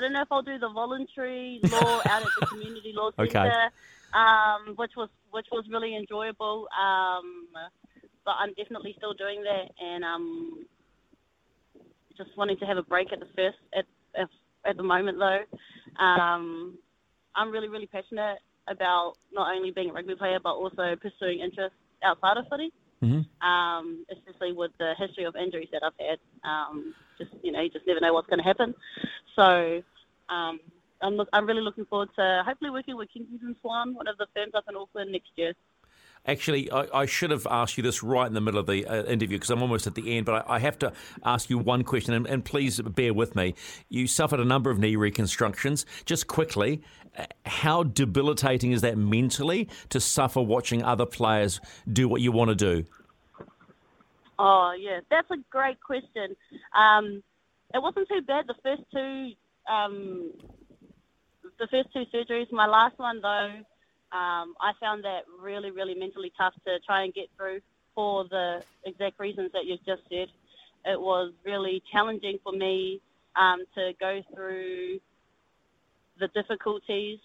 don't know if I'll do the voluntary law out at the community law centre, which was really enjoyable. But I'm definitely still doing that, and just wanting to have a break at the moment though. I'm really, really passionate about not only being a rugby player but also pursuing interests outside of footy, especially with the history of injuries that I've had. You just never know what's going to happen. So I'm really looking forward to hopefully working with Kensington Swan, one of the firms up in Auckland next year. Actually, I should have asked you this right in the middle of the interview because I'm almost at the end, but I have to ask you one question, and please bear with me. You suffered a number of knee reconstructions. Just quickly, how debilitating is that mentally to suffer watching other players do what you want to do? Oh, yeah, that's a great question. It wasn't too bad, the first two, surgeries. My last one, though, I found that really, really mentally tough to try and get through for the exact reasons that you've just said. It was really challenging for me to go through the difficulties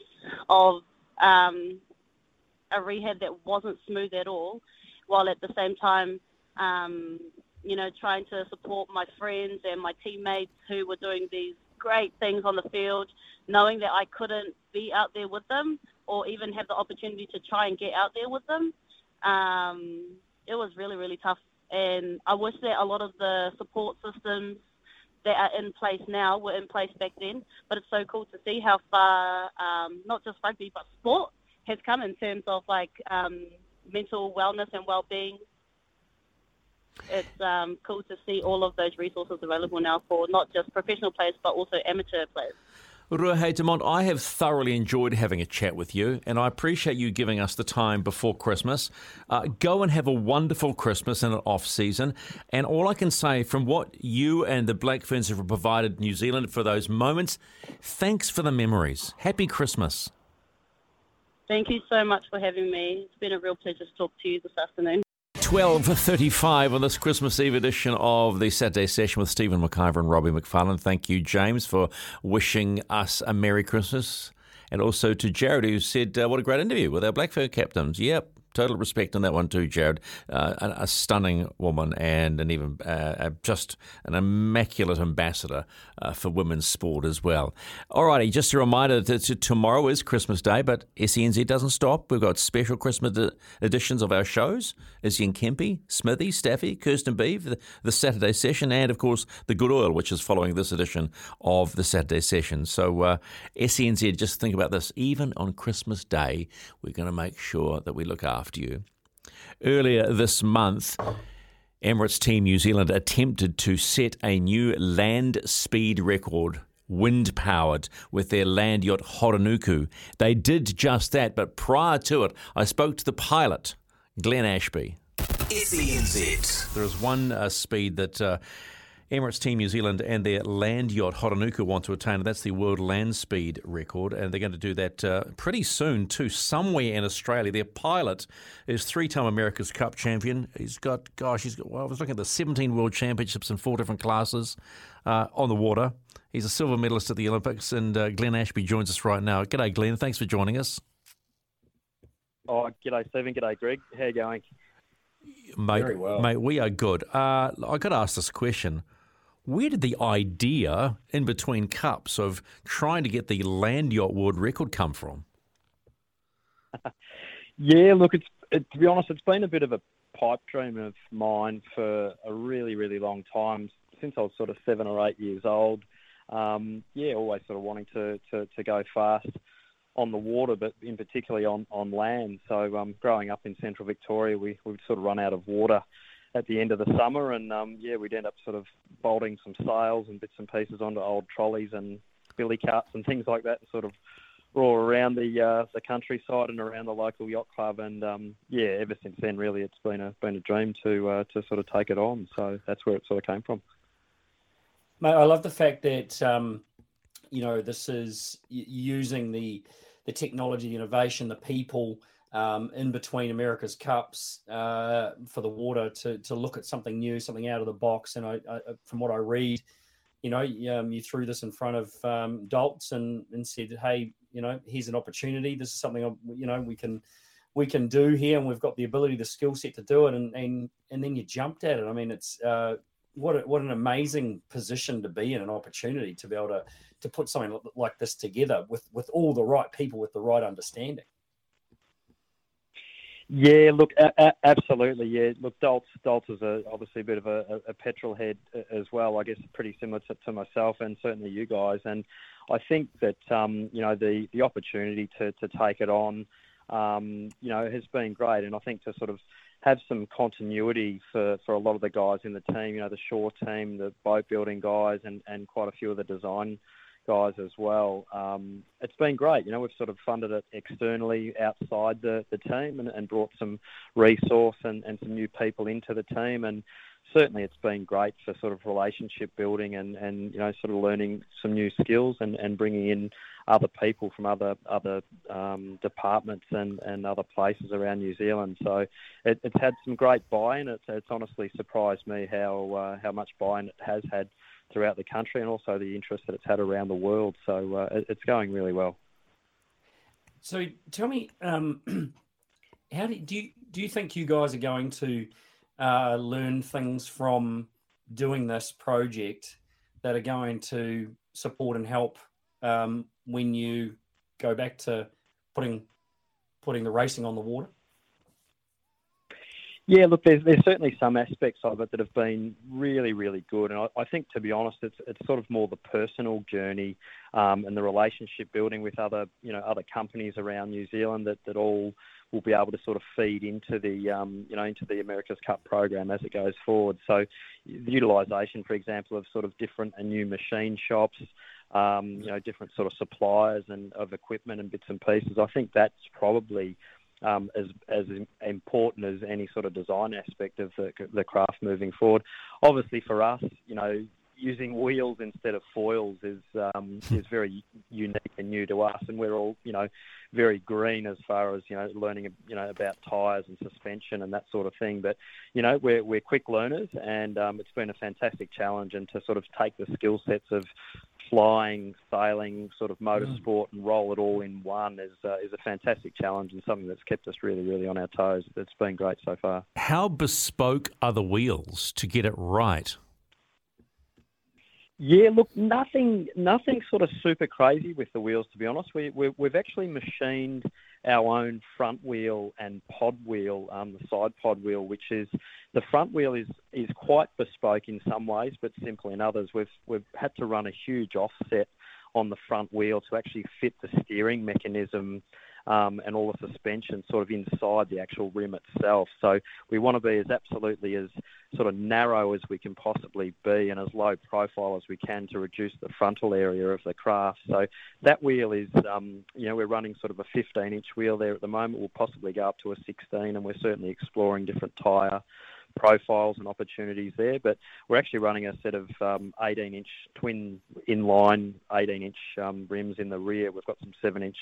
of a rehab that wasn't smooth at all, while at the same time, trying to support my friends and my teammates who were doing these great things on the field, knowing that I couldn't be out there with them or even have the opportunity to try and get out there with them. It was really, really tough. And I wish that a lot of the support systems that are in place now were in place back then. But it's so cool to see how far, not just rugby, but sport has come in terms of mental wellness and well-being. It's cool to see all of those resources available now for not just professional players, but also amateur players. Ruha de Mont, I have thoroughly enjoyed having a chat with you, and I appreciate you giving us the time before Christmas. Go and have a wonderful Christmas and an off-season. And all I can say, from what you and the Black Ferns have provided New Zealand for those moments, thanks for the memories. Happy Christmas. Thank you so much for having me. It's been a real pleasure to talk to you this afternoon. 12:35 on this Christmas Eve edition of the Saturday Session with Stephen McIver and Robbie McFarlane. Thank you, James, for wishing us a Merry Christmas. And also to Jared, who said, what a great interview with our Black Fern captains. Yep, total respect on that one too, Jared. A stunning woman and just an immaculate ambassador for women's sport as well. All righty, just a reminder that tomorrow is Christmas Day, but SENZ doesn't stop. We've got special Christmas editions of our shows. Izzy and Kempe, Smithy, Staffy, Kirsten Beeve, the Saturday Session, and, of course, The Good Oil, which is following this edition of the Saturday Session. So SENZ, just think about this. Even on Christmas Day, we're going to make sure that we look after you. Earlier this month, Emirates Team New Zealand attempted to set a new land speed record, wind-powered, with their land yacht Horonuku. They did just that, but prior to it, I spoke to the pilot, Glenn Ashby. SENZ. There is one speed that Emirates Team New Zealand and their land yacht Horonuku want to attain. That's the world land speed record, and they're going to do that pretty soon too, somewhere in Australia. Their pilot is three-time America's Cup champion. He's got. Well, I was looking at the 17 World Championships in four different classes on the water. He's a silver medalist at the Olympics, and Glenn Ashby joins us right now. G'day, Glenn. Thanks for joining us. Oh, g'day, Stephen. G'day, Greg. How are you going? Mate, very well. Mate, we are good. I got to ask this question. Where did the idea in between cups of trying to get the land yacht world record come from? Yeah, look, to be honest, it's been a bit of a pipe dream of mine for a really, really long time, since I was sort of 7 or 8 years old. Always sort of wanting to go fast on the water, but in particularly on land. So growing up in central Victoria, we'd sort of run out of water at the end of the summer, and we'd end up sort of bolting some sails and bits and pieces onto old trolleys and billy carts and things like that, and sort of roar around the countryside and around the local yacht club. And ever since then, really, it's been a dream to sort of take it on. So that's where it sort of came from. Mate, I love the fact that this is using the technology, the innovation, the people in between America's Cups for the water to look at something new, something out of the box. And I from what I read, you threw this in front of adults and said, hey, here's an opportunity. This is something, we can do here, and we've got the ability, the skill set to do it. And then you jumped at it. I mean, it's what an amazing position to be in, an opportunity to be able to put something like this together with all the right people, with the right understanding. Yeah, look, absolutely. Yeah, look, Daltz is obviously a bit of a petrol head as well, I guess, pretty similar to myself and certainly you guys. And I think that, the opportunity to take it on, has been great. And I think to sort of have some continuity for a lot of the guys in the team, the shore team, the boat building guys, and quite a few of the design guys as well. It's been great. We've sort of funded it externally outside the team and brought some resource and some new people into the team. And certainly it's been great for sort of relationship building and sort of learning some new skills and bringing in other people from other departments and other places around New Zealand. So it's had some great buy-in. It's honestly surprised me how much buy-in it has had throughout the country, and also the interest that it's had around the world. So it's going really well. So tell me, how do you think you guys are going to learn things from doing this project that are going to support and help when you go back to putting the racing on the water? Yeah, look, there's certainly some aspects of it that have been really, really good. And I think, to be honest, it's sort of more the personal journey and the relationship building with other companies around New Zealand that all will be able to sort of feed into the America's Cup program as it goes forward. So the utilisation, for example, of sort of different and new machine shops, different sort of suppliers and of equipment and bits and pieces, I think that's probably as important as any sort of design aspect of the craft moving forward. Obviously for us, using wheels instead of foils is very unique and new to us, and we're all very green as far as learning about tyres and suspension and that sort of thing. But we're quick learners, and it's been a fantastic challenge, and to sort of take the skill sets of flying, sailing, sort of motorsport, and roll it all in one is a fantastic challenge, and something that's kept us really, really on our toes. It's been great so far. How bespoke are the wheels to get it right? Yeah, look, nothing sort of super crazy with the wheels, to be honest. We've actually machined our own front wheel and pod wheel, the side pod wheel, which is the front wheel is quite bespoke in some ways, but simple in others. We've had to run a huge offset on the front wheel to actually fit the steering mechanism and all the suspension sort of inside the actual rim itself. So we want to be as absolutely as sort of narrow as we can possibly be, and as low profile as we can to reduce the frontal area of the craft. So that wheel is, we're running sort of a 15-inch wheel there at the moment. We'll possibly go up to a 16, and we're certainly exploring different tyre profiles and opportunities there. But we're actually running a set of 18-inch twin inline 18-inch rims in the rear. We've got some 7-inch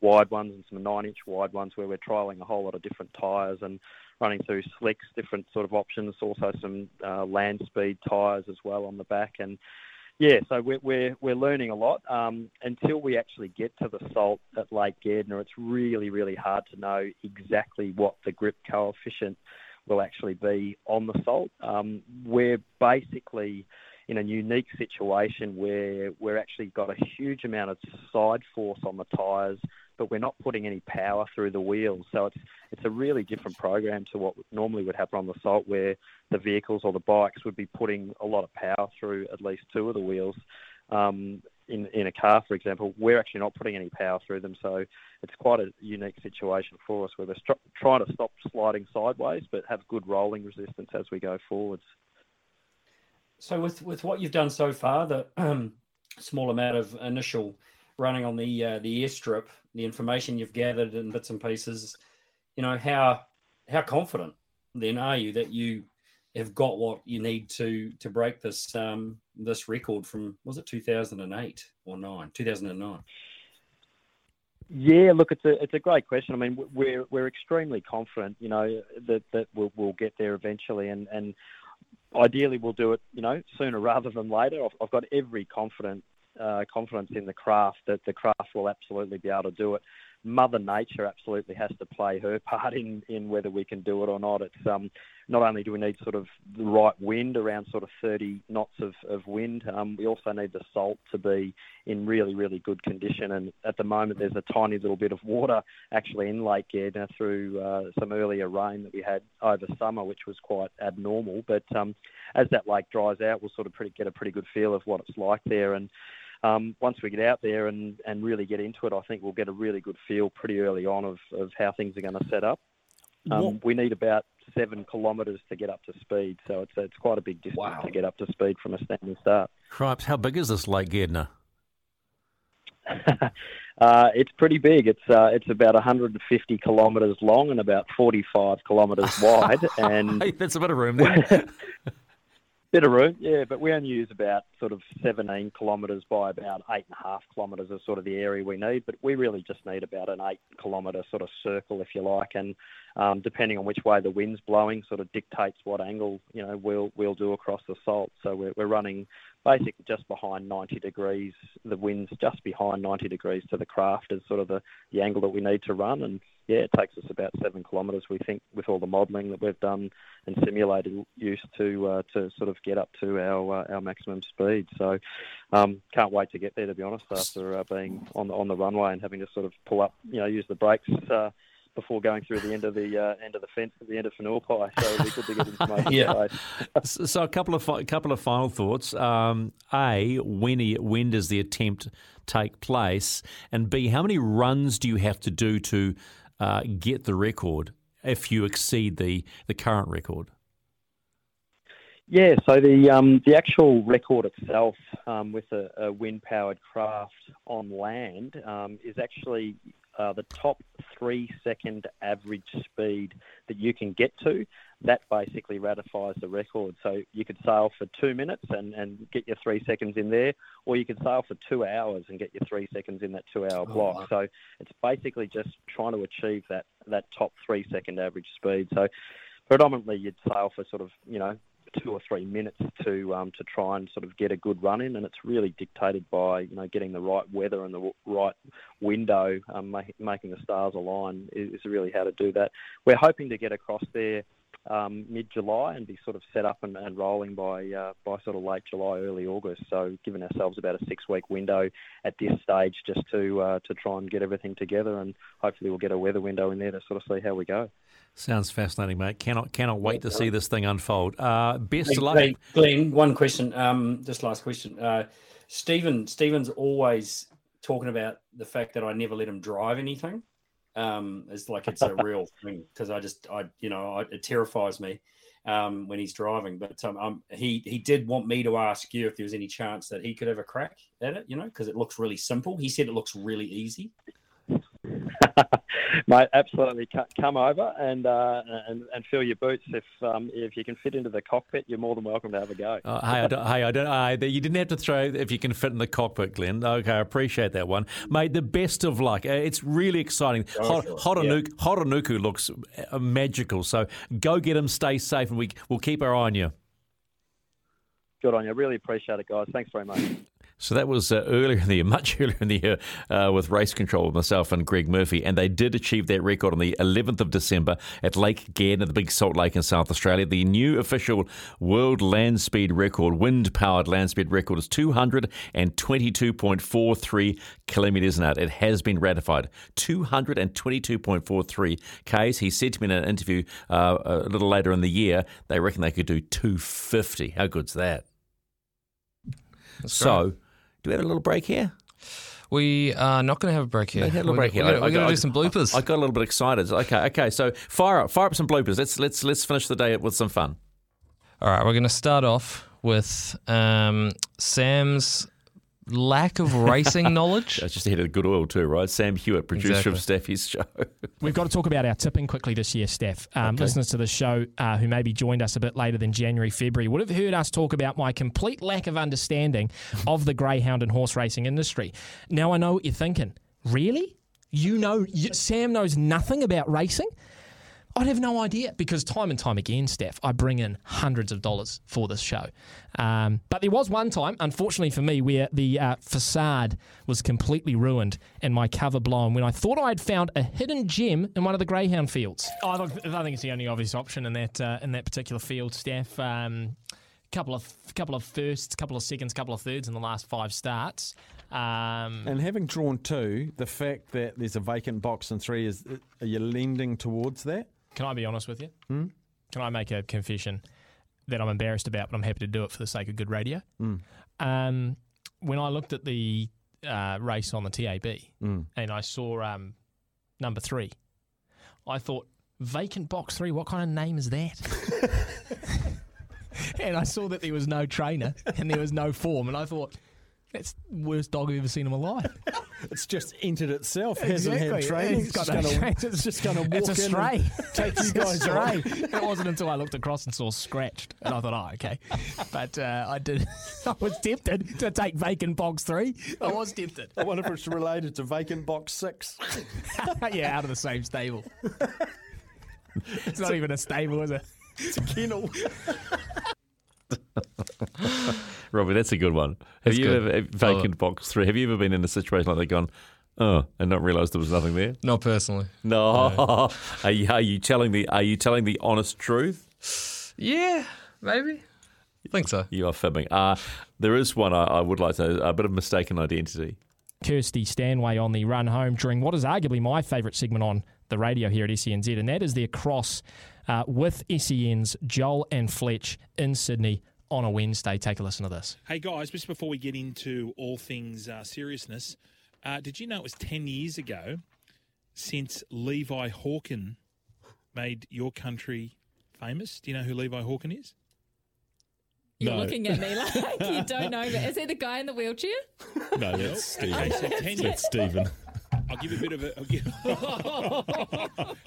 wide ones and some 9-inch wide ones where we're trialling a whole lot of different tyres and running through slicks, different sort of options, also some land speed tyres as well on the back. And yeah, so we're learning a lot. Until we actually get to the salt at Lake Gairdner, it's really, really hard to know exactly what the grip coefficient will actually be on the salt. We're basically in a unique situation where we're actually got a huge amount of side force on the tyres, but we're not putting any power through the wheels. So it's a really different program to what normally would happen on the salt, where the vehicles or the bikes would be putting a lot of power through at least two of the wheels. In a car, for example, we're actually not putting any power through them. So it's quite a unique situation for us, where we're trying to stop sliding sideways, but have good rolling resistance as we go forwards. So with what you've done so far, the small amount of initial running on the airstrip, the information you've gathered in bits and pieces, you know, how confident then are you that you have got what you need to break this this record from, was it 2008 or 9? 2009. Yeah, look, it's a great question. I mean, we're extremely confident, you know, that we'll get there eventually, and ideally we'll do it, you know, sooner rather than later. I've got every confidence in the craft that the craft will absolutely be able to do it. Mother Nature absolutely has to play her part in whether we can do it or not. It's not only do we need sort of the right wind, around sort of 30 knots of wind, we also need the salt to be in really, really good condition. And at the moment, there's a tiny little bit of water actually in Lake Gairdner through some earlier rain that we had over summer, which was quite abnormal. But as that lake dries out, we'll sort of get a pretty good feel of what it's like there. And once we get out there and really get into it, I think we'll get a really good feel pretty early on of how things are going to set up. We need about 7 kilometres to get up to speed, so it's quite a big distance to get up to speed from a standing start. Cripes, how big is this Lake Gairdner? It's pretty big. It's about 150 kilometres long and about 45 kilometres wide. And hey, that's a bit of room there. Bit of room, yeah, but we only use about sort of 17 kilometres by about 8.5 kilometres is sort of the area we need, but we really just need about an 8-kilometre sort of circle, if you like, and depending on which way the wind's blowing sort of dictates what angle, you know, we'll do across the salt. So we're running basically just behind 90 degrees, the wind's just behind 90 degrees to the craft is sort of the angle that we need to run, and yeah, it takes us about 7 kilometres, we think, with all the modelling that we've done and simulated use to sort of get up to our maximum speed. So can't wait to get there, to be honest, after being on the runway and having to sort of pull up, you know, use the brakes before going through the end of the fence at the end of Whenuapai. So it'd be good to get information. So a couple of final thoughts. A, when does the attempt take place? And B, how many runs do you have to do to get the record if you exceed the current record? Yeah, so the actual record itself with a wind-powered craft on land is actually the top 3-second average speed that you can get to. That basically ratifies the record. So you could sail for 2 minutes and get your 3 seconds in there, or you could sail for 2 hours and get your 3 seconds in that 2-hour block. Wow. So it's basically just trying to achieve that top 3-second average speed. So predominantly you'd sail for sort of, you know, 2 or 3 minutes to try and sort of get a good run in, and it's really dictated by, you know, getting the right weather and the right window, making the stars align is really how to do that. We're hoping to get across there mid-July and be sort of set up and rolling by sort of late July, early August. So giving ourselves about a 6-week window at this stage just to try and get everything together, and hopefully we'll get a weather window in there to sort of see how we go. Sounds fascinating, mate. Cannot wait to see this thing unfold. Best of luck. Glenn, one question, just last question. Stephen's always talking about the fact that I never let him drive anything. It's like it's a real thing, because it terrifies me when he's driving. But he did want me to ask you if there was any chance that he could have a crack at it, you know, because it looks really simple. He said it looks really easy. Mate, absolutely. Come over and fill your boots. If you can fit into the cockpit, you're more than welcome to have a go. You didn't have to throw if you can fit in the cockpit, Glenn. Okay, I appreciate that one. Mate, the best of luck. It's really exciting. Horonuku looks magical. So go get him, stay safe, and we'll keep our eye on you. Good on you. Really appreciate it, guys. Thanks very much. So that was much earlier in the year, with Race Control with myself and Greg Murphy. And they did achieve that record on the 11th of December at Lake Gann at the Big Salt Lake in South Australia. The new official world land speed record, wind-powered land speed record, is 222.43 kilometres an hour. It has been ratified. 222.43 Ks. He said to me in an interview a little later in the year, they reckon they could do 250. How good's that? That's so... Great. Do we have a little break here? We are not going to have a break here. We're going to do some bloopers. I got a little bit excited. Okay. So fire up some bloopers. Let's finish the day with some fun. All right. We're going to start off with Sam's lack of racing knowledge. That's just a hit of good oil too, right? Sam Hewitt, producer of Staffy's show. We've got to talk about our tipping quickly this year, Staff. Listeners to this show who maybe joined us a bit later than January, February would have heard us talk about my complete lack of understanding of the greyhound and horse racing industry. Now I know what you're thinking. Really? Sam knows nothing about racing? I'd have no idea because time and time again, Staff, I bring in hundreds of dollars for this show. But there was one time, unfortunately for me, where the facade was completely ruined and my cover blown when I thought I had found a hidden gem in one of the greyhound fields. Oh, look, I think it's the only obvious option in that particular field, Staff. Couple of firsts, couple of seconds, couple of thirds in the last five starts. And having drawn two, the fact that there's a vacant box in three, are you leaning towards that? Can I be honest with you? Hmm? Can I make a confession that I'm embarrassed about, but I'm happy to do it for the sake of good radio? Mm. When I looked at the race on the TAB and I saw number 3, I thought, vacant box 3, what kind of name is that? And I saw that there was no trainer and there was no form, and I thought, that's the worst dog I've ever seen in my life. It's just entered itself. Hasn't had training. It's just going to walk in. It's a stray. Take you guys away. It wasn't until I looked across and saw Scratched, and I thought, oh, okay. But I did. I was tempted to take Vacant Box 3. I was tempted. I wonder if it's related to Vacant Box 6. Yeah, out of the same stable. It's not even a stable, is it? It's a kennel. Robbie, that's a good one. Box 3? Have you ever been in a situation like that, gone, oh, and not realised there was nothing there? Not personally. No. Are you telling the honest truth? Yeah, maybe. I think so. You are fibbing. There is one I would like to know, a bit of mistaken identity. Kirsty Stanway on the run home during what is arguably my favourite segment on the radio here at SENZ, and that is their cross with SEN's Joel and Fletch in Sydney on a Wednesday. Take a listen to this. Hey guys, just before we get into all things seriousness, did you know it was 10 years ago since Levi Hawken made your country famous? Do you know who Levi Hawken is? You're looking at me like you don't know that. Is he the guy in the wheelchair? No, that's Stephen. That's Stephen. I'll give you a bit of it.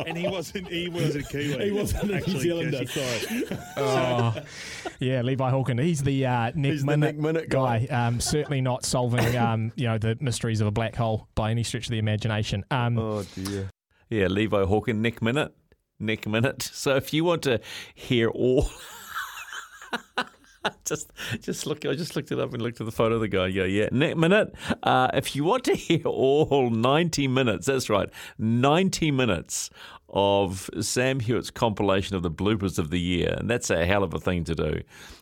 And he wasn't a Kiwi. He wasn't a New Zealander, sorry. Oh. Yeah, Levi Hawken. He's the Nick Minute guy. Certainly not solving the mysteries of a black hole by any stretch of the imagination. Oh, dear. Yeah, Levi Hawken, Nick Minute. So if you want to hear all... I just looked it up and looked at the photo of the guy. Yeah. Nick Minute, if you want to hear all 90 minutes, that's right, 90 minutes of Sam Hewitt's compilation of the bloopers of the year, and that's a hell of a thing to do,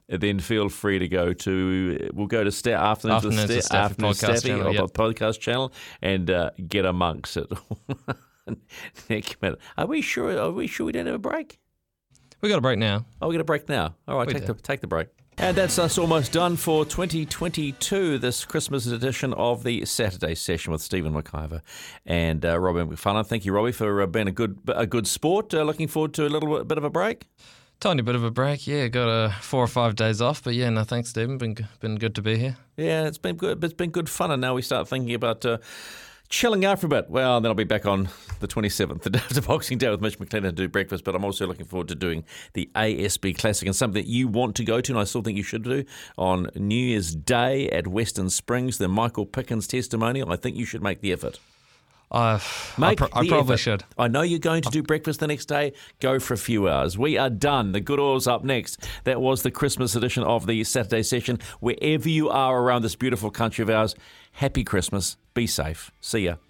then feel free to go to Afternoons with Staff podcast channel and get amongst it. Nick Minute. Are we sure we don't have a break? We got a break now. Oh, we got a break now. All right, take the break. And that's us almost done for 2022, this Christmas edition of the Saturday Session with Stephen McIver and Robbie McFarlane. Thank you, Robbie, for being a good sport. Looking forward to a little bit of a break. Tiny bit of a break, yeah. Got 4 or 5 days off, but yeah, no thanks, Stephen. Been good to be here. Yeah, it's been good fun, and now we start thinking about chilling out for a bit. Well, then I'll be back on the 27th, the day after Boxing Day, with Mitch McLennan to do breakfast. But I'm also looking forward to doing the ASB Classic, and something that you want to go to, and I still think you should do, on New Year's Day at Western Springs, the Michael Pickens testimonial. I think you should make the effort. I probably should. I know you're going to do breakfast the next day. Go for a few hours. We are done. The Good Oil's up next. That was the Christmas edition of the Saturday Session. Wherever you are around this beautiful country of ours, happy Christmas. Be safe. See ya.